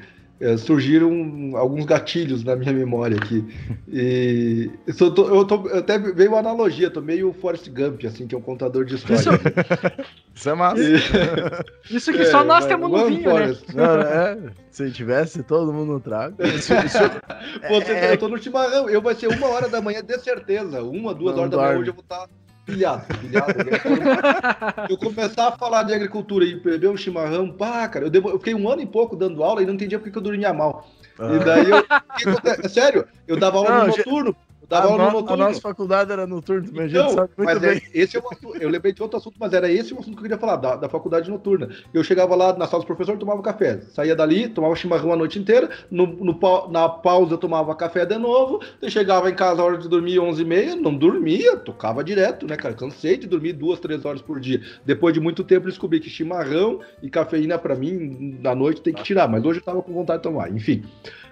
É, surgiram alguns gatilhos na minha memória aqui. E eu, tô, eu, tô, eu até veio uma analogia, tô meio Forrest Gump, assim, que é um contador de história. Isso, isso é massa. E... Isso que é, só nós temos no vinho, né? Não, é, se tivesse, todo mundo no trago. Isso, isso... Você, é... Eu tô no chimarrão, eu vai ser uma hora da manhã, de certeza. Uma, duas Não horas dorme. da manhã, hoje eu vou estar pilhado, pilhado. Eu começar a falar de agricultura e beber um chimarrão, pá, cara, eu, devo, eu fiquei um ano e pouco dando aula e não entendia porque que eu dormia mal. Ah. E daí eu... É sério, eu dava aula não, no noturno. Eu dava aula no, no noturno. A nossa faculdade era noturno, então, mas a gente sabe muito mas bem. É, esse é um assunto, eu lembrei de outro assunto, mas era esse o assunto que eu queria falar, da, da faculdade noturna. Eu chegava lá na sala do professor, tomava café. Saía dali, tomava chimarrão a noite inteira, no, no, na pausa eu tomava café de novo, eu chegava em casa a hora de dormir onze e meia, não dormia, tocava direto, né, cara? Cansei de dormir duas, três horas por dia. Depois de muito tempo eu descobri que chimarrão e cafeína pra mim, na noite, tem que tirar, mas hoje eu tava com vontade de tomar, enfim.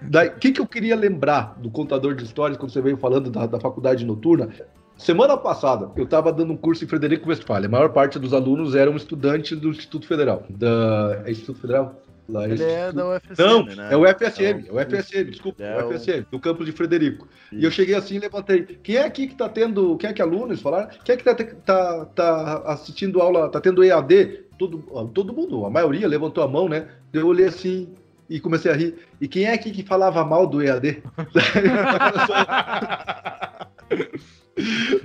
O que, que eu queria lembrar do contador de histórias quando você veio falando da, da faculdade noturna? Semana passada, eu estava dando um curso em Frederico Westphalen. A maior parte dos alunos eram estudantes do Instituto Federal. Da... É Instituto Federal? Lá, Ele Instituto... é da U F S M, Não, né? é o U F S M, é o U F S M, desculpa, é o U F S M, do campus de Frederico. Isso. E eu cheguei assim e levantei. Quem é aqui que está tendo, quem é que alunos falaram? Quem é que está tá, tá assistindo aula, está tendo E A D? Todo, todo mundo, a maioria levantou a mão, né? Eu olhei assim... E comecei a rir. E quem é aqui que falava mal do E A D?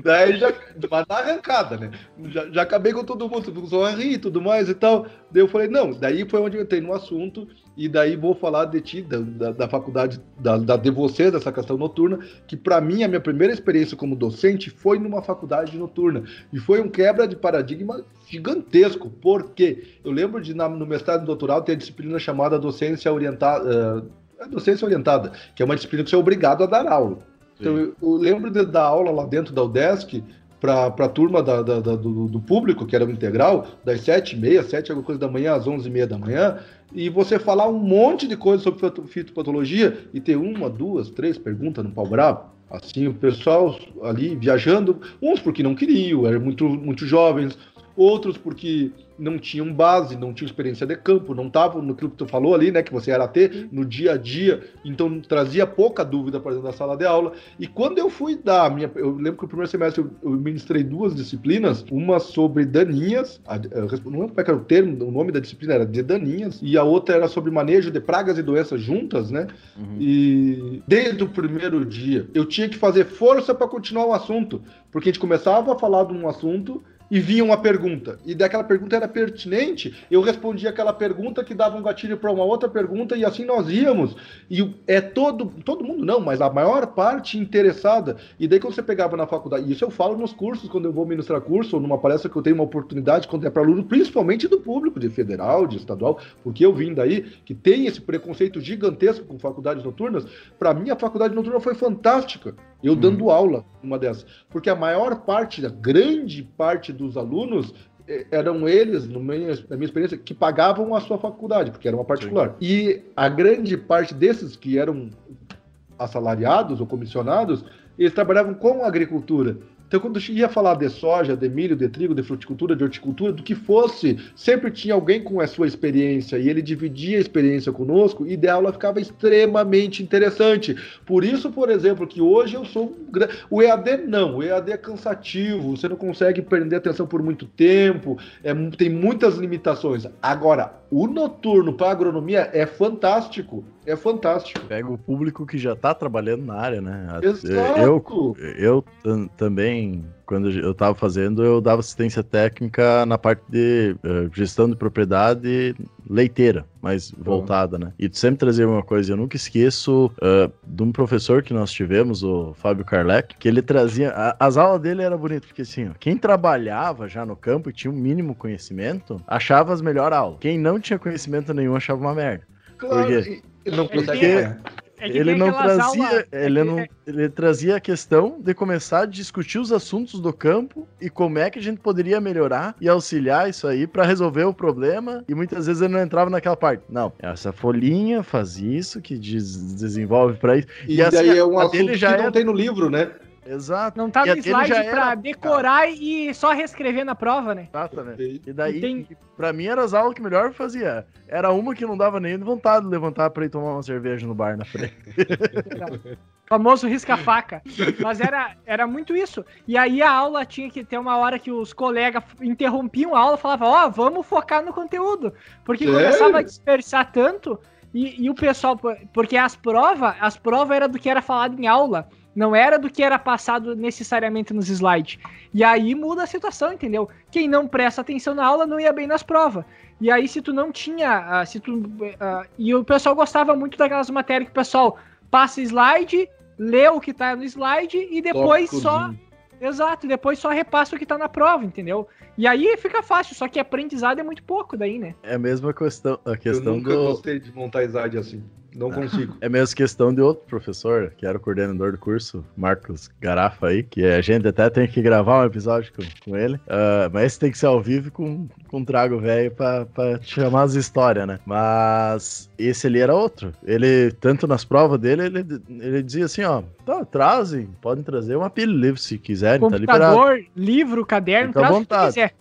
Daí já... Mas na arrancada, né? Já, já acabei com todo mundo. Começou a rir e tudo mais e tal. Daí eu falei, não. Daí foi onde eu entrei no assunto. E daí vou falar de ti, da, da, da faculdade, da, da, de você, dessa questão noturna. Que pra mim, a minha primeira experiência como docente foi numa faculdade noturna. E foi um quebra de paradigma gigantesco, porque eu lembro de na, no mestrado e doutorado ter a disciplina chamada docência orientada, uh, docência orientada, que é uma disciplina que você é obrigado a dar aula. Sim. Então eu, eu lembro de dar aula lá dentro da UDESC para a turma da, da, da, do, do público, que era o integral, das sete e meia, sete alguma coisa da manhã, às onze e meia da manhã, e você falar um monte de coisa sobre fitopatologia e ter uma, duas, três perguntas no pau bravo. Assim, o pessoal ali viajando, uns porque não queriam, eram muito, muito jovens, outros porque não tinham base, não tinham experiência de campo, não estavam no que tu falou ali, né, que você era A T, no dia a dia, então trazia pouca dúvida para dentro da sala de aula. E quando eu fui dar, minha, eu lembro que no primeiro semestre eu, eu ministrei duas disciplinas, uma sobre daninhas, a, eu não lembro qual era o termo, o nome da disciplina era de daninhas, e a outra era sobre manejo de pragas e doenças juntas, né, uhum. E desde o primeiro dia eu tinha que fazer força para continuar o assunto, porque a gente começava a falar de um assunto e vinha uma pergunta, e daquela pergunta era pertinente, eu respondia aquela pergunta que dava um gatilho para uma outra pergunta, e assim nós íamos, e é todo, todo mundo não, mas a maior parte interessada, e daí quando você pegava na faculdade, e isso eu falo nos cursos, quando eu vou ministrar curso, ou numa palestra que eu tenho uma oportunidade, quando é para aluno, principalmente do público, de federal, de estadual, porque eu vim daí, que tem esse preconceito gigantesco com faculdades noturnas. Para mim a faculdade noturna foi fantástica, eu hum. dando aula numa dessas, porque a maior parte, a grande parte dos alunos, eram eles, na minha experiência, que pagavam a sua faculdade, porque era uma particular. Sim. E a grande parte desses que eram assalariados ou comissionados, eles trabalhavam com a agricultura. Então, quando ia falar de soja, de milho, de trigo, de fruticultura, de horticultura, do que fosse, sempre tinha alguém com a sua experiência e ele dividia a experiência conosco e a aula ficava extremamente interessante. Por isso, por exemplo, que hoje eu sou... O E A D não, o E A D é cansativo, você não consegue prender atenção por muito tempo, é, tem muitas limitações. Agora, o noturno para agronomia é fantástico, é fantástico. Pega o público que já está trabalhando na área, né? Exato! Eu, eu t- também quando eu estava fazendo, eu dava assistência técnica na parte de uh, gestão de propriedade leiteira, mais uhum. voltada, né? E tu sempre trazia uma coisa, eu nunca esqueço uh, de um professor que nós tivemos, o Fábio Carlec, que ele trazia, a, as aulas dele eram bonitas, porque assim, ó, quem trabalhava já no campo e tinha um mínimo conhecimento, achava as melhores aulas. Quem não tinha conhecimento nenhum, achava uma merda. Claro, porque... não conseguia... É ele, não trazia, aulas... ele, não, ele trazia a questão de começar a discutir os assuntos do campo e como é que a gente poderia melhorar e auxiliar isso aí para resolver o problema, e muitas vezes ele não entrava naquela parte. Não, essa folhinha faz isso, que diz, desenvolve para isso. E, e assim, daí é um assunto que não é... tem no livro, né? Exato. Não tá no slide pra era... decorar ah. e só reescrever na prova, né? Exatamente. E daí, Entendi. pra mim, eram as aulas que melhor fazia. Era uma que não dava nem vontade de levantar pra ir tomar uma cerveja no bar na frente. O famoso risca-faca. Mas era, era muito isso. E aí a aula tinha que ter uma hora que os colegas interrompiam a aula e falavam, ó, oh, vamos focar no conteúdo. Porque Sério? começava a dispersar tanto e, e o pessoal... Porque as provas, as provas era do que era falado em aula. Não era do que era passado necessariamente nos slides. E aí muda a situação, entendeu? Quem não presta atenção na aula não ia bem nas provas. E aí se tu não tinha... Uh, se tu, uh, e o pessoal gostava muito daquelas matérias que o pessoal passa slide, lê o que tá no slide e depois Tópico só... De... Exato, depois só repassa o que tá na prova, entendeu? E aí fica fácil, só que aprendizado é muito pouco daí, né? É a mesma questão, a questão Eu nunca do... gostei de montar slide assim. Não consigo. É mesmo questão de outro professor, que era o coordenador do curso, Marcos Garafa aí, que a gente até tem que gravar um episódio com, com ele, uh, mas tem que ser ao vivo com, com um trago velho pra, pra te chamar as histórias, né? Mas esse ali era outro. Ele, tanto nas provas dele, ele, ele dizia assim, ó, tá, trazem, podem trazer uma pilha de livro se quiserem, computador, tá liberado. Livro, caderno, traz o que quiser.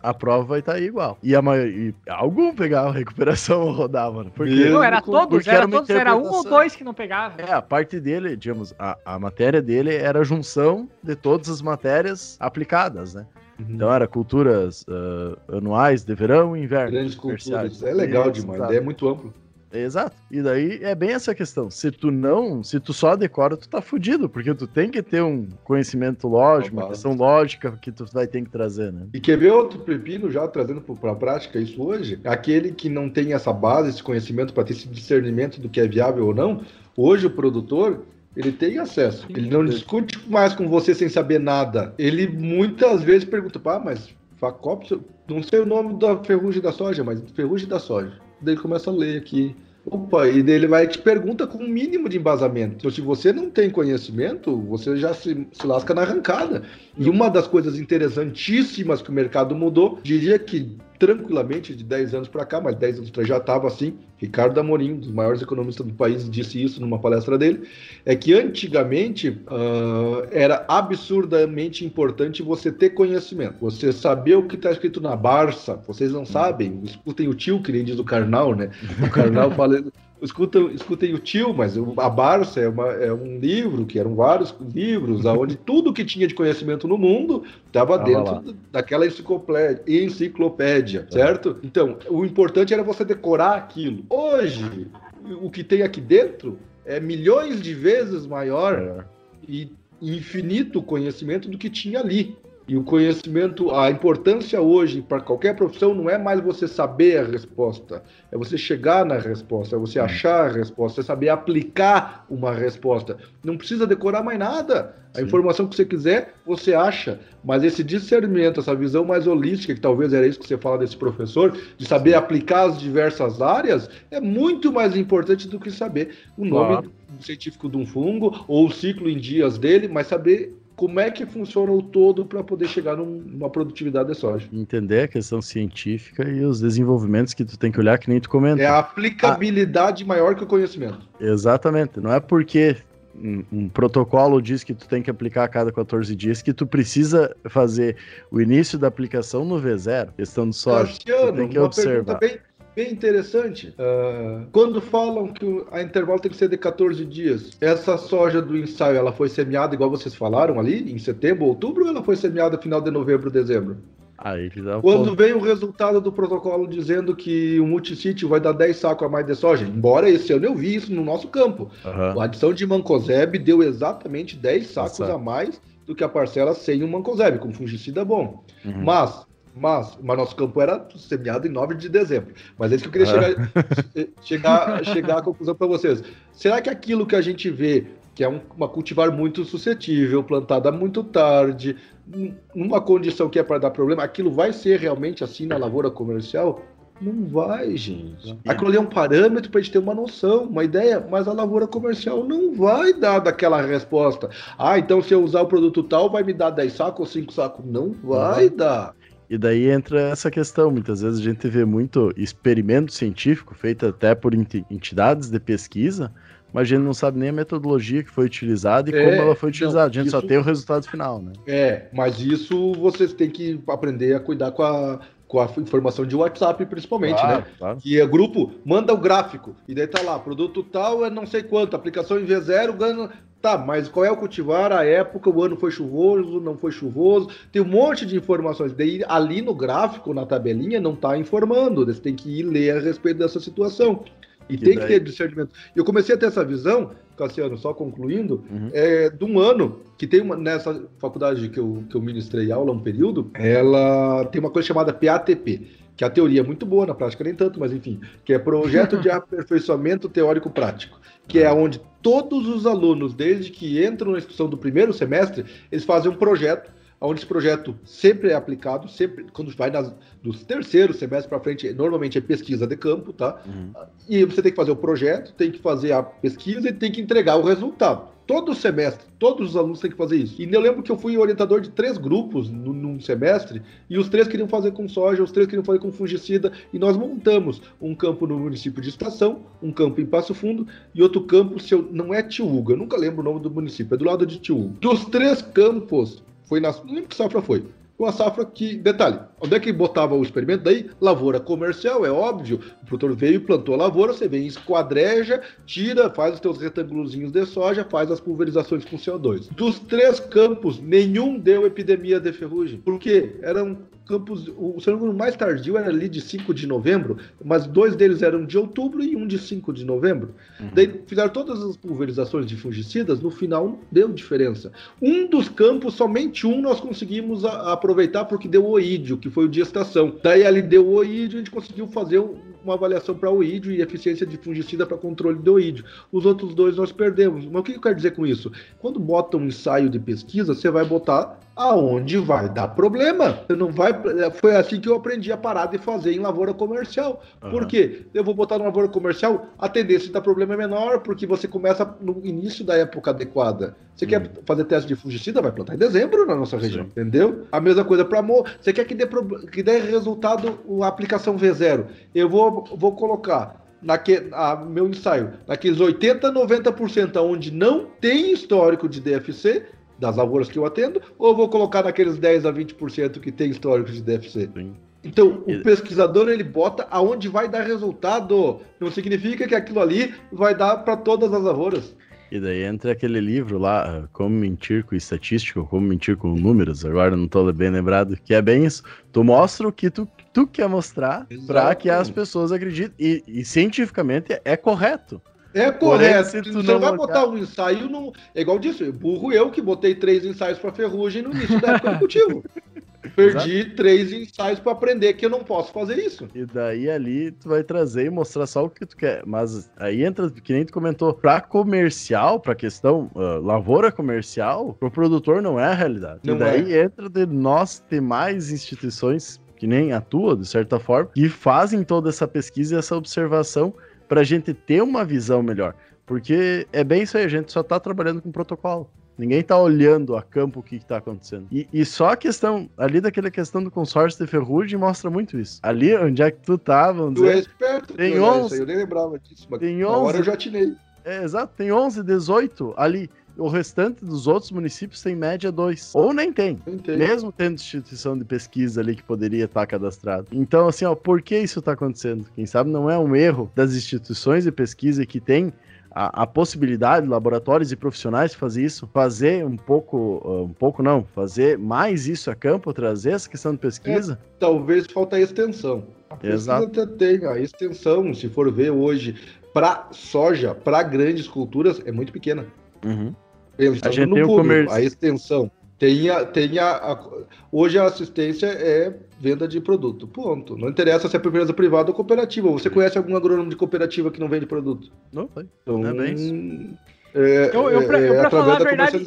A prova vai estar aí igual. E, a maioria, e algum pegava a recuperação ou rodava, né? Porque não, era todos, era, era, todos era um ou dois que não pegava. É, a parte dele, digamos, a, a matéria dele era a junção de todas as matérias aplicadas, né? Uhum. Então era culturas uh, anuais, de verão e inverno. Grandes culturas, é legal demais, é muito amplo. Exato, e daí é bem essa questão, se tu não, se tu só decora, tu tá fudido, porque tu tem que ter um conhecimento lógico, uma questão lógica que tu vai ter que trazer, né? E quer ver outro pepino já trazendo pra prática isso hoje? Aquele que não tem essa base, esse conhecimento para ter esse discernimento do que é viável ou não, hoje o produtor... Ele tem acesso, ele não discute mais com você sem saber nada. Ele muitas vezes pergunta, pá, mas Facop, não sei o nome da ferrugem da soja, mas ferrugem da soja. Daí ele começa a ler aqui. Opa, e daí ele vai te pergunta com o um mínimo de embasamento. Então, se você não tem conhecimento, você já se, se lasca na arrancada. E uma das coisas interessantíssimas que o mercado mudou, diria que tranquilamente de dez anos para cá, mas dez anos atrás já estava assim, Ricardo Amorim, um dos maiores economistas do país, disse isso numa palestra dele, é que antigamente uh, era absurdamente importante você ter conhecimento, você saber o que está escrito na Barça, vocês não sabem, escutem o tio, que nem diz o Karnal, né? O Karnal fala... Escutem, escutem o tio, mas a Barça é, uma, é um livro, que eram vários livros, onde tudo que tinha de conhecimento no mundo estava ah, dentro lá. daquela enciclopédia, enciclopédia, certo? Então, o importante era você decorar aquilo. Hoje, o que tem aqui dentro é milhões de vezes maior e infinito conhecimento do que tinha ali. E o conhecimento, a importância hoje para qualquer profissão não é mais você saber a resposta, é você chegar na resposta, é você achar a resposta, é saber aplicar uma resposta. Não precisa decorar mais nada. A Sim. informação que você quiser, você acha. Mas esse discernimento, essa visão mais holística, que talvez era isso que você fala desse professor, de saber Sim. aplicar as diversas áreas, é muito mais importante do que saber o nome claro. científico de um fungo ou o ciclo em dias dele, mas saber... Como é que funciona o todo para poder chegar num, numa produtividade de soja? Entender a questão científica e os desenvolvimentos que tu tem que olhar, que nem tu comenta. É a aplicabilidade ah, maior que o conhecimento. Exatamente. Não é porque um, um protocolo diz que tu tem que aplicar a cada quatorze dias, que tu precisa fazer o início da aplicação no V zero, questão de sorte. Cassiano, tu tem que uma observar. Pergunta bem... bem interessante. Uh, quando falam que o, a intervalo tem que ser de catorze dias, essa soja do ensaio, ela foi semeada, igual vocês falaram ali, em setembro, outubro, ou ela foi semeada final de novembro, dezembro? Aí que dá quando ponto. Vem o resultado do protocolo dizendo que o multisítio vai dar dez sacos a mais de soja, embora esse ano eu vi isso no nosso campo. Uhum. A adição de Mancozeb deu exatamente dez sacos Nossa. a mais do que a parcela sem o Mancozeb, com fungicida bom. Uhum. Mas... Mas, mas nosso campo era semeado em nove de dezembro. Mas é isso que eu queria chegar, ah. chegar, chegar à conclusão para vocês. Será que aquilo que a gente vê, que é um, uma cultivar muito suscetível, plantada muito tarde, numa condição que é para dar problema, aquilo vai ser realmente assim na lavoura comercial? Não vai, gente. Aquilo ali é um parâmetro para a gente ter uma noção, uma ideia, mas a lavoura comercial não vai dar daquela resposta. Ah, então se eu usar o produto tal, vai me dar dez sacos ou cinco sacos? Não vai uhum. dar. E daí entra essa questão, muitas vezes a gente vê muito experimento científico feito até por entidades de pesquisa, mas a gente não sabe nem a metodologia que foi utilizada e é, como ela foi utilizada, não, a gente isso, só tem o resultado final, né? É, mas isso vocês têm que aprender a cuidar com a, com a informação de WhatsApp principalmente, claro, né? Claro. Que é grupo, manda o gráfico, e daí tá lá, produto tal é não sei quanto, aplicação em V zero, ganha... Tá, mas qual é o cultivar, a época, o ano foi chuvoso, não foi chuvoso, tem um monte de informações. Daí, ali no gráfico, na tabelinha, não tá informando, você tem que ir ler a respeito dessa situação. E que tem daí? que ter discernimento. Eu comecei a ter essa visão, Cassiano, só concluindo, uhum. é, de um ano, que tem uma, nessa faculdade que eu, que eu ministrei aula um período, ela tem uma coisa chamada P A T P, que a teoria é muito boa, na prática nem tanto, mas enfim, que é Projeto de Aperfeiçoamento Teórico-Prático, que é onde todos os alunos, desde que entram na inscrição do primeiro semestre, eles fazem um projeto, onde esse projeto sempre é aplicado, sempre, quando vai nas, dos terceiros semestres para frente, normalmente é pesquisa de campo, tá? Uhum. E você tem que fazer o projeto, tem que fazer a pesquisa e tem que entregar o resultado. Todo semestre, todos os alunos têm que fazer isso. E eu lembro que eu fui orientador de três grupos no, num semestre, e os três queriam fazer com soja, os três queriam fazer com fungicida, e nós montamos um campo no município de Estação, um campo em Passo Fundo, e outro campo, se eu, não é Tiúga, eu nunca lembro o nome do município, é do lado de Tiúga. Dos três campos, foi na, não lembro que safra foi, uma safra que, detalhe, onde é que botava o experimento? Daí, lavoura comercial, é óbvio, o produtor veio e plantou a lavoura, você vem, esquadreja, tira, faz os teus retangulozinhos de soja, faz as pulverizações com C O dois. Dos três campos, nenhum deu epidemia de ferrugem, porque eram campos, o fenômeno mais tardio era ali de cinco de novembro, mas dois deles eram de outubro e um de cinco de novembro. Uhum. Daí fizeram todas as pulverizações de fungicidas, no final não deu diferença. Um dos campos, somente um, nós conseguimos a, a aproveitar porque deu oídio, que foi o de Estação. Daí ali deu oídio, a gente conseguiu fazer uma avaliação para oídio e eficiência de fungicida para controle de oídio. Os outros dois nós perdemos. Mas o que eu quero dizer com isso? Quando bota um ensaio de pesquisa, você vai botar aonde vai dar problema. Você não vai... Foi assim que eu aprendi a parar de fazer em lavoura comercial. Uhum. Por quê? Eu vou botar na lavoura comercial, a tendência de dar problema é menor, porque você começa no início da época adequada. Você hum. quer fazer teste de fungicida, vai plantar em dezembro na nossa região, Sim. entendeu? A mesma coisa para amor. Você quer que dê, que dê resultado a aplicação V zero. Eu vou, vou colocar... Naque, a, meu ensaio, naqueles oitenta, noventa por cento onde não tem histórico de D F C, das lavouras que eu atendo, ou vou colocar naqueles dez a vinte por cento que tem histórico de D F C? Sim. Então, o pesquisador, ele bota aonde vai dar resultado. Não significa que aquilo ali vai dar para todas as lavouras. E daí entra aquele livro lá, Como Mentir com Estatística, Como Mentir com Números, agora não estou bem lembrado, que é bem isso. Tu mostra o que tu, tu quer mostrar para que as pessoas acreditem. E, e cientificamente é correto. É correto. Porém, tu você não vai marcar... botar um ensaio... No... É igual disso, burro eu que botei três ensaios para ferrugem no início da época do cultivo. Perdi Exato. três ensaios para aprender que eu não posso fazer isso. E daí ali tu vai trazer e mostrar só o que tu quer. Mas aí entra, que nem tu comentou, para comercial, para questão uh, lavoura comercial, pro produtor não é a realidade. Não e daí é. entra de nós ter mais instituições que nem a tua, de certa forma, que fazem toda essa pesquisa e essa observação para a gente ter uma visão melhor. Porque é bem isso aí, a gente só tá trabalhando com protocolo. Ninguém tá olhando a campo o que que tá acontecendo. E, e só a questão, ali daquela questão do consórcio de ferrugem mostra muito isso. Ali onde é que tu tá, vamos dizer... Tu é esperto, tem onze, eu nem lembrava disso, mas na hora eu já atinei. É, exato, tem onze, dezoito ali. O restante dos outros municípios tem média dois. Ou nem tem. Entendi. Mesmo tendo instituição de pesquisa ali que poderia estar cadastrada. Então, assim, ó, por que isso está acontecendo? Quem sabe não é um erro das instituições de pesquisa que tem a, a possibilidade, laboratórios e profissionais de fazer isso, fazer um pouco, um pouco não, fazer mais isso a campo, trazer essa questão de pesquisa. É, talvez falta a extensão. A pesquisa até tem a extensão, se for ver hoje, para soja, para grandes culturas, é muito pequena. Uhum. A gente no tem público, o comércio. A extensão tem a, tem a, a, hoje a assistência é venda de produto, ponto. Não interessa se é empresa privada ou cooperativa. Você conhece algum agrônomo de cooperativa que não vende produto? Não, foi. Então, não é bem isso. É, eu, eu, pra, é, eu, pra falar a verdade,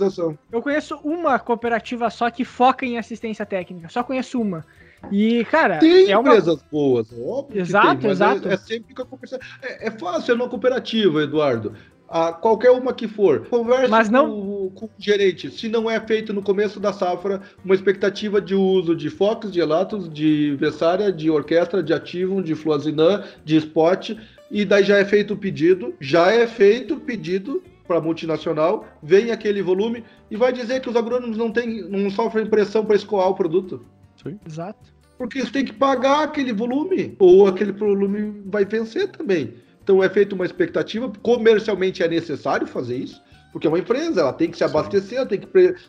eu conheço uma cooperativa só que foca em assistência técnica. Só conheço uma. E, cara, tem é uma... empresas boas, óbvio. Exato, que tem, exato. É, é sempre que a cooperativa. É, é fácil, é uma cooperativa, Eduardo. A qualquer uma que for, conversa não... com, com o gerente. Se não é feito no começo da safra uma expectativa de uso de Fox, de Elatus, de Vessária, de Orquestra, de Ativum, de Fluazinam, de Spot, e daí já é feito o pedido, já é feito o pedido para multinacional, vem aquele volume e vai dizer que os agrônomos não, tem, não sofrem pressão para escoar o produto. Sim. Exato. Porque você tem que pagar aquele volume, ou aquele volume vai vencer também. Então é feita uma expectativa, comercialmente é necessário fazer isso, porque é uma empresa, ela tem que se abastecer, ela tem que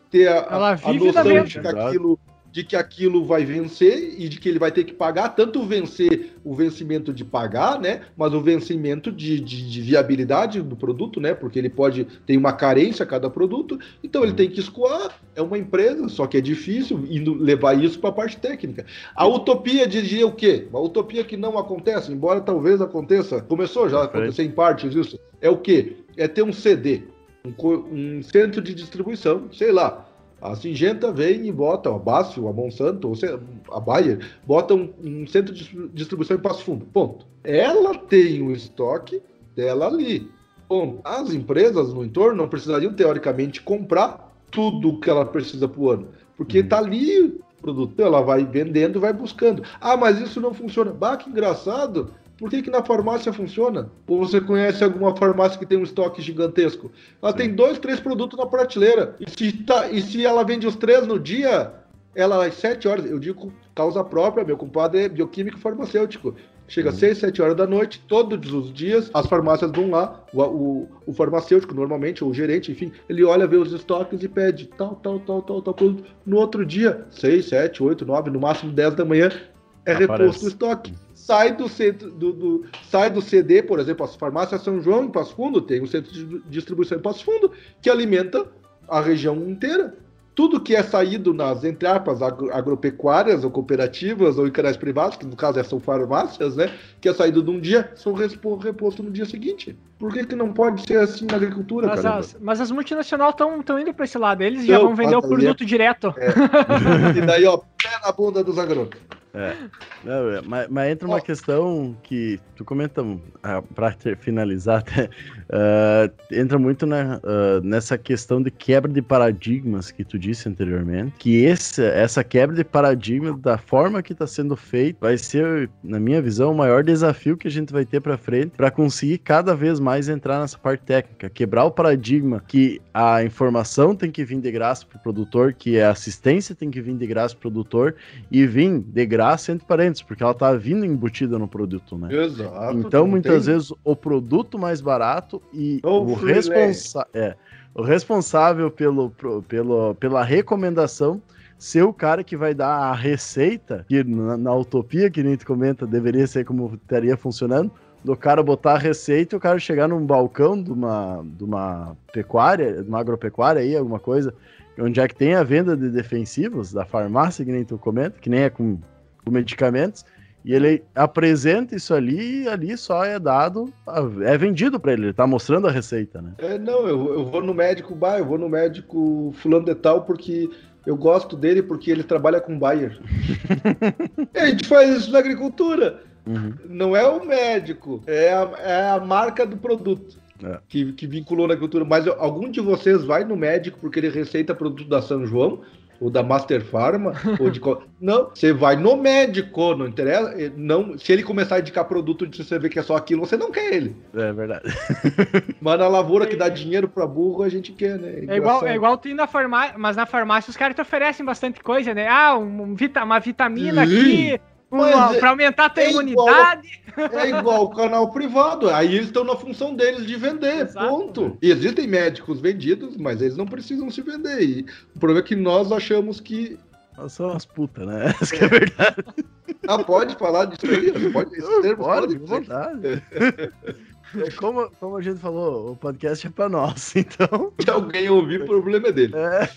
ter a, a, a noção de que, aquilo, de que aquilo vai vencer e de que ele vai ter que pagar, tanto vencer o vencimento de pagar, né, mas o vencimento de, de, de viabilidade do produto, né, porque ele pode ter uma carência a cada produto, então ele tem que escoar, é uma empresa, só que é difícil levar isso para a parte técnica. A utopia dizia o quê? Uma utopia que não acontece, embora talvez aconteça, começou já a acontecer em partes isso, é o quê? É ter um C D, um, um centro de distribuição, sei lá. A Singenta vem e bota, a Basf, a Monsanto, a Bayer, bota um, um centro de distribuição em Passo Fundo, ponto. Ela tem o estoque dela ali. Bom, as empresas no entorno não precisariam, teoricamente, comprar tudo que ela precisa para o ano, porque está ali o produto, ela vai vendendo, vai buscando. Ah, mas isso não funciona. Bah, que engraçado. Por que que na farmácia funciona? Ou você conhece alguma farmácia que tem um estoque gigantesco? Ela tem dois, três produtos na prateleira. E se, tá, e se ela vende os três no dia, ela às sete horas, eu digo causa própria, meu compadre é bioquímico farmacêutico. Chega às hum. seis, sete horas da noite, todos os dias, as farmácias vão lá, o, o, o farmacêutico normalmente, ou o gerente, enfim, ele olha, vê os estoques e pede tal, tal, tal, tal, tal produto. No outro dia, seis, sete, oito, nove, no máximo dez da manhã, é Aparece. reposto o estoque. Sai do, centro, do, do, sai do C D, por exemplo, as farmácias São João, em Passo Fundo, tem um centro de distribuição em Passo Fundo, que alimenta a região inteira. Tudo que é saído nas, entre aspas, agropecuárias ou cooperativas ou em canais privados, que no caso são farmácias, né, que é saído de um dia, são reposto no dia seguinte. Por que que não pode ser assim na agricultura, mas cara? As, mas as multinacionais estão indo para esse lado, eles então, já vão vender o produto é, direto. É. E daí, ó, pé na bunda dos agrônomos. É. Não, mas, mas entra uma oh. questão que tu comenta, ah, para finalizar, até, uh, entra muito na, uh, nessa questão de quebra de paradigmas que tu disse anteriormente, que esse, essa quebra de paradigma da forma que está sendo feito vai ser, na minha visão, o maior desafio que a gente vai ter para frente para conseguir cada vez mais entrar nessa parte técnica, quebrar o paradigma que a informação tem que vir de graça para o produtor, que a assistência tem que vir de graça para o produtor e vir de graça graça entre parênteses, porque ela tá vindo embutida no produto, né? Exato. Então, muitas tem. vezes, o produto mais barato e oh, o, responsa- é, o responsável pelo, pelo, pela recomendação ser o cara que vai dar a receita, que na, na utopia que a gente comenta deveria ser como estaria funcionando, do cara botar a receita e o cara chegar num balcão de uma, de uma pecuária, de uma agropecuária aí, alguma coisa, onde é que tem a venda de defensivos da farmácia, que nem tu comenta, que nem é com medicamentos, e ele apresenta isso ali, e ali só é dado, é vendido para ele, ele tá mostrando a receita, né? É, não, eu, eu vou no médico Bayer, eu vou no médico fulano de tal, porque eu gosto dele, porque ele trabalha com Bayer. A gente faz isso na agricultura. Uhum. Não é o médico, é a, é a marca do produto. É. Que, que vinculou na agricultura. Mas algum de vocês vai no médico porque ele receita produto da São João ou da Master Pharma ou de co... Não, você vai no médico, não interessa, não, se ele começar a indicar produto de você ver que é só aquilo, você não quer ele. É verdade. Mas na lavoura é, que dá dinheiro para burro, a gente quer, né? É, é igual, é igual tu ir na farmácia, mas na farmácia os caras te oferecem bastante coisa, né? Ah, um, um vita, uma vitamina uhum. aqui... Mas pra aumentar a tua é imunidade. Igual, é igual o canal privado. Aí eles estão na função deles de vender. Exato, ponto. Né? E existem médicos vendidos, mas eles não precisam se vender. E o problema é que nós achamos que. Nós somos umas putas, né? Isso que é verdade. Ah, pode falar disso aí? Pode ter, pode. Pode. Como, como a gente falou, o podcast é pra nós, então. Se alguém ouvir, o problema é dele. É.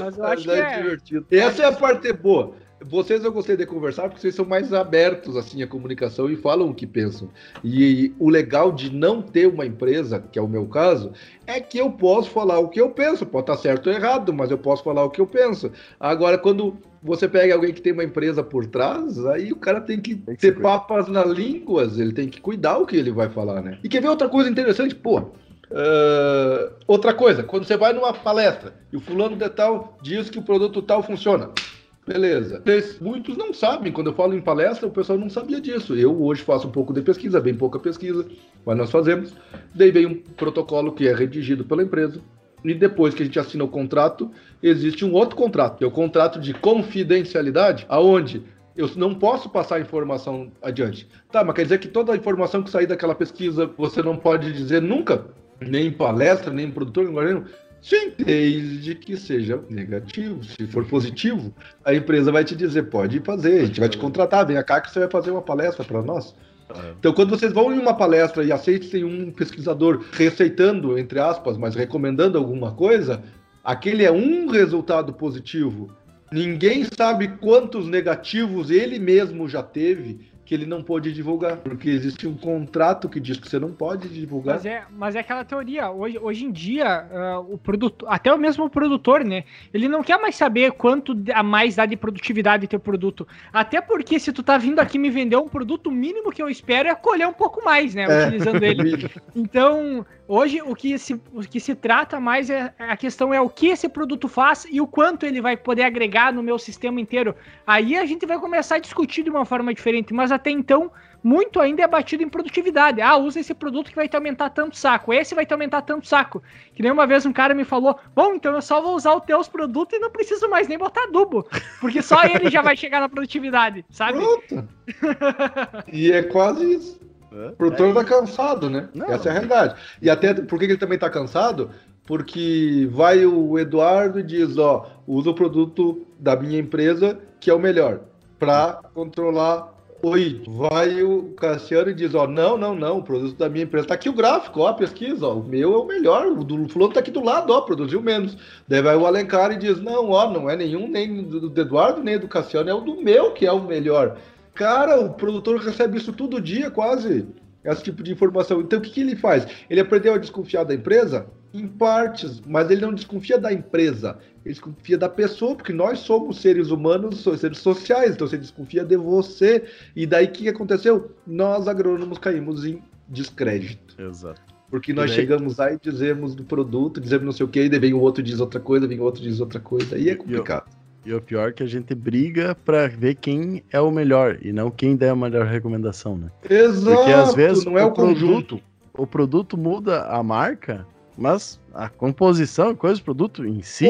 Mas eu acho que é divertido. Essa é a parte boa. Vocês eu gostei de conversar porque vocês são mais abertos assim à comunicação e falam o que pensam. E, e o legal de não ter uma empresa, que é o meu caso, é que eu posso falar o que eu penso. Pode estar certo ou errado, mas eu posso falar o que eu penso. Agora, quando você pega alguém que tem uma empresa por trás, aí o cara tem que, tem que ter papas nas línguas, ele tem que cuidar o que ele vai falar, né? E quer ver outra coisa interessante? Pô... Uh, outra coisa, quando você vai numa palestra e o fulano de tal diz que o produto tal funciona, beleza. Muitos não sabem, quando eu falo em palestra, o pessoal não sabia disso. Eu hoje faço um pouco de pesquisa, bem pouca pesquisa, mas nós fazemos. Daí vem um protocolo que é redigido pela empresa e depois que a gente assina o contrato, existe um outro contrato, que é o contrato de confidencialidade, aonde... eu não posso passar a informação adiante. Tá, mas quer dizer que toda a informação que sair daquela pesquisa você não pode dizer nunca? Nem em palestra, nem em produtor, nem em guardião? Sim, desde que seja negativo. Se for positivo, a empresa vai te dizer, pode fazer, a gente vai te contratar, vem cá que você vai fazer uma palestra para nós. Então, quando vocês vão em uma palestra e aceitem um pesquisador receitando, entre aspas, mas recomendando alguma coisa, aquele é um resultado positivo. Ninguém sabe quantos negativos ele mesmo já teve que ele não pôde divulgar, porque existe um contrato que diz que você não pode divulgar. Mas é, mas é aquela teoria, hoje, hoje em dia, uh, o produto, até o mesmo produtor, né, ele não quer mais saber quanto a mais dá de produtividade teu produto, até porque se tu tá vindo aqui me vender um produto, o mínimo que eu espero é colher um pouco mais, né, é. utilizando ele. Então... hoje, o que, se, o que se trata mais é a questão é o que esse produto faz e o quanto ele vai poder agregar no meu sistema inteiro. Aí a gente vai começar a discutir de uma forma diferente, mas até então, muito ainda é batido em produtividade. Ah, usa esse produto que vai te aumentar tanto saco, esse vai te aumentar tanto saco. Que nem uma vez um cara me falou, bom, então eu só vou usar os teus produtos e não preciso mais nem botar adubo, porque só ele já vai chegar na produtividade, sabe? Pronto. E é quase isso. O produtor está cansado, né? Não. Essa é a realidade. E até, por que ele também está cansado? Porque vai o Eduardo e diz, ó, usa o produto da minha empresa, que é o melhor, para controlar o I D. Vai o Cassiano e diz, ó, não, não, não, o produto da minha empresa, tá aqui o gráfico, ó, a pesquisa, ó, o meu é o melhor, o do fulano tá aqui do lado, ó, produziu menos. Daí vai o Alencar e diz, não, ó, não é nenhum, nem do Eduardo, nem do Cassiano, é o do meu que é o melhor. Cara, o produtor recebe isso todo dia, quase, esse tipo de informação. Então, o que, que ele faz? Ele aprendeu a desconfiar da empresa em partes, mas ele não desconfia da empresa, ele desconfia da pessoa, porque nós somos seres humanos, somos seres sociais, então você desconfia de você. E daí, o que, que aconteceu? Nós, agrônomos, caímos em descrédito. Exato. Porque nós chegamos lá e dizemos do produto, dizemos não sei o quê, e daí vem o outro diz outra coisa, vem o outro diz outra coisa, e é complicado. Eu... E o pior é que a gente briga pra ver quem é o melhor e não quem der a melhor recomendação, né? Exato! Porque às vezes não é o, o conjunto. Produto, o produto muda a marca, mas a composição, a coisa do produto em si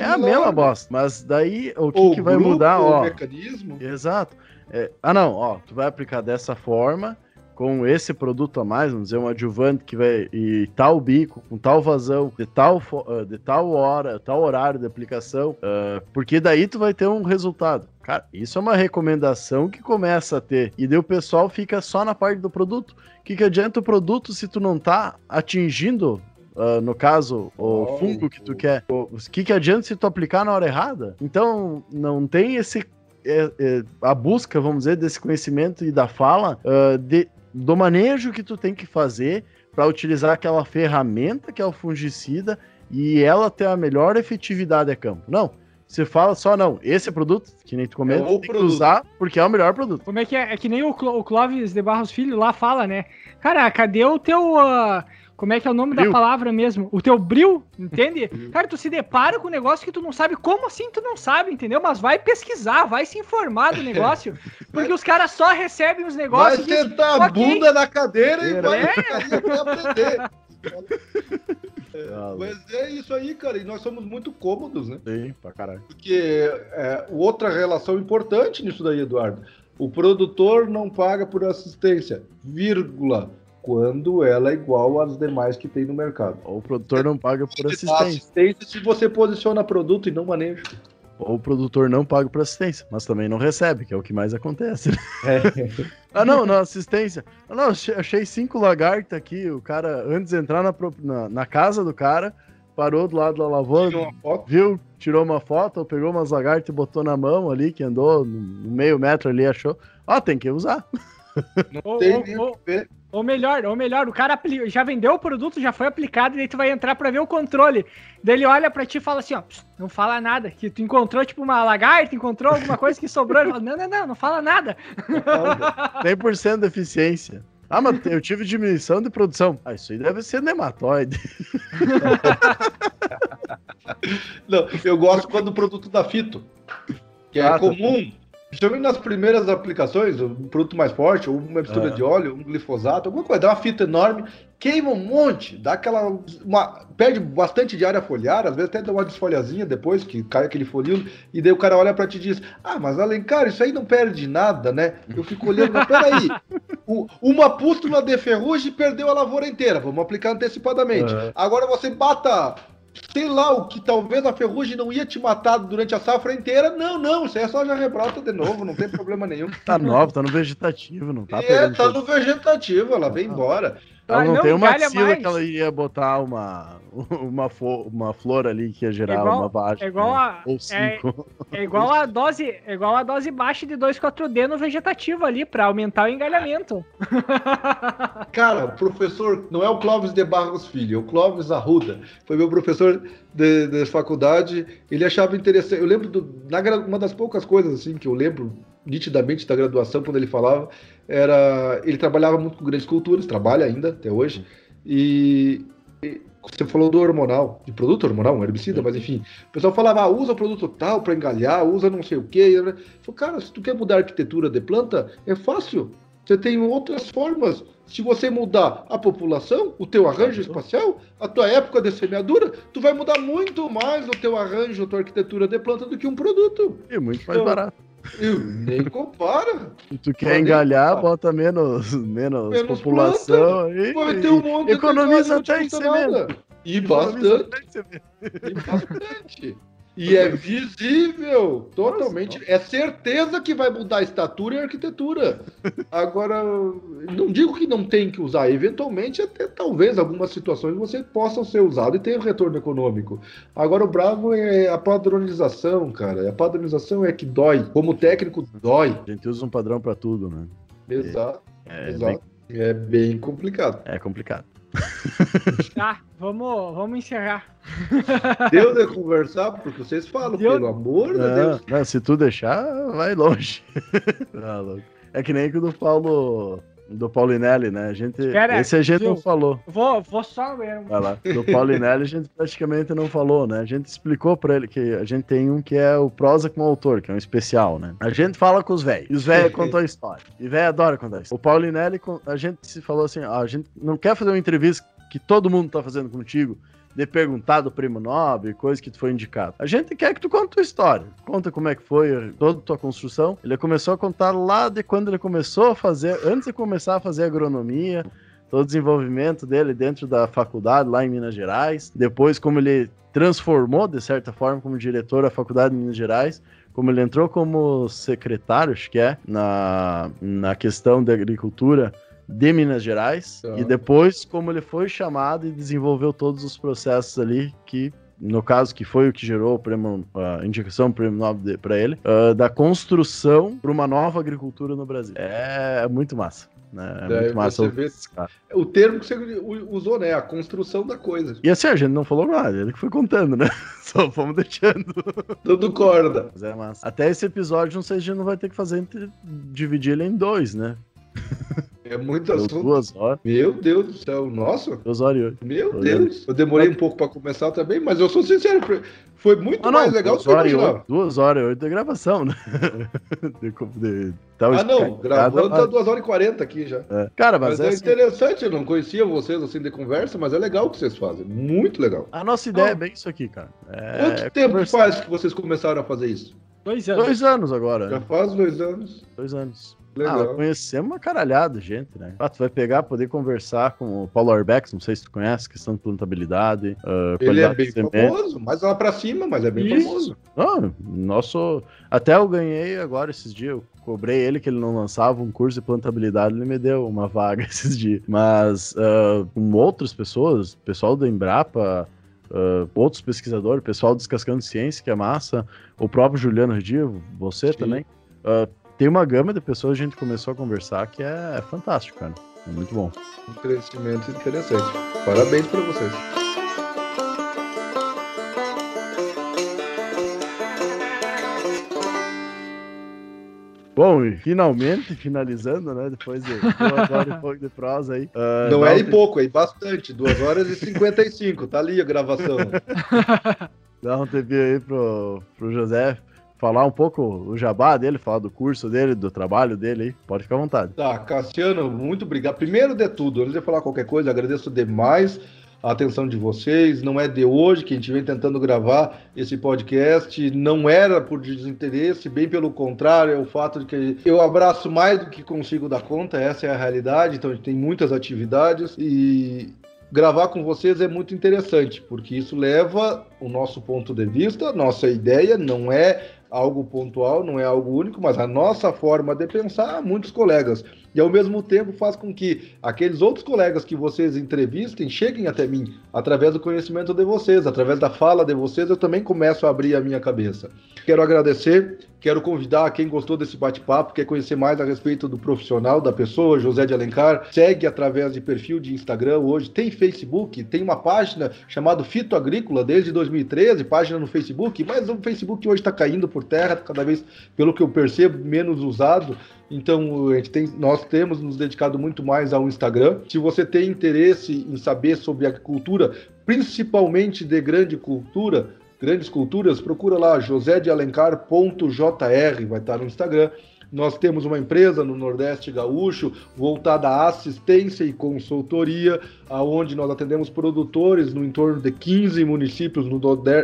é a mesma bosta. Mas daí o que, o que vai grupo, mudar? O ó, mecanismo? Exato. É, ah não, ó, tu vai aplicar dessa forma, com esse produto a mais, vamos dizer, um adjuvante que vai e tal bico, com tal vazão, de tal, de tal hora, tal horário de aplicação, uh, porque daí tu vai ter um resultado. Cara, isso é uma recomendação que começa a ter, e daí o pessoal fica só na parte do produto. O que, que adianta o produto se tu não tá atingindo... Uh, no caso, o oh, fungo que tu quer? O que, que adianta se tu aplicar na hora errada? Então, não tem esse... É, é, a busca, vamos dizer, desse conhecimento e da fala, uh, de... do manejo que tu tem que fazer para utilizar aquela ferramenta que é o fungicida e ela ter a melhor efetividade a campo. Não, Você fala só, não, esse produto, que nem tu comenta, é tem produto. Que usar, porque é o melhor produto. Como é que é? É que nem o, Cló, o Clóvis de Barros Filho lá fala, né? Cara, cadê o teu... Uh, como é que é o nome bril. Da palavra mesmo? O teu bril, entende? Cara, tu se depara com um negócio que tu não sabe. Como assim tu não sabe, entendeu? Mas vai pesquisar, vai se informar do negócio, porque os caras só recebem os negócios... Vai sentar a bunda okay. na cadeira e vai aprender. É, mas é isso aí, cara, e nós somos muito cômodos, né? Sim, pra caralho. Porque é, outra relação importante nisso daí, Eduardo, o produtor não paga por assistência, vírgula, quando ela é igual às demais que tem no mercado. Ou o produtor não paga por assistência. assistência se você posiciona produto e não manejo. Ou o produtor não paga por assistência, mas também não recebe, que é o que mais acontece. É. Ah, não, na assistência. Ah, não, achei cinco lagartas aqui, o cara, antes de entrar na, na, na casa do cara, parou do lado da lavoura, viu, tirou uma foto, pegou umas lagartas e botou na mão ali, que andou no meio metro ali, achou. Ó, ah, tem que usar. Não tem nem o que ver. Ou melhor, ou melhor, o cara já vendeu o produto, já foi aplicado, e daí tu vai entrar pra ver o controle. Daí ele olha pra ti e fala assim, ó, não fala nada, que tu encontrou tipo uma lagarta, encontrou alguma coisa que sobrou, ele fala, não, não, não, não fala nada. cem por cento de eficiência. Ah, mas eu tive diminuição de produção. Ah, isso aí deve ser nematóide. Não, eu gosto quando o produto dá fito, que é ah, comum. Tá. Principalmente nas primeiras aplicações, um produto mais forte, ou uma mistura é. de óleo, um glifosato, alguma coisa, dá uma fita enorme, queima um monte, dá aquela. Uma, perde bastante de área foliar, às vezes até dá uma desfolhazinha depois, que cai aquele folículo, e daí o cara olha pra ti e diz: ah, mas Alencar, isso aí não perde nada, né? Eu fico olhando, mas peraí, o, uma pústula de ferrugem perdeu a lavoura inteira, vamos aplicar antecipadamente. É. Agora você bata. Sei lá, o que talvez a ferrugem não ia te matar durante a safra inteira. Não, não, isso aí é só já rebrota de novo, não tem problema nenhum. Tá nova, tá no vegetativo, não tá é, pegando. É, tá no vegetativo, ela vem ah, embora. Ela não, não tem uma axila mais. Que ela ia botar uma, uma, fo, uma flor ali que ia gerar é igual, uma baixa. É igual, né? a, ou cinco. É, é igual a dose é igual a dose baixa de dois quatro D no vegetativo ali, pra aumentar o engalhamento. Cara, professor, não é o Clóvis de Barros Filho, é o Clóvis Arruda. Foi meu professor de, de faculdade, ele achava interessante. Eu lembro, do, na, uma das poucas coisas assim que eu lembro nitidamente da graduação, quando ele falava, era ele trabalhava muito com grandes culturas, trabalha ainda até hoje, e, e você falou do hormonal, de produto hormonal, um herbicida, é. mas enfim, o pessoal falava, ah, usa o produto tal para engalhar, usa não sei o que, falou, cara, se tu quer mudar a arquitetura de planta, é fácil, você tem outras formas, se você mudar a população, o teu arranjo espacial, a tua época de semeadura, tu vai mudar muito mais o teu arranjo, a tua arquitetura de planta do que um produto. E muito mais então, barato. Eu nem compara. Se tu quer engalhar, compara. Bota menos, menos, menos população. E, vai ter um monte e, de economiza até em semana. E bastante. E bastante. E é visível. Totalmente. Nossa, é certeza que vai mudar a estatura e a arquitetura. Agora, não digo que não tem que usar. Eventualmente, até talvez, algumas situações você possa ser usado e ter um retorno econômico. Agora, o bravo é a padronização, cara. A padronização é que dói. Como técnico, dói. A gente usa um padrão para tudo, né? Exato. É, exato. Bem... é bem complicado. É complicado. Tá, vamos, vamos encerrar. Deu de conversar, porque vocês falam, Deu... pelo amor não, de Deus. Não, se tu deixar, vai longe. Não, é que nem que o do Paulo do Paulinelli, né? A gente, Pera, esse a gente viu? Não falou. Vou, vou só mesmo. Vai lá. Do Paulinelli a gente praticamente não falou, né? A gente explicou pra ele que a gente tem um que é o Prosa com o Autor, que é um especial, né? A gente fala com os velhos. E os velhos contam a história. E velho adora contar a história. O Paulinelli, a gente se falou assim, ó, a gente não quer fazer uma entrevista que todo mundo tá fazendo contigo, de perguntar do Prêmio Nobel, coisa que tu foi indicado. A gente quer que tu conte a tua história. Conta como é que foi toda a tua construção. Ele começou a contar lá de quando ele começou a fazer, antes de começar a fazer agronomia, todo o desenvolvimento dele dentro da faculdade lá em Minas Gerais. Depois, como ele transformou, de certa forma, como diretor da faculdade de Minas Gerais, como ele entrou como secretário, acho que é, na, na questão da agricultura, de Minas Gerais, ah. e depois como ele foi chamado e desenvolveu todos os processos ali, que no caso que foi o que gerou o prêmio, a indicação do Prêmio Nobel para ele, uh, da construção para uma nova agricultura no Brasil. É muito massa. Né? É muito massa. Vê, o termo que você usou, né? A construção da coisa. E assim, a gente não falou nada, ele que foi contando, né? Só fomos deixando. Tudo corda. Mas é massa. Até esse episódio, não sei se a gente não vai ter que fazer entre... dividir ele em dois, né? É muito assunto. Duas horas. Meu Deus do céu. Nossa. Duas horas e oito. Meu Deus. Deus. Eu demorei um pouco pra começar também, mas eu sou sincero, foi muito ah, mais não, legal do que eu imaginava. Duas horas e oito de gravação, né? De, de, ah, não. Gravando tá duas horas e quarenta aqui já. É. Cara, mas, mas é, é assim... interessante. Eu não conhecia vocês assim de conversa, mas é legal o que vocês fazem. Muito legal. A nossa ideia ah. é bem isso aqui, cara. É... Quanto tempo conversar. faz que vocês começaram a fazer isso? Dois anos. Dois anos agora. Já né? faz dois anos. Dois anos. Legal. Ah, conhecemos uma caralhada de gente, né? Ah, tu vai pegar, poder conversar com o Paulo Arbex, não sei se tu conhece, questão de plantabilidade. Uh, Ele é bem famoso, mais lá pra cima, mas é bem Isso. famoso. Ah, nosso... Até eu ganhei agora esses dias, eu cobrei ele que ele não lançava um curso de plantabilidade, ele me deu uma vaga esses dias. Mas uh, com outras pessoas, pessoal da Embrapa, Uh, outros pesquisadores, pessoal descascando ciência, que é massa, o próprio Juliano Redivo, você Sim. também, uh, tem uma gama de pessoas que a gente começou a conversar que é, é fantástico, cara, é muito bom. Um crescimento interessante, parabéns para vocês. Bom, e finalmente, finalizando, né, depois de duas horas e pouco de prosa aí. Uh, não é e pouco, é bastante, duas horas e cinquenta e cinco, tá ali a gravação. Dá um tempinho aí pro, pro José falar um pouco o jabá dele, falar do curso dele, do trabalho dele aí, pode ficar à vontade. Tá, Cassiano, muito obrigado. Primeiro de tudo, antes de falar qualquer coisa, agradeço demais a atenção de vocês, não é de hoje que a gente vem tentando gravar esse podcast, não era por desinteresse, bem pelo contrário, é o fato de que eu abraço mais do que consigo dar conta, essa é a realidade, então a gente tem muitas atividades e gravar com vocês é muito interessante, porque isso leva o nosso ponto de vista, nossa ideia, não é algo pontual, não é algo único, mas a nossa forma de pensar, muitos colegas. E, ao mesmo tempo, faz com que aqueles outros colegas que vocês entrevistem cheguem até mim, através do conhecimento de vocês, através da fala de vocês, eu também começo a abrir a minha cabeça. Quero agradecer, quero convidar quem gostou desse bate-papo, quer conhecer mais a respeito do profissional, da pessoa, José de Alencar, segue através de perfil de Instagram hoje, tem Facebook, tem uma página chamada Fito Agrícola, desde dois mil e treze, página no Facebook, mas o Facebook hoje está caindo por terra, cada vez, pelo que eu percebo, menos usado. Então, a gente tem, nós temos nos dedicado muito mais ao Instagram. Se você tem interesse em saber sobre agricultura, principalmente de grande cultura, grandes culturas, procura lá josé de alencar ponto j r, vai estar no Instagram. Nós temos uma empresa no Nordeste Gaúcho voltada à assistência e consultoria, onde nós atendemos produtores no entorno de quinze municípios no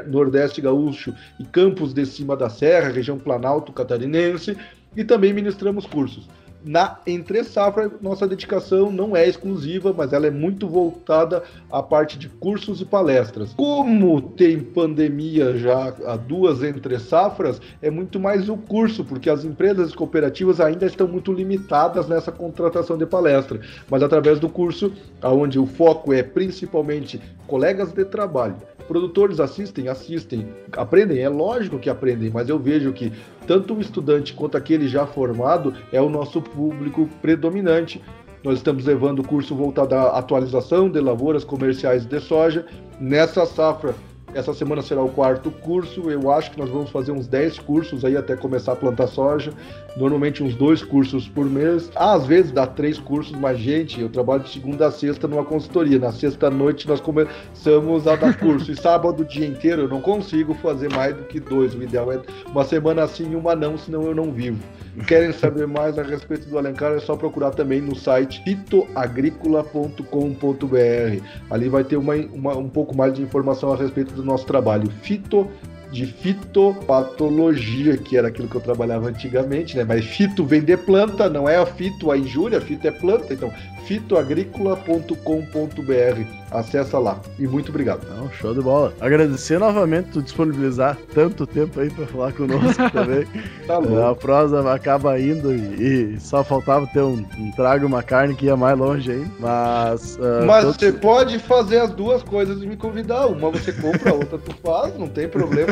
Nordeste Gaúcho e Campos de Cima da Serra, região Planalto Catarinense, e também ministramos cursos. Na Entre Safra, nossa dedicação não é exclusiva, mas ela é muito voltada à parte de cursos e palestras. Como tem pandemia já há duas Entre Safras, é muito mais o curso, porque as empresas cooperativas ainda estão muito limitadas nessa contratação de palestra. Mas através do curso, onde o foco é principalmente colegas de trabalho. Produtores assistem, assistem, aprendem, é lógico que aprendem, mas eu vejo que tanto o estudante quanto aquele já formado é o nosso público predominante. Nós estamos levando o curso voltado à atualização de lavouras comerciais de soja. Nessa safra, essa semana será o quarto curso, eu acho que nós vamos fazer uns dez cursos aí até começar a plantar soja, normalmente uns dois cursos por mês, às vezes dá três cursos, mas gente, eu trabalho de segunda a sexta numa consultoria, na sexta noite nós começamos a dar curso, e sábado o dia inteiro eu não consigo fazer mais do que dois, o ideal é uma semana sim e uma não, senão eu não vivo. Querem saber mais a respeito do Alencar, é só procurar também no site fito agrícola ponto com ponto b r. Ali vai ter uma, uma, um pouco mais de informação a respeito do nosso trabalho. Fito de fitopatologia, que era aquilo que eu trabalhava antigamente, né? Mas fito vem de planta, não é a fito, a injúria, a fito é planta, então fito agrícola ponto com ponto b r, acessa lá, e muito obrigado. Não, show de bola, agradecer novamente por disponibilizar tanto tempo aí pra falar conosco também, tá bom. É, a prosa acaba indo e, e só faltava ter um, um trago, uma carne que ia mais longe aí, mas... Uh, mas todos... você pode fazer as duas coisas e me convidar, uma você compra, a outra tu faz, não tem problema.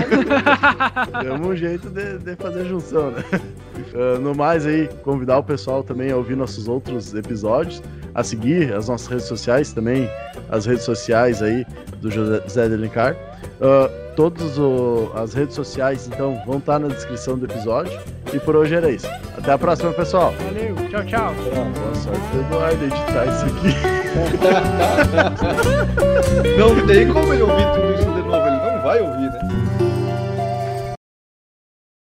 Deu um jeito de, de fazer junção, né? Uh, no mais aí, convidar o pessoal também a ouvir nossos outros episódios, a seguir as nossas redes sociais também, as redes sociais aí do José de Alencar. Uh, todas as redes sociais, então, vão estar na descrição do episódio. E por hoje era isso. Até a próxima, pessoal. Valeu, tchau, tchau. Boa sorte do Eduardo editar isso aqui. Não tem como ele ouvir tudo isso de novo, ele não vai ouvir, né?